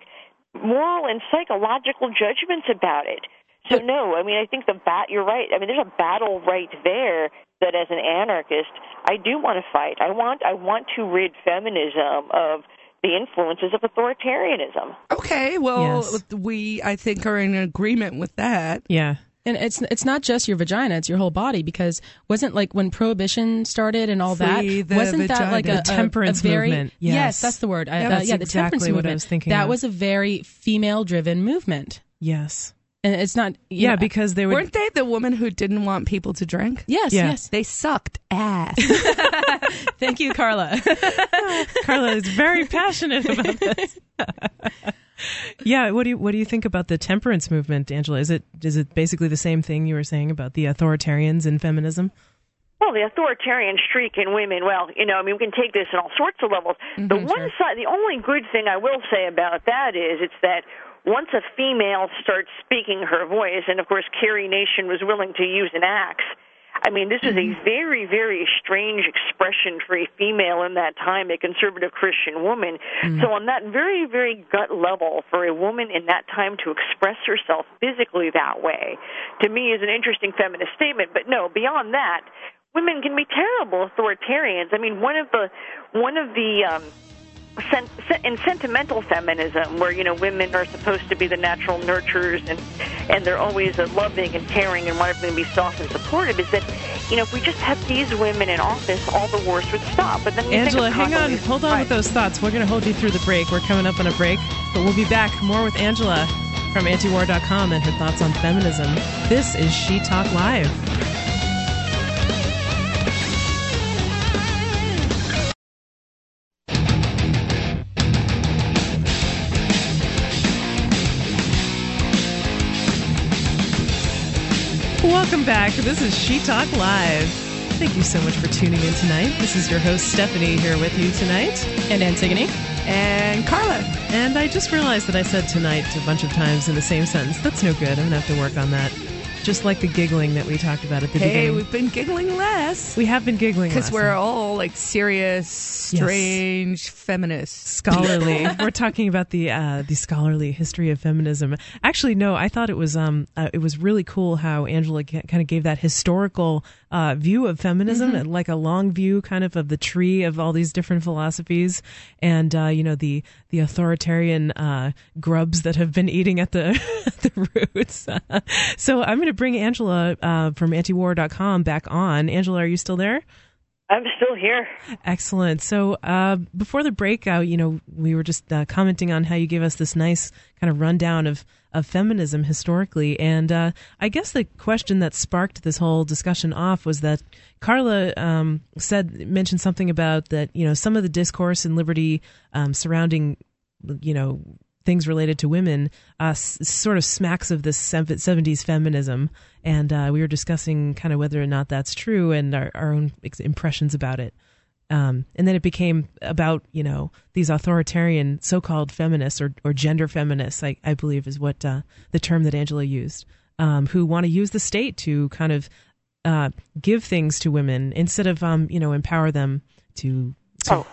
moral and psychological judgments about it. So, but, no, I mean, I think the bat, you're right. I mean, there's a battle right there that as an anarchist, I do want to fight. I want, I want to rid feminism of the influences of authoritarianism. Okay, well, yes. we, I think, are in agreement with that. Yeah. And it's it's not just your vagina, it's your whole body, because wasn't like when Prohibition started and all Free that, wasn't vagina. that like a, a temperance a very, movement? Yes. yes, that's the word. Yeah, I, uh, yeah the exactly temperance movement. What I was thinking that of. was a very female-driven movement. Yes. And it's not... Yeah, know, because they were... Weren't they the woman who didn't want people to drink? Yes, yeah. yes. They sucked ass. Thank you, Carla. Carla is very passionate about this. Yeah, what do you what do you think about the temperance movement, Angela? Is it is it basically the same thing you were saying about the authoritarians in feminism? Well, the authoritarian streak in women, well, you know, I mean, we can take this in all sorts of levels. Mm-hmm, the one sure. side, the only good thing I will say about that is it's that once a female starts speaking her voice, and of course Carrie Nation was willing to use an axe, I mean, this is a very, very strange expression for a female in that time, a conservative Christian woman. Mm-hmm. So on that very, very gut level, for a woman in that time to express herself physically that way, to me is an interesting feminist statement. But no, beyond that, women can be terrible authoritarians. I mean, one of the, one of the, um, Sen- in sentimental feminism, where, you know, women are supposed to be the natural nurturers and, and they're always loving and caring and want everything to be soft and supportive, is that, you know, if we just had these women in office, all the wars would stop. But then Angela, hang on. Hold on with those thoughts. We're going to hold you through the break. We're coming up on a break, but we'll be back more with Angela from antiwar dot com and her thoughts on feminism. This is She Talk Live. Welcome back. This is She Talk Live. Thank you so much for tuning in tonight. This is your host, Stephanie, here with you tonight. And Antigone. And Carla. And I just realized that I said tonight a bunch of times in the same sentence. That's no good. I'm going to have to work on that. Just like the giggling that we talked about at the hey, beginning. Hey, we've been giggling less. We have been giggling less. Because we're all like serious, strange yes. feminists. Scholarly. We're talking about the uh, the scholarly history of feminism. Actually, no, I thought it was um uh, it was really cool how Angela g- kind of gave that historical uh, view of feminism, mm-hmm. and like a long view kind of of the tree of all these different philosophies, and uh, you know, the the authoritarian uh, grubs that have been eating at the, at the roots. So I'm going to bring Angela uh, from antiwar dot com back on. Angela, are you still there? I'm still here. Excellent. So uh, before the break, uh, you know, we were just uh, commenting on how you gave us this nice kind of rundown of, of feminism historically. And uh, I guess the question that sparked this whole discussion off was that Carla um, said, mentioned something about that, you know, some of the discourse in Liberty um, surrounding, you know, things related to women uh, s- sort of smacks of this seventies feminism. And uh, we were discussing kind of whether or not that's true and our, our own ex- impressions about it. Um, and then it became about, you know, these authoritarian so-called feminists or, or gender feminists, I, I believe is what uh, the term that Angela used, um, who want to use the state to kind of uh, give things to women instead of, um, you know, empower them to... to oh.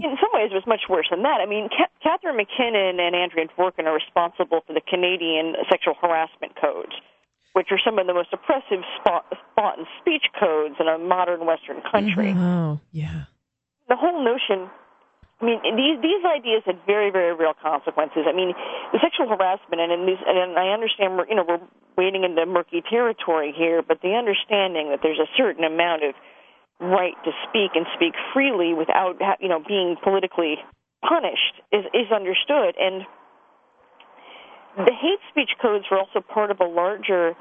In some ways, it was much worse than that. I mean, Ca- Catherine McKinnon and Andrea Dworkin are responsible for the Canadian sexual harassment codes, which are some of the most oppressive spot, spot and speech codes in a modern Western country. Oh, yeah. The whole notion... I mean, these these ideas had very, very real consequences. I mean, the sexual harassment, and in these, and I understand we're, you know, we're wading into murky territory here, but the understanding that there's a certain amount of right to speak and speak freely without, you know, being politically punished is, is understood. And the hate speech codes were also part of a larger,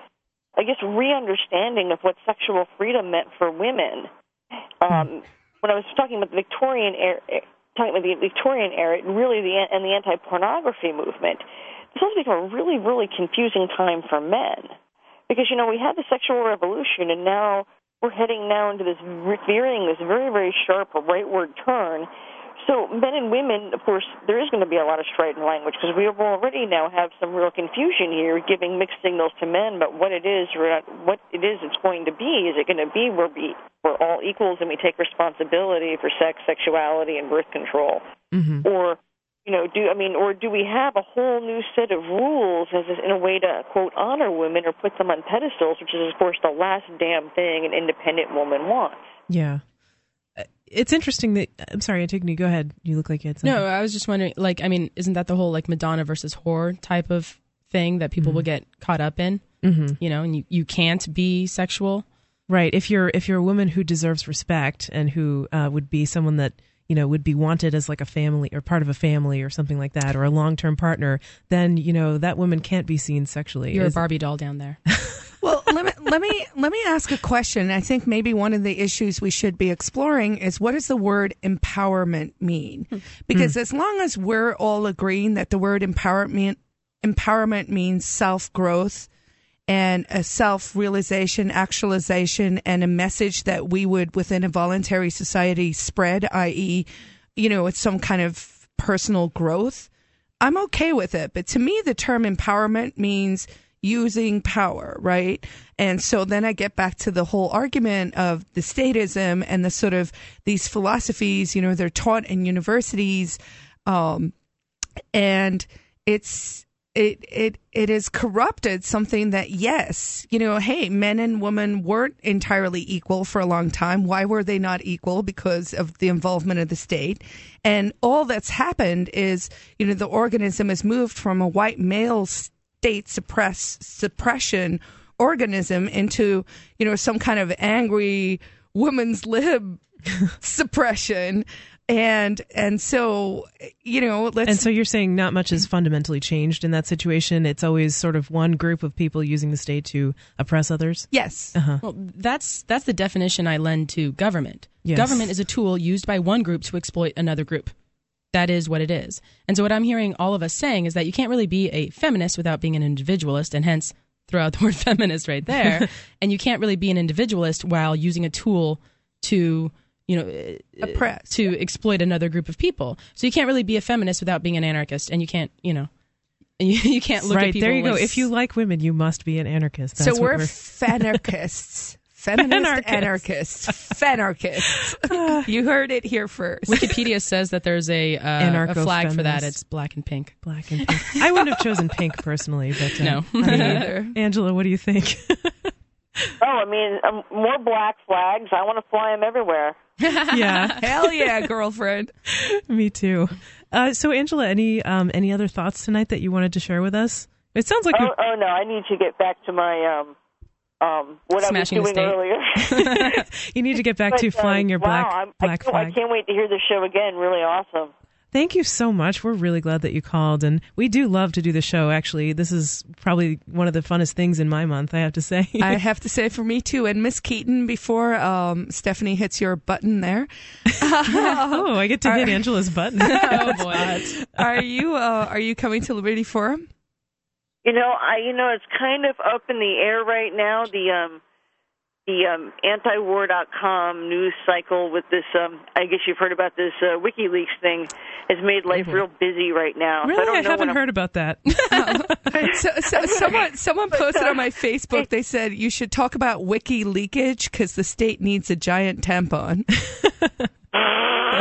I guess, re-understanding of what sexual freedom meant for women. Um, when I was talking about the Victorian era, talking about the Victorian era, really, the and the anti-pornography movement, this also became a really, really confusing time for men, because, you know, we had the sexual revolution, and now we're heading now into this veering, this very, very sharp rightward turn. So men and women, of course, there is going to be a lot of strife in language, because we already now have some real confusion here, giving mixed signals to men. But what it is, what it is, it's going to be. Is it going to be where we're all equals and we take responsibility for sex, sexuality, and birth control, mm-hmm. or you know, do I mean, or do we have a whole new set of rules as in a way to, quote, honor women or put them on pedestals, which is, of course, the last damn thing an independent woman wants. Yeah. It's interesting that, I'm sorry, Antigone, go ahead. You look like you had something. No, I was just wondering, like, I mean, isn't that the whole, like, Madonna versus whore type of thing that people mm-hmm. will get caught up in? mm-hmm. you know, and you, you can't be sexual. Right. If you're if you're a woman who deserves respect and who uh, would be someone that, you know, would be wanted as like a family or part of a family or something like that, or a long term partner, then, you know, that woman can't be seen sexually. You're a Barbie doll down there. Well, let me, let me let me ask a question. I think maybe one of the issues we should be exploring is, what does the word empowerment mean? Because mm. as long as we're all agreeing that the word empowerment empowerment means self-growth and a self-realization, actualization, and a message that we would, within a voluntary society, spread, that is, you know, it's some kind of personal growth, I'm okay with it. But to me, the term empowerment means using power, right? And so then I get back to the whole argument of the statism and the sort of these philosophies, you know, they're taught in universities. Um, and it's, it, it, it has corrupted something that, yes, you know, hey, men and women weren't entirely equal for a long time. Why were they not equal? Because of the involvement of the state. And all that's happened is, you know, the organism has moved from a white male state state suppress suppression organism into, you know, some kind of angry woman's lib suppression. And and so, you know, let's... And so you're saying not much has fundamentally changed in that situation. It's always sort of one group of people using the state to oppress others. Yes. Uh-huh. Well, that's that's the definition I lend to government. Yes. Government is a tool used by one group to exploit another group. That is what it is. And so what I'm hearing all of us saying is that you can't really be a feminist without being an individualist, and hence throw out the word feminist right there. And you can't really be an individualist while using a tool to, you know, oppress, to yeah. exploit another group of people. So you can't really be a feminist without being an anarchist, and you can't, you know, you, you can't look right, at people. Right, there you go. Like, if you like women, you must be an anarchist. That's so we're, we're... fanarchists. Feminist anarchists. Fanarchists. Fanarchists. You heard it here first. Wikipedia says that there's a, uh, a flag for that. It's black and pink. Black and pink. I wouldn't have chosen pink personally, but um, no. I mean, Angela, what do you think? Oh, I mean, um, more black flags. I want to fly them everywhere. Yeah. Hell yeah, girlfriend. Me too. Uh, so, Angela, any um, any other thoughts tonight that you wanted to share with us? It sounds like... Oh, oh no, I need to get back to my... Um, Um, what Smashing I was doing earlier. You need to get back but, to flying um, your black, wow, I'm, black I flag. I can't wait to hear the show again. Really awesome. Thank you so much. We're really glad that you called. And we do love to do the show, actually. This is probably one of the funnest things in my month, I have to say. I have to say, for me, too. And Miss Keaton, before um, Stephanie hits your button there. Oh, I get to are, hit Angela's button. Oh, boy. Are you, uh, are you coming to Liberty Forum? You know, I you know it's kind of up in the air right now. The um, the um, antiwar dot com news cycle with this. Um, I guess you've heard about this uh, WikiLeaks thing. Has made life mm-hmm. real busy right now. Really, so I, don't know I haven't heard about that. No. so, so, someone someone posted on my Facebook. They said you should talk about wiki leakage because the state needs a giant tampon.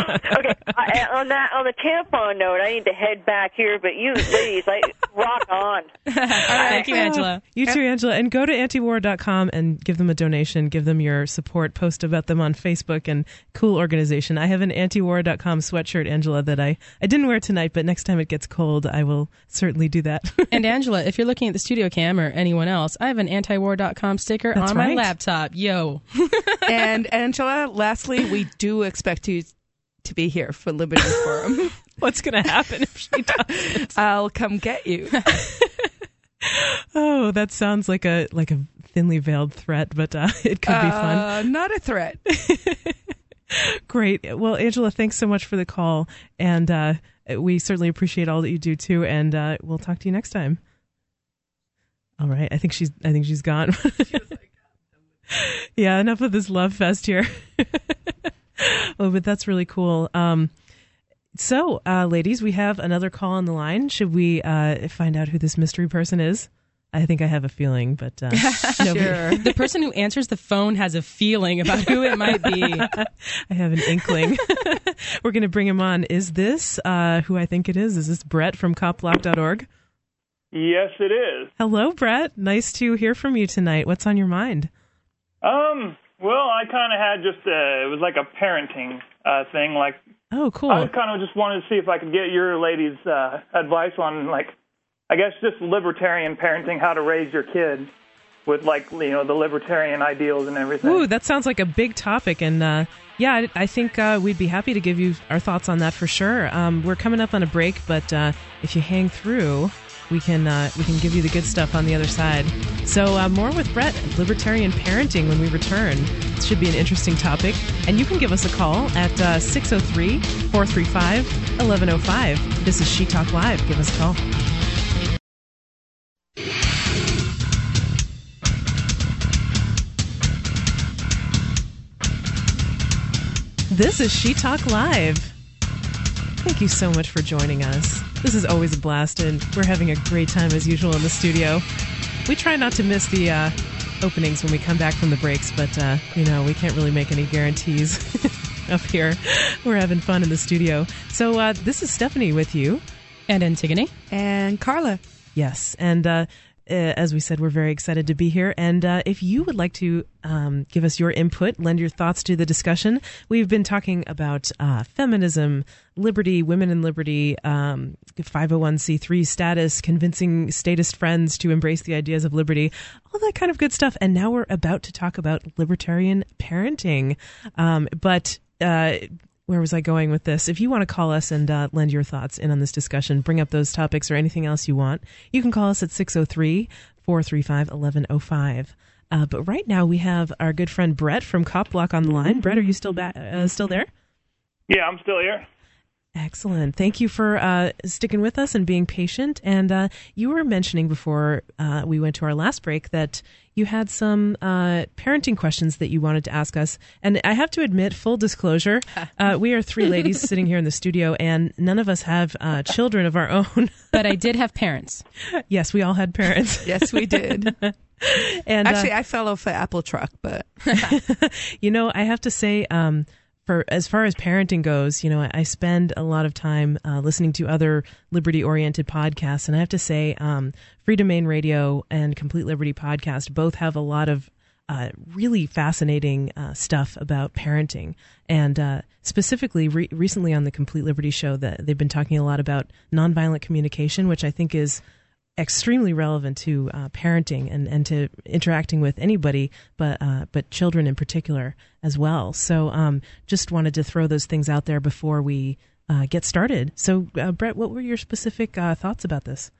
Okay, I, on that on the tampon note, I need to head back here, but you ladies, I rock on. All right, thank you, Angela. You too, Angela. And go to antiwar dot com and give them a donation. Give them your support. Post about them on Facebook, and cool organization. I have an antiwar dot com sweatshirt, Angela, that I, I didn't wear tonight, but next time it gets cold, I will certainly do that. And Angela, if you're looking at the studio cam or anyone else, I have an antiwar dot com sticker That's on right. my laptop. Yo. And Angela, lastly, we do expect you to be here for Liberty Forum. What's going to happen if she doesn't? I'll come get you. Oh, that sounds like a like a thinly veiled threat, but uh, it could uh, be fun. Not a threat. Great. Well, Angela, thanks so much for the call, and uh, we certainly appreciate all that you do too. And uh, we'll talk to you next time. All right. I think she's. I think she's gone. Yeah. Enough of this love fest here. Oh, but that's really cool. Um, so, uh, ladies, we have another call on the line. Should we uh, find out who this mystery person is? I think I have a feeling, but uh, sure. The person who answers the phone has a feeling about who it might be. I have an inkling. We're going to bring him on. Is this uh, who I think it is? Is this Brett from cop block dot org? Yes, it is. Hello, Brett. Nice to hear from you tonight. What's on your mind? Um. Well, I kind of had just a, it was like a parenting uh, thing. Like, oh, cool. I kind of just wanted to see if I could get your ladies' uh, advice on, like, I guess just libertarian parenting, how to raise your kid. with, like, you know, the libertarian ideals and everything. Ooh, that sounds like a big topic. And, uh, yeah, I, I think uh, we'd be happy to give you our thoughts on that for sure. Um, we're coming up on a break, but uh, if you hang through, we can uh, we can give you the good stuff on the other side. So uh, more with Brett, libertarian parenting, when we return. It should be an interesting topic. And you can give us a call at uh, six oh three, four three five, one one oh five. This is She Talk Live. Give us a call. This is She Talk Live. Thank you so much for joining us. This is always a blast, and we're having a great time as usual in the studio. We try not to miss the uh, openings when we come back from the breaks, but, uh, you know, we can't really make any guarantees up here. We're having fun in the studio. So uh, this is Stephanie with you. And Antigone. And Carla. Yes, and uh, as we said, we're very excited to be here. And uh, if you would like to um, give us your input, lend your thoughts to the discussion, we've been talking about uh, feminism, liberty, women in liberty, um, five oh one c three status, convincing statist friends to embrace the ideas of liberty, all that kind of good stuff. And now we're about to talk about libertarian parenting. Um, but uh, where was I going with this? If you want to call us and uh, lend your thoughts in on this discussion, bring up those topics or anything else you want, you can call us at six oh three, four three five, one one oh five. Uh, but right now we have our good friend Brett from Cop Block on the line. Brett, are you still ba- uh, still there? Yeah, I'm still here. Excellent. Thank you for uh, sticking with us and being patient. And uh, you were mentioning before uh, we went to our last break that you had some uh, parenting questions that you wanted to ask us. And I have to admit, full disclosure, uh, we are three ladies sitting here in the studio, and none of us have uh, children of our own. But I did have parents. Yes, we all had parents. Yes, we did. And actually, uh, I fell off an apple truck, but... You know, I have to say... Um, For, as far as parenting goes, you know, I spend a lot of time uh, listening to other liberty-oriented podcasts, and I have to say, um, Free Domain Radio and Complete Liberty Podcast both have a lot of uh, really fascinating uh, stuff about parenting. And uh, specifically, re- recently on the Complete Liberty show, that they've been talking a lot about nonviolent communication, which I think is extremely relevant to uh, parenting and, and to interacting with anybody, but uh, but children in particular as well. So um, just wanted to throw those things out there before we uh, get started. So, uh, Brett, what were your specific uh, thoughts about this?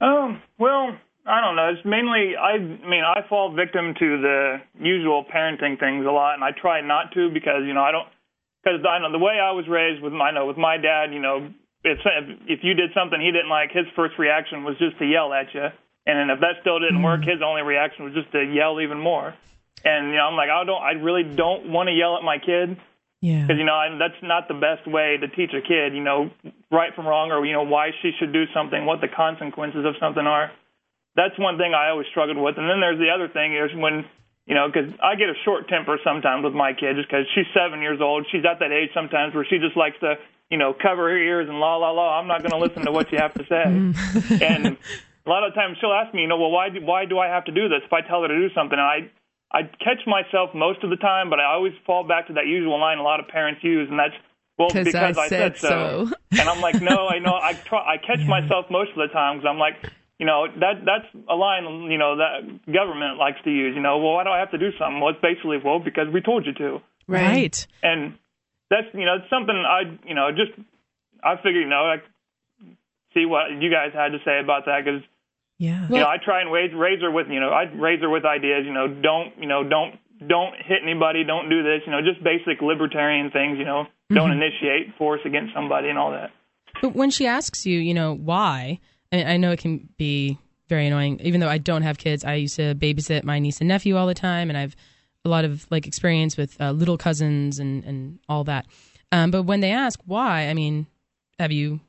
Um, well, I don't know. It's mainly, I mean, I fall victim to the usual parenting things a lot, and I try not to because, you know, I don't, because I know the way I was raised with my, I know with my dad, you know, If, if you did something he didn't like, his first reaction was just to yell at you. And then if that still didn't work, his only reaction was just to yell even more. And, you know, I'm like, I don't, I really don't want to yell at my kid. Yeah. Because, you know, I, that's not the best way to teach a kid, you know, right from wrong or, you know, why she should do something, what the consequences of something are. That's one thing I always struggled with. And then there's the other thing is when, you know, because I get a short temper sometimes with my kid just because she's seven years old. She's at that age sometimes where she just likes to, you know, cover her ears and la, la, la, I'm not going to listen to what you have to say. And a lot of times she'll ask me, you know, well, why do, why do I have to do this if I tell her to do something? And I, I catch myself most of the time, but I always fall back to that usual line a lot of parents use, and that's, well, because I, I said, said so. so. And I'm like, no, I know, I try, I catch yeah. myself most of the time because I'm like, you know, that that's a line, you know, that government likes to use, you know, well, why do I have to do something? Well, it's basically, well, because we told you to. Right. And... that's, you know, it's something I, you know, just, I figured, you know, I see what you guys had to say about that because, yeah. you well, know, I try and raise, raise her with, you know, I raise her with ideas, you know, don't, you know, don't, don't hit anybody, don't do this, you know, just basic libertarian things, you know, mm-hmm. don't initiate force against somebody and all that. But when she asks you, you know, why, I, I know it can be very annoying, even though I don't have kids. I used to babysit my niece and nephew all the time, and I've a lot of like experience with uh, little cousins and, and all that. Um, but when they ask why, I mean, have you,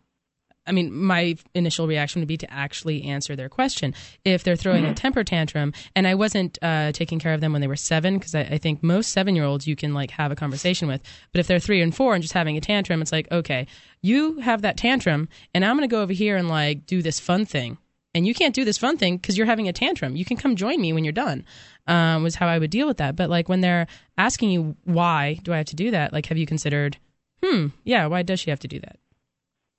I mean, my initial reaction would be to actually answer their question. If they're throwing mm-hmm. a temper tantrum, and I wasn't uh, taking care of them when they were seven, because I, I think most seven-year-olds you can like have a conversation with. But if they're three and four and just having a tantrum, it's like, okay, you have that tantrum and I'm going to go over here and like do this fun thing. And you can't do this fun thing because you're having a tantrum. You can come join me when you're done, um, was how I would deal with that. But like when they're asking you, why do I have to do that? Like, have you considered, hmm, yeah, why does she have to do that?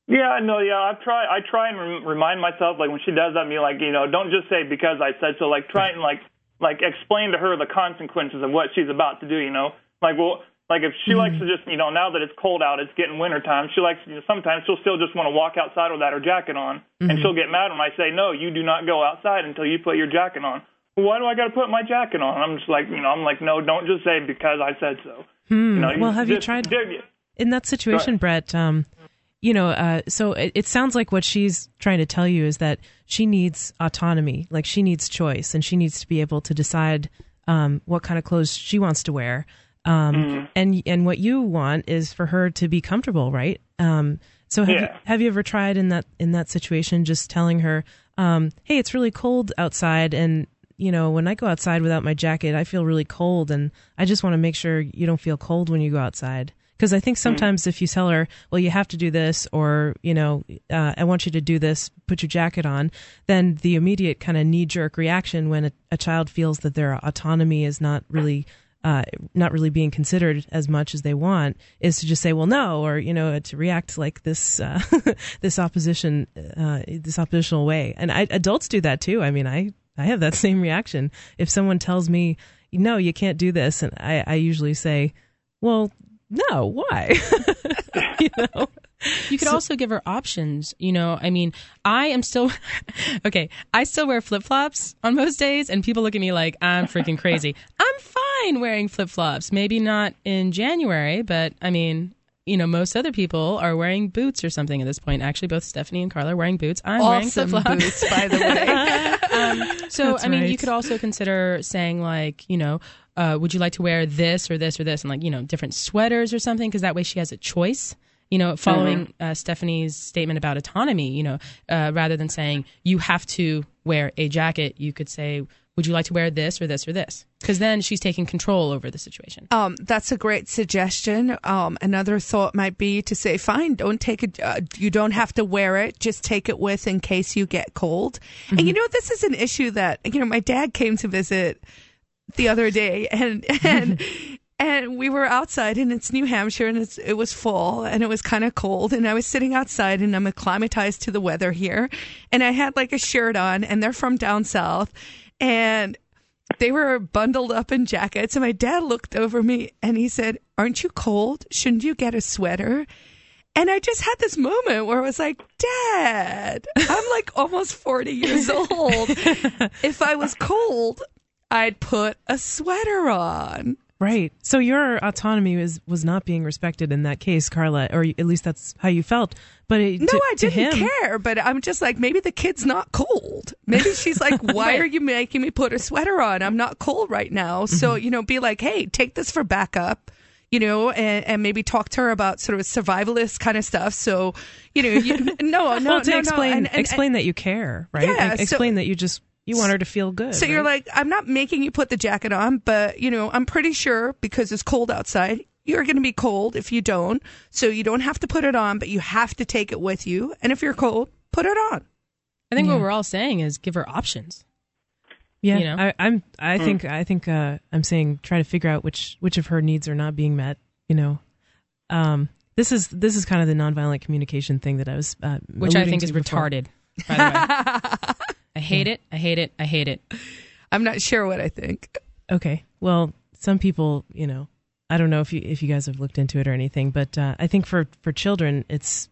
Yeah, no, yeah, I try I try and re- remind myself, like when she does that, I'm like, you know, don't just say because I said so. Like try and like like, explain to her the consequences of what she's about to do, you know? Like, well, like, if she mm-hmm. likes to just, you know, now that it's cold out, it's getting wintertime, she likes, you know, sometimes she'll still just want to walk outside without her jacket on, mm-hmm. and she'll get mad when I say, no, you do not go outside until you put your jacket on. Well, why do I got to put my jacket on? I'm just like, you know, I'm like, no, don't just say because I said so. Hmm. You know, well, have just, you tried... Dig- in that situation, Brett, um, you know, uh, so it, it sounds like what she's trying to tell you is that she needs autonomy, like she needs choice, and she needs to be able to decide um, what kind of clothes she wants to wear. Um, mm-hmm. And and what you want is for her to be comfortable, right? Um, so have, yeah. you, have you ever tried in that in that situation just telling her, um, hey, it's really cold outside, and you know, when I go outside without my jacket, I feel really cold, and I just want to make sure you don't feel cold when you go outside. Because I think sometimes mm-hmm. if you tell her, well, you have to do this, or, you know, uh, I want you to do this, put your jacket on, then the immediate kind of knee-jerk reaction when a, a child feels that their autonomy is not really uh, not really being considered as much as they want is to just say, well, no, or, you know, to react like this uh, this opposition, uh, this oppositional way. And I, adults do that, too. I mean, I, I have that same reaction. If someone tells me, no, you can't do this, and I, I usually say, well... no, why? You know, you could so, also give her options. You know, I mean, I am still okay. I still wear flip flops on most days, and people look at me like I'm freaking crazy. I'm fine wearing flip flops. Maybe not in January, but I mean, you know, most other people are wearing boots or something at this point. Actually, both Stephanie and Carla are wearing boots. I'm awesome wearing flip flops, by the way. um, so, That's I mean, right. you could also consider saying like, you know. Uh, would you like to wear this or this or this? And like, you know, different sweaters or something, because that way she has a choice, you know, following mm-hmm. uh, Stephanie's statement about autonomy, you know, uh, rather than saying you have to wear a jacket, you could say, would you like to wear this or this or this? Because then she's taking control over the situation. Um, that's a great suggestion. Um, another thought might be to say, fine, don't take it. Uh, you don't have to wear it. Just take it with in case you get cold. Mm-hmm. And, you know, this is an issue that, you know, my dad came to visit the other day, and and and we were outside, and it's New Hampshire, and it's, it was fall, and it was kind of cold, and I was sitting outside, and I'm acclimatized to the weather here, and I had like a shirt on, and they're from down south, and they were bundled up in jackets, and my dad looked over me, and he said, "Aren't you cold? Shouldn't you get a sweater?" And I just had this moment where I was like, Dad, I'm like almost forty years old. If I was cold, I'd put a sweater on. Right. So your autonomy was, was not being respected in that case, Carla, or at least that's how you felt. But it, no, to, I didn't him, care. But I'm just like, maybe the kid's not cold. Maybe she's like, why right. are you making me put a sweater on? I'm not cold right now. So, mm-hmm. you know, be like, hey, take this for backup, you know, and, and maybe talk to her about sort of survivalist kind of stuff. So, you know, you, no, no, well, to no, explain, no. And, and, explain and, that you care, right? Yeah, e- explain so, that you just... you want her to feel good. So right? You're like, I'm not making you put the jacket on, but, you know, I'm pretty sure because it's cold outside, you're going to be cold if you don't. So you don't have to put it on, but you have to take it with you. And if you're cold, put it on. I think yeah. what we're all saying is give her options. Yeah, you know? I, I'm. I think. Mm. I think. Uh, I'm saying try to figure out which which of her needs are not being met. You know, um, this is this is kind of the nonviolent communication thing that I was, uh, which I think is before. retarded. By the way. I hate it. I hate it. I hate it. I'm not sure what I think. Okay. Well, some people, you know, I don't know if you if you guys have looked into it or anything, but uh, I think for, for children, it's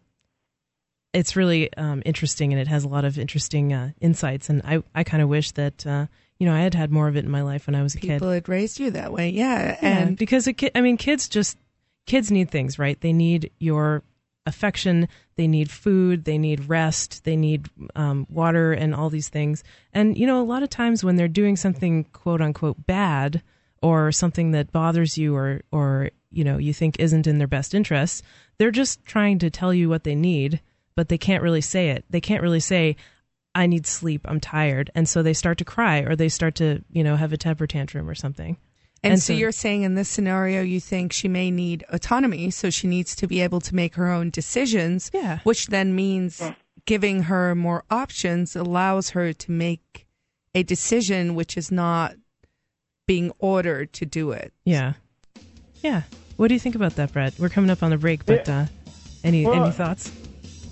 it's really um, interesting, and it has a lot of interesting uh, insights. And I, I kind of wish that, uh, you know, I had had more of it in my life when I was a people kid. People had raised you that way. Yeah. And yeah, because, it, I mean, kids just kids need things, right? They need your affection, they need food, they need rest, they need um, water and all these things. And, you know, a lot of times when they're doing something, quote unquote, bad or something that bothers you or, or you know, you think isn't in their best interests, they're just trying to tell you what they need, but they can't really say it. They can't really say, I need sleep, I'm tired. And so they start to cry or they start to, you know, have a temper tantrum or something. And, and so, so you're saying in this scenario, you think she may need autonomy, so she needs to be able to make her own decisions, yeah. which then means giving her more options allows her to make a decision which is not being ordered to do it. Yeah. Yeah. What do you think about that, Brett? We're coming up on the break, but uh, any well, any thoughts?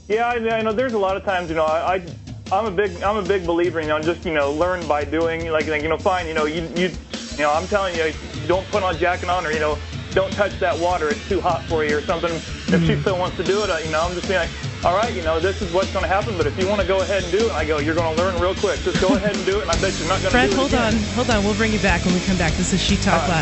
Yeah, I, I know there's a lot of times, you know, I... I I'm a big I'm a big believer, you know, just, you know, learn by doing. Like, like you know, fine, you know, you you you know, I'm telling you, don't put on a jacket on, or you know, don't touch that water, it's too hot for you or something. Mm-hmm. If she still wants to do it, you know, I'm just being like, all right, you know, this is what's going to happen, but if you want to go ahead and do it, I go, you're going to learn real quick. Just go ahead and do it, and I bet you're not going to do it. Brett, hold on, hold on. We'll bring you back when we come back. This is She Talk Live.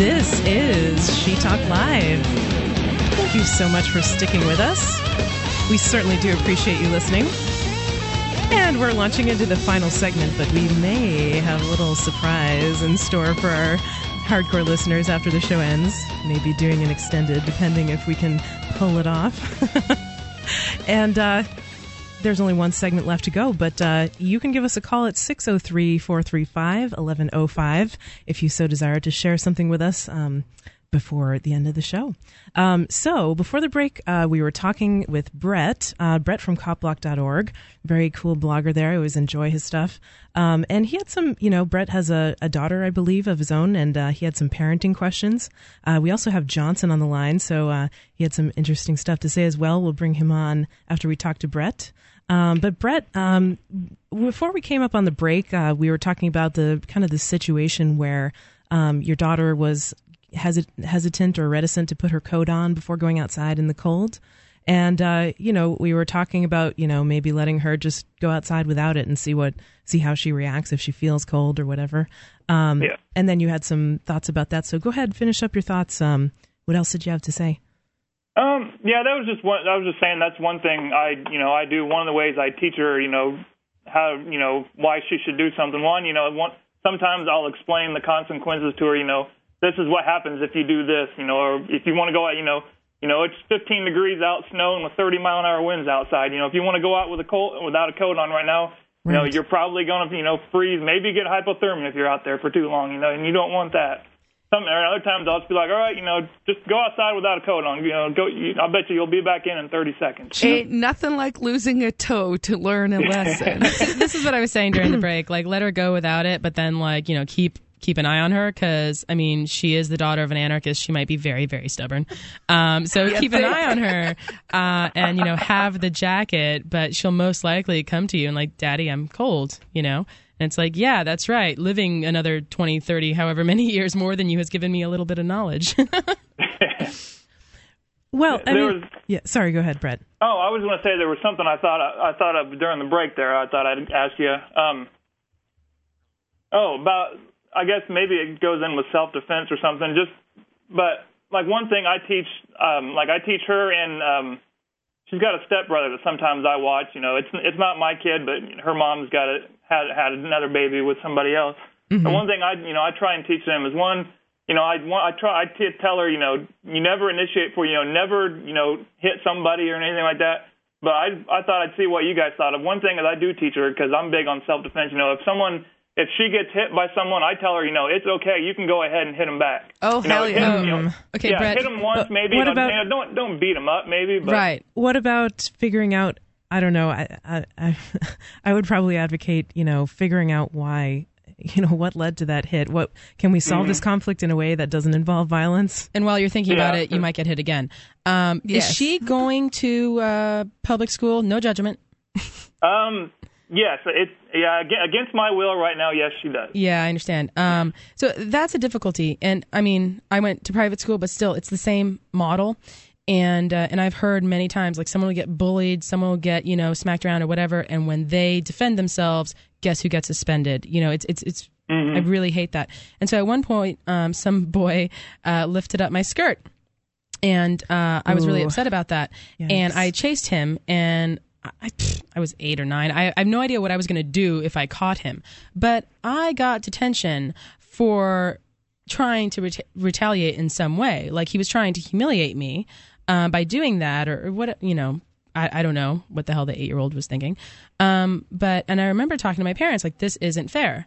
This is She Talk Live. Thank you so much for sticking with us. We certainly do appreciate you listening. And we're launching into the final segment, but we may have a little surprise in store for our hardcore listeners after the show ends. Maybe doing an extended, depending if we can pull it off. And uh, there's only one segment left to go, but uh, you can give us a call at six oh three, four three five, one one oh five if you so desire to share something with us um, before the end of the show. Um, so before the break, uh, we were talking with Brett, uh, Brett from cop block dot org, very cool blogger there. I always enjoy his stuff. Um, and he had some, you know, Brett has a, a daughter, I believe, of his own, and uh, he had some parenting questions. Uh, we also have Johnson on the line, so uh, he had some interesting stuff to say as well. We'll bring him on after we talk to Brett. Um, but Brett, um, before we came up on the break, uh, we were talking about the kind of the situation where um, your daughter was hesitant or reticent to put her coat on before going outside in the cold. And, uh, you know, we were talking about, you know, maybe letting her just go outside without it and see what, see how she reacts if she feels cold or whatever. Um, yeah. And then you had some thoughts about that. So go ahead, finish up your thoughts. Um, what else did you have to say? Um, yeah, that was just one, I was just saying that's one thing I, you know, I do. One of the ways I teach her, you know, how, you know, why she should do something. One, you know, one, sometimes I'll explain the consequences to her, you know, this is what happens if you do this, you know, or if you want to go out, you know, you know, it's fifteen degrees out, snow, and with thirty mile an hour winds outside. You know, if you want to go out with a coat, without a coat on right now, you right. know, you're probably going to, you know, freeze, maybe get hypothermia if you're out there for too long, you know, and you don't want that. Some other times I'll just be like, all right, you know, just go outside without a coat on. You know, go. You, I'll bet you you'll be back in in thirty seconds. You know? Ain't nothing like losing a toe to learn a lesson. this, is, this is what I was saying during the break. Like, let her go without it, but then, like, you know, keep. keep an eye on her because, I mean, she is the daughter of an anarchist. She might be very, very stubborn. Um, so yes, keep an eye on her uh, and, you know, have the jacket, but she'll most likely come to you and like, Daddy, I'm cold, you know? And it's like, yeah, that's right. Living another twenty, thirty, however many years more than you has given me a little bit of knowledge. Well, I mean, was, yeah, sorry, go ahead, Brett. Oh, I was going to say there was something I thought I, I thought of during the break there. I thought I'd ask you. Um, oh, about... I guess maybe it goes in with self-defense or something. Just, but like one thing I teach, um, like I teach her, and um, she's got a stepbrother that sometimes I watch. You know, it's it's not my kid, but her mom's got a, had had another baby with somebody else. Mm-hmm. And one thing I, you know, I try and teach them is one, you know, I I try I t- tell her, you know, you never initiate for, you know, never, you know, hit somebody or anything like that. But I I thought I'd see what you guys thought of. One thing is I do teach her because I'm big on self-defense. You know, if someone If she gets hit by someone, I tell her, you know, it's okay. You can go ahead and hit him back. Oh, you know, hell yeah. Him, you know, okay, yeah, Brett, hit him once, maybe. What about, you know, don't don't beat him up, maybe. But. Right. What about figuring out, I don't know, I, I, I, I would probably advocate, you know, figuring out why, you know, what led to that hit? What can we solve mm-hmm. this conflict in a way that doesn't involve violence? And while you're thinking yeah. about it, you might get hit again. Um, yes. Is she going to uh, public school? No judgment. um. Yes, it's yeah against my will right now. Yes, she does. Yeah, I understand. Um, so that's a difficulty, and I mean, I went to private school, but still, it's the same model. And uh, and I've heard many times, like someone will get bullied, someone will get you know smacked around or whatever, and when they defend themselves, guess who gets suspended? You know, it's it's it's. Mm-hmm. I really hate that. And so at one point, um, some boy uh, lifted up my skirt, and uh, I was Ooh. really upset about that. Yikes. And I chased him and. I, I was eight or nine. I, I have no idea what I was going to do if I caught him. But I got detention for trying to reta- retaliate in some way. Like he was trying to humiliate me uh, by doing that or, or what, you know, I, I don't know what the hell the eight-year-old was thinking. Um, but and I remember talking to my parents like, this isn't fair.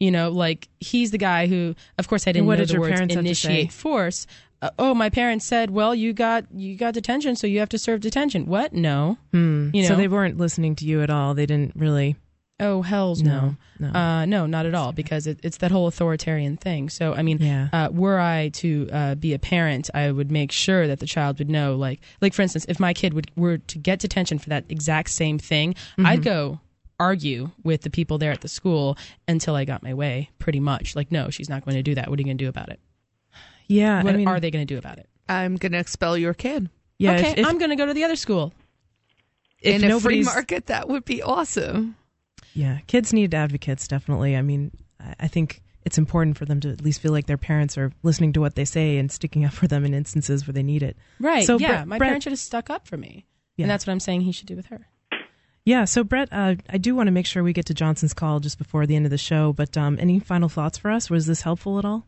You know, like he's the guy who, of course, I didn't know the words initiate force. Uh, oh, my parents said, well, you got you got detention, so you have to serve detention. What? No. Hmm. You know? So they weren't listening to you at all. They didn't really Oh, hells no. No, no, uh, no not at all, because it, it's that whole authoritarian thing. So, I mean, yeah. uh, were I to uh, be a parent, I would make sure that the child would know, like, like for instance, if my kid would, were to get detention for that exact same thing, mm-hmm. I'd go argue with the people there at the school until I got my way, pretty much. Like, no, she's not going to do that. What are you going to do about it? Yeah. What I mean, are they going to do about it? I'm going to expel your kid. Yeah, okay, if, if, I'm going to go to the other school. If in a free market, that would be awesome. Yeah, kids need advocates, definitely. I mean, I think it's important for them to at least feel like their parents are listening to what they say and sticking up for them in instances where they need it. Right, so yeah. Brett, my Brett, parents should have stuck up for me. Yeah. And that's what I'm saying he should do with her. Yeah, so Brett, uh, I do want to make sure we get to Johnson's call just before the end of the show, but um, any final thoughts for us? Was this helpful at all?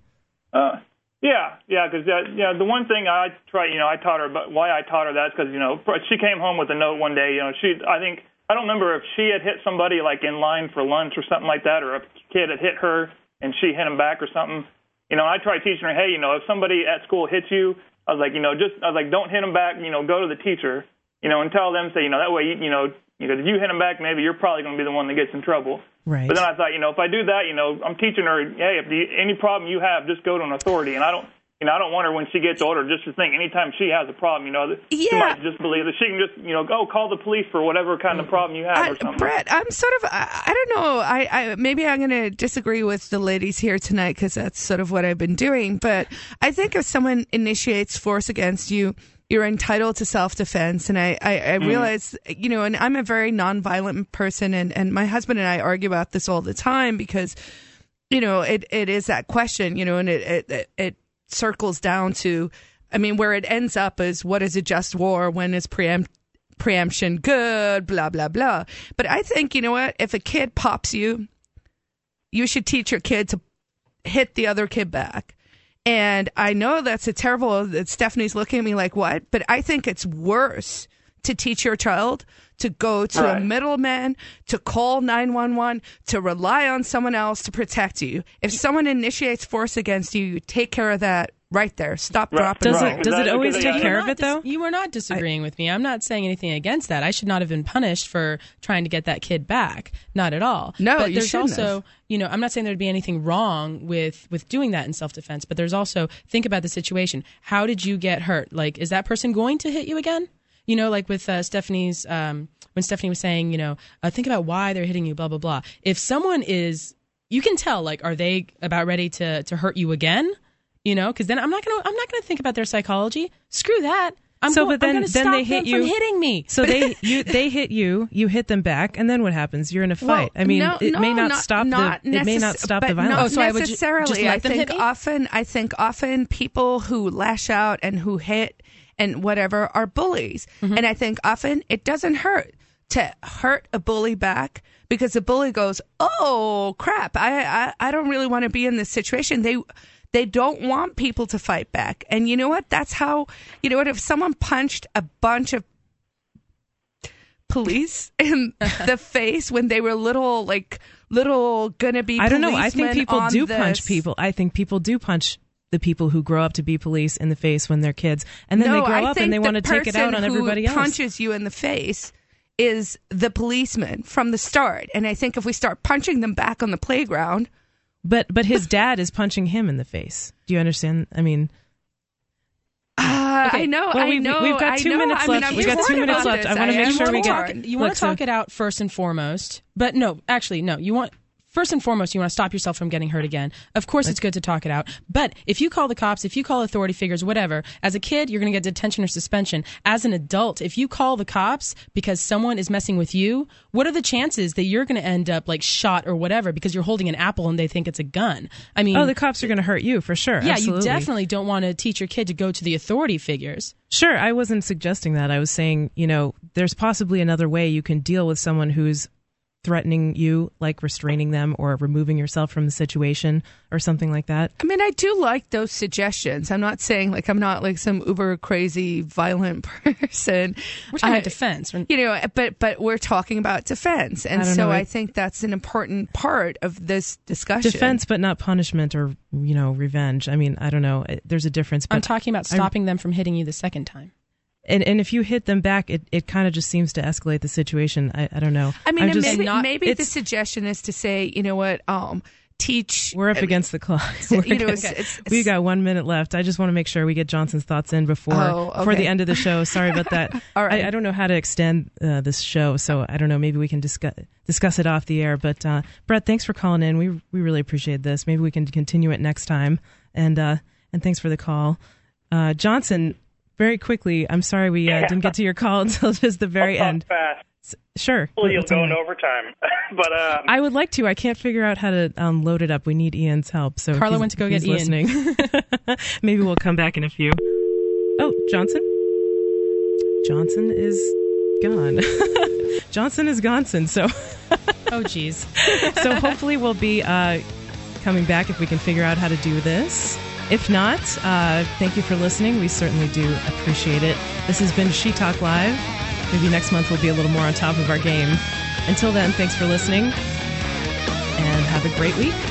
Uh Yeah, yeah, because uh, yeah, the one thing I try, you know, I taught her, but why I taught her that is because, you know, she came home with a note one day, you know, she, I think, I don't remember if she had hit somebody like in line for lunch or something like that, or if a kid had hit her and she hit him back or something. You know, I tried teaching her, hey, you know, if somebody at school hits you, I was like, you know, just, I was like, don't hit them back, you know, go to the teacher, you know, and tell them, say, you know, that way, you, you know, because if you hit them back, maybe you're probably going to be the one that gets in trouble. Right. But then I thought, you know, if I do that, you know, I'm teaching her, hey, if the, any problem you have, just go to an authority. And I don't, you know, I don't want her when she gets older just to think anytime she has a problem, you know, yeah. she might just believe that she can just, you know, go call the police for whatever kind of problem you have I, or something. Brett, I'm sort of, I, I don't know, I, I maybe I'm going to disagree with the ladies here tonight because that's sort of what I've been doing. But I think if someone initiates force against you, you're entitled to self-defense. And I, I, I realize, you know, and I'm a very nonviolent person, and, and my husband and I argue about this all the time because, you know, it, it is that question, you know, and it, it, it circles down to, I mean, where it ends up is what is a just war? When is preempt, preemption good? Blah, blah, blah. But I think, you know what, if a kid pops you, you should teach your kid to hit the other kid back. And I know that's a terrible, that Stephanie's looking at me like, what? But I think it's worse to teach your child to go to right. a middleman, to call nine one one, to rely on someone else to protect you. If someone initiates force against you, you take care of that right there. Stop, right. drop, does and roll. It, does it always take yeah. care of it, dis- though? You were not disagreeing I, with me. I'm not saying anything against that. I should not have been punished for trying to get that kid back. Not at all. No, but you there's shouldn't also, have. You know, I'm not saying there'd be anything wrong with, with doing that in self-defense, but there's also, think about the situation. How did you get hurt? Like, is that person going to hit you again? You know, like with uh, Stephanie's, um, when Stephanie was saying, you know, uh, think about why they're hitting you, blah, blah, blah. If someone is, you can tell, like, are they about ready to, to hurt you again? You know, because then I'm not gonna I'm not gonna think about their psychology. Screw that. I'm so, going, but then, I'm then stop they hit them you from hitting me. So they you they hit you, you hit them back, and then what happens? You're in a fight. Well, I mean, no, it, no, may not not, stop not the, necess- it may not stop the violence. Not oh, so I would necessarily. Just let I them think hit me? often I think often people who lash out and who hit and whatever are bullies, mm-hmm. and I think often it doesn't hurt to hurt a bully back. Because the bully goes, oh crap, I I, I don't really want to be in this situation. They. They don't want people to fight back. And you know what? That's how, you know what? If someone punched a bunch of police in the face when they were little, like little gonna be policemen. I don't know. I think people do this. punch people. I think people do punch the people who grow up to be police in the face when they're kids. And then no, they grow I up and they the want to take it out on everybody else. Punches you in the face is the policeman from the start. And I think if we start punching them back on the playground, But but his dad is punching him in the face. Do you understand? I mean, uh, okay. I know. Well, I know. We've got two minutes left. We've got two minutes left. I want to make sure we get. You want to talk it out first and foremost. But no, actually, no. You want first and foremost, you want to stop yourself from getting hurt again. Of course, it's good to talk it out. But if you call the cops, if you call authority figures, whatever, as a kid, you're going to get detention or suspension. As an adult, if you call the cops because someone is messing with you, what are the chances that you're going to end up like shot or whatever because you're holding an apple and they think it's a gun? I mean, oh, the cops are going to hurt you for sure. Yeah, absolutely. You definitely don't want to teach your kid to go to the authority figures. Sure, I wasn't suggesting that. I was saying, you know, there's possibly another way you can deal with someone who's threatening you, like restraining them or removing yourself from the situation or something like that. I mean, I do like those suggestions. I'm not saying like I'm not like some uber crazy violent person. We're talking I, about defense, you know, but but we're talking about defense, and I so know, I, I think that's an important part of this discussion. Defense, but not punishment or you know revenge. I mean, I don't know. There's a difference. But I'm talking about stopping I, them from hitting you the second time. And and if you hit them back, it, it kind of just seems to escalate the situation. I, I don't know. I mean, just, maybe, not, maybe the suggestion is to say, you know what, um, teach. We're up I against mean, the clock. We're you know, it's, it's, it's, we got one minute left. I just want to make sure we get Johnson's thoughts in before oh, okay. before the end of the show. Sorry about that. All right. I, I don't know how to extend uh, this show, so I don't know. Maybe we can discuss discuss it off the air. But uh, Brett, thanks for calling in. We we really appreciate this. Maybe we can continue it next time. And uh, and thanks for the call, uh, Johnson. Very quickly, I'm sorry we uh, didn't get to your call until just the very I'll talk end. Fast. S- sure. Well, you'll go in overtime. but um, I would like to. I can't figure out how to um, load it up. We need Ian's help. So Carla went to go get Ian. Listening. Maybe we'll come back in a few. Oh, Johnson? Johnson is gone. Johnson is Gonson. So. oh, geez. so hopefully we'll be uh, coming back if we can figure out how to do this. If not, uh, thank you for listening. We certainly do appreciate it. This has been She Talk Live. Maybe next month we'll be a little more on top of our game. Until then, thanks for listening, and have a great week.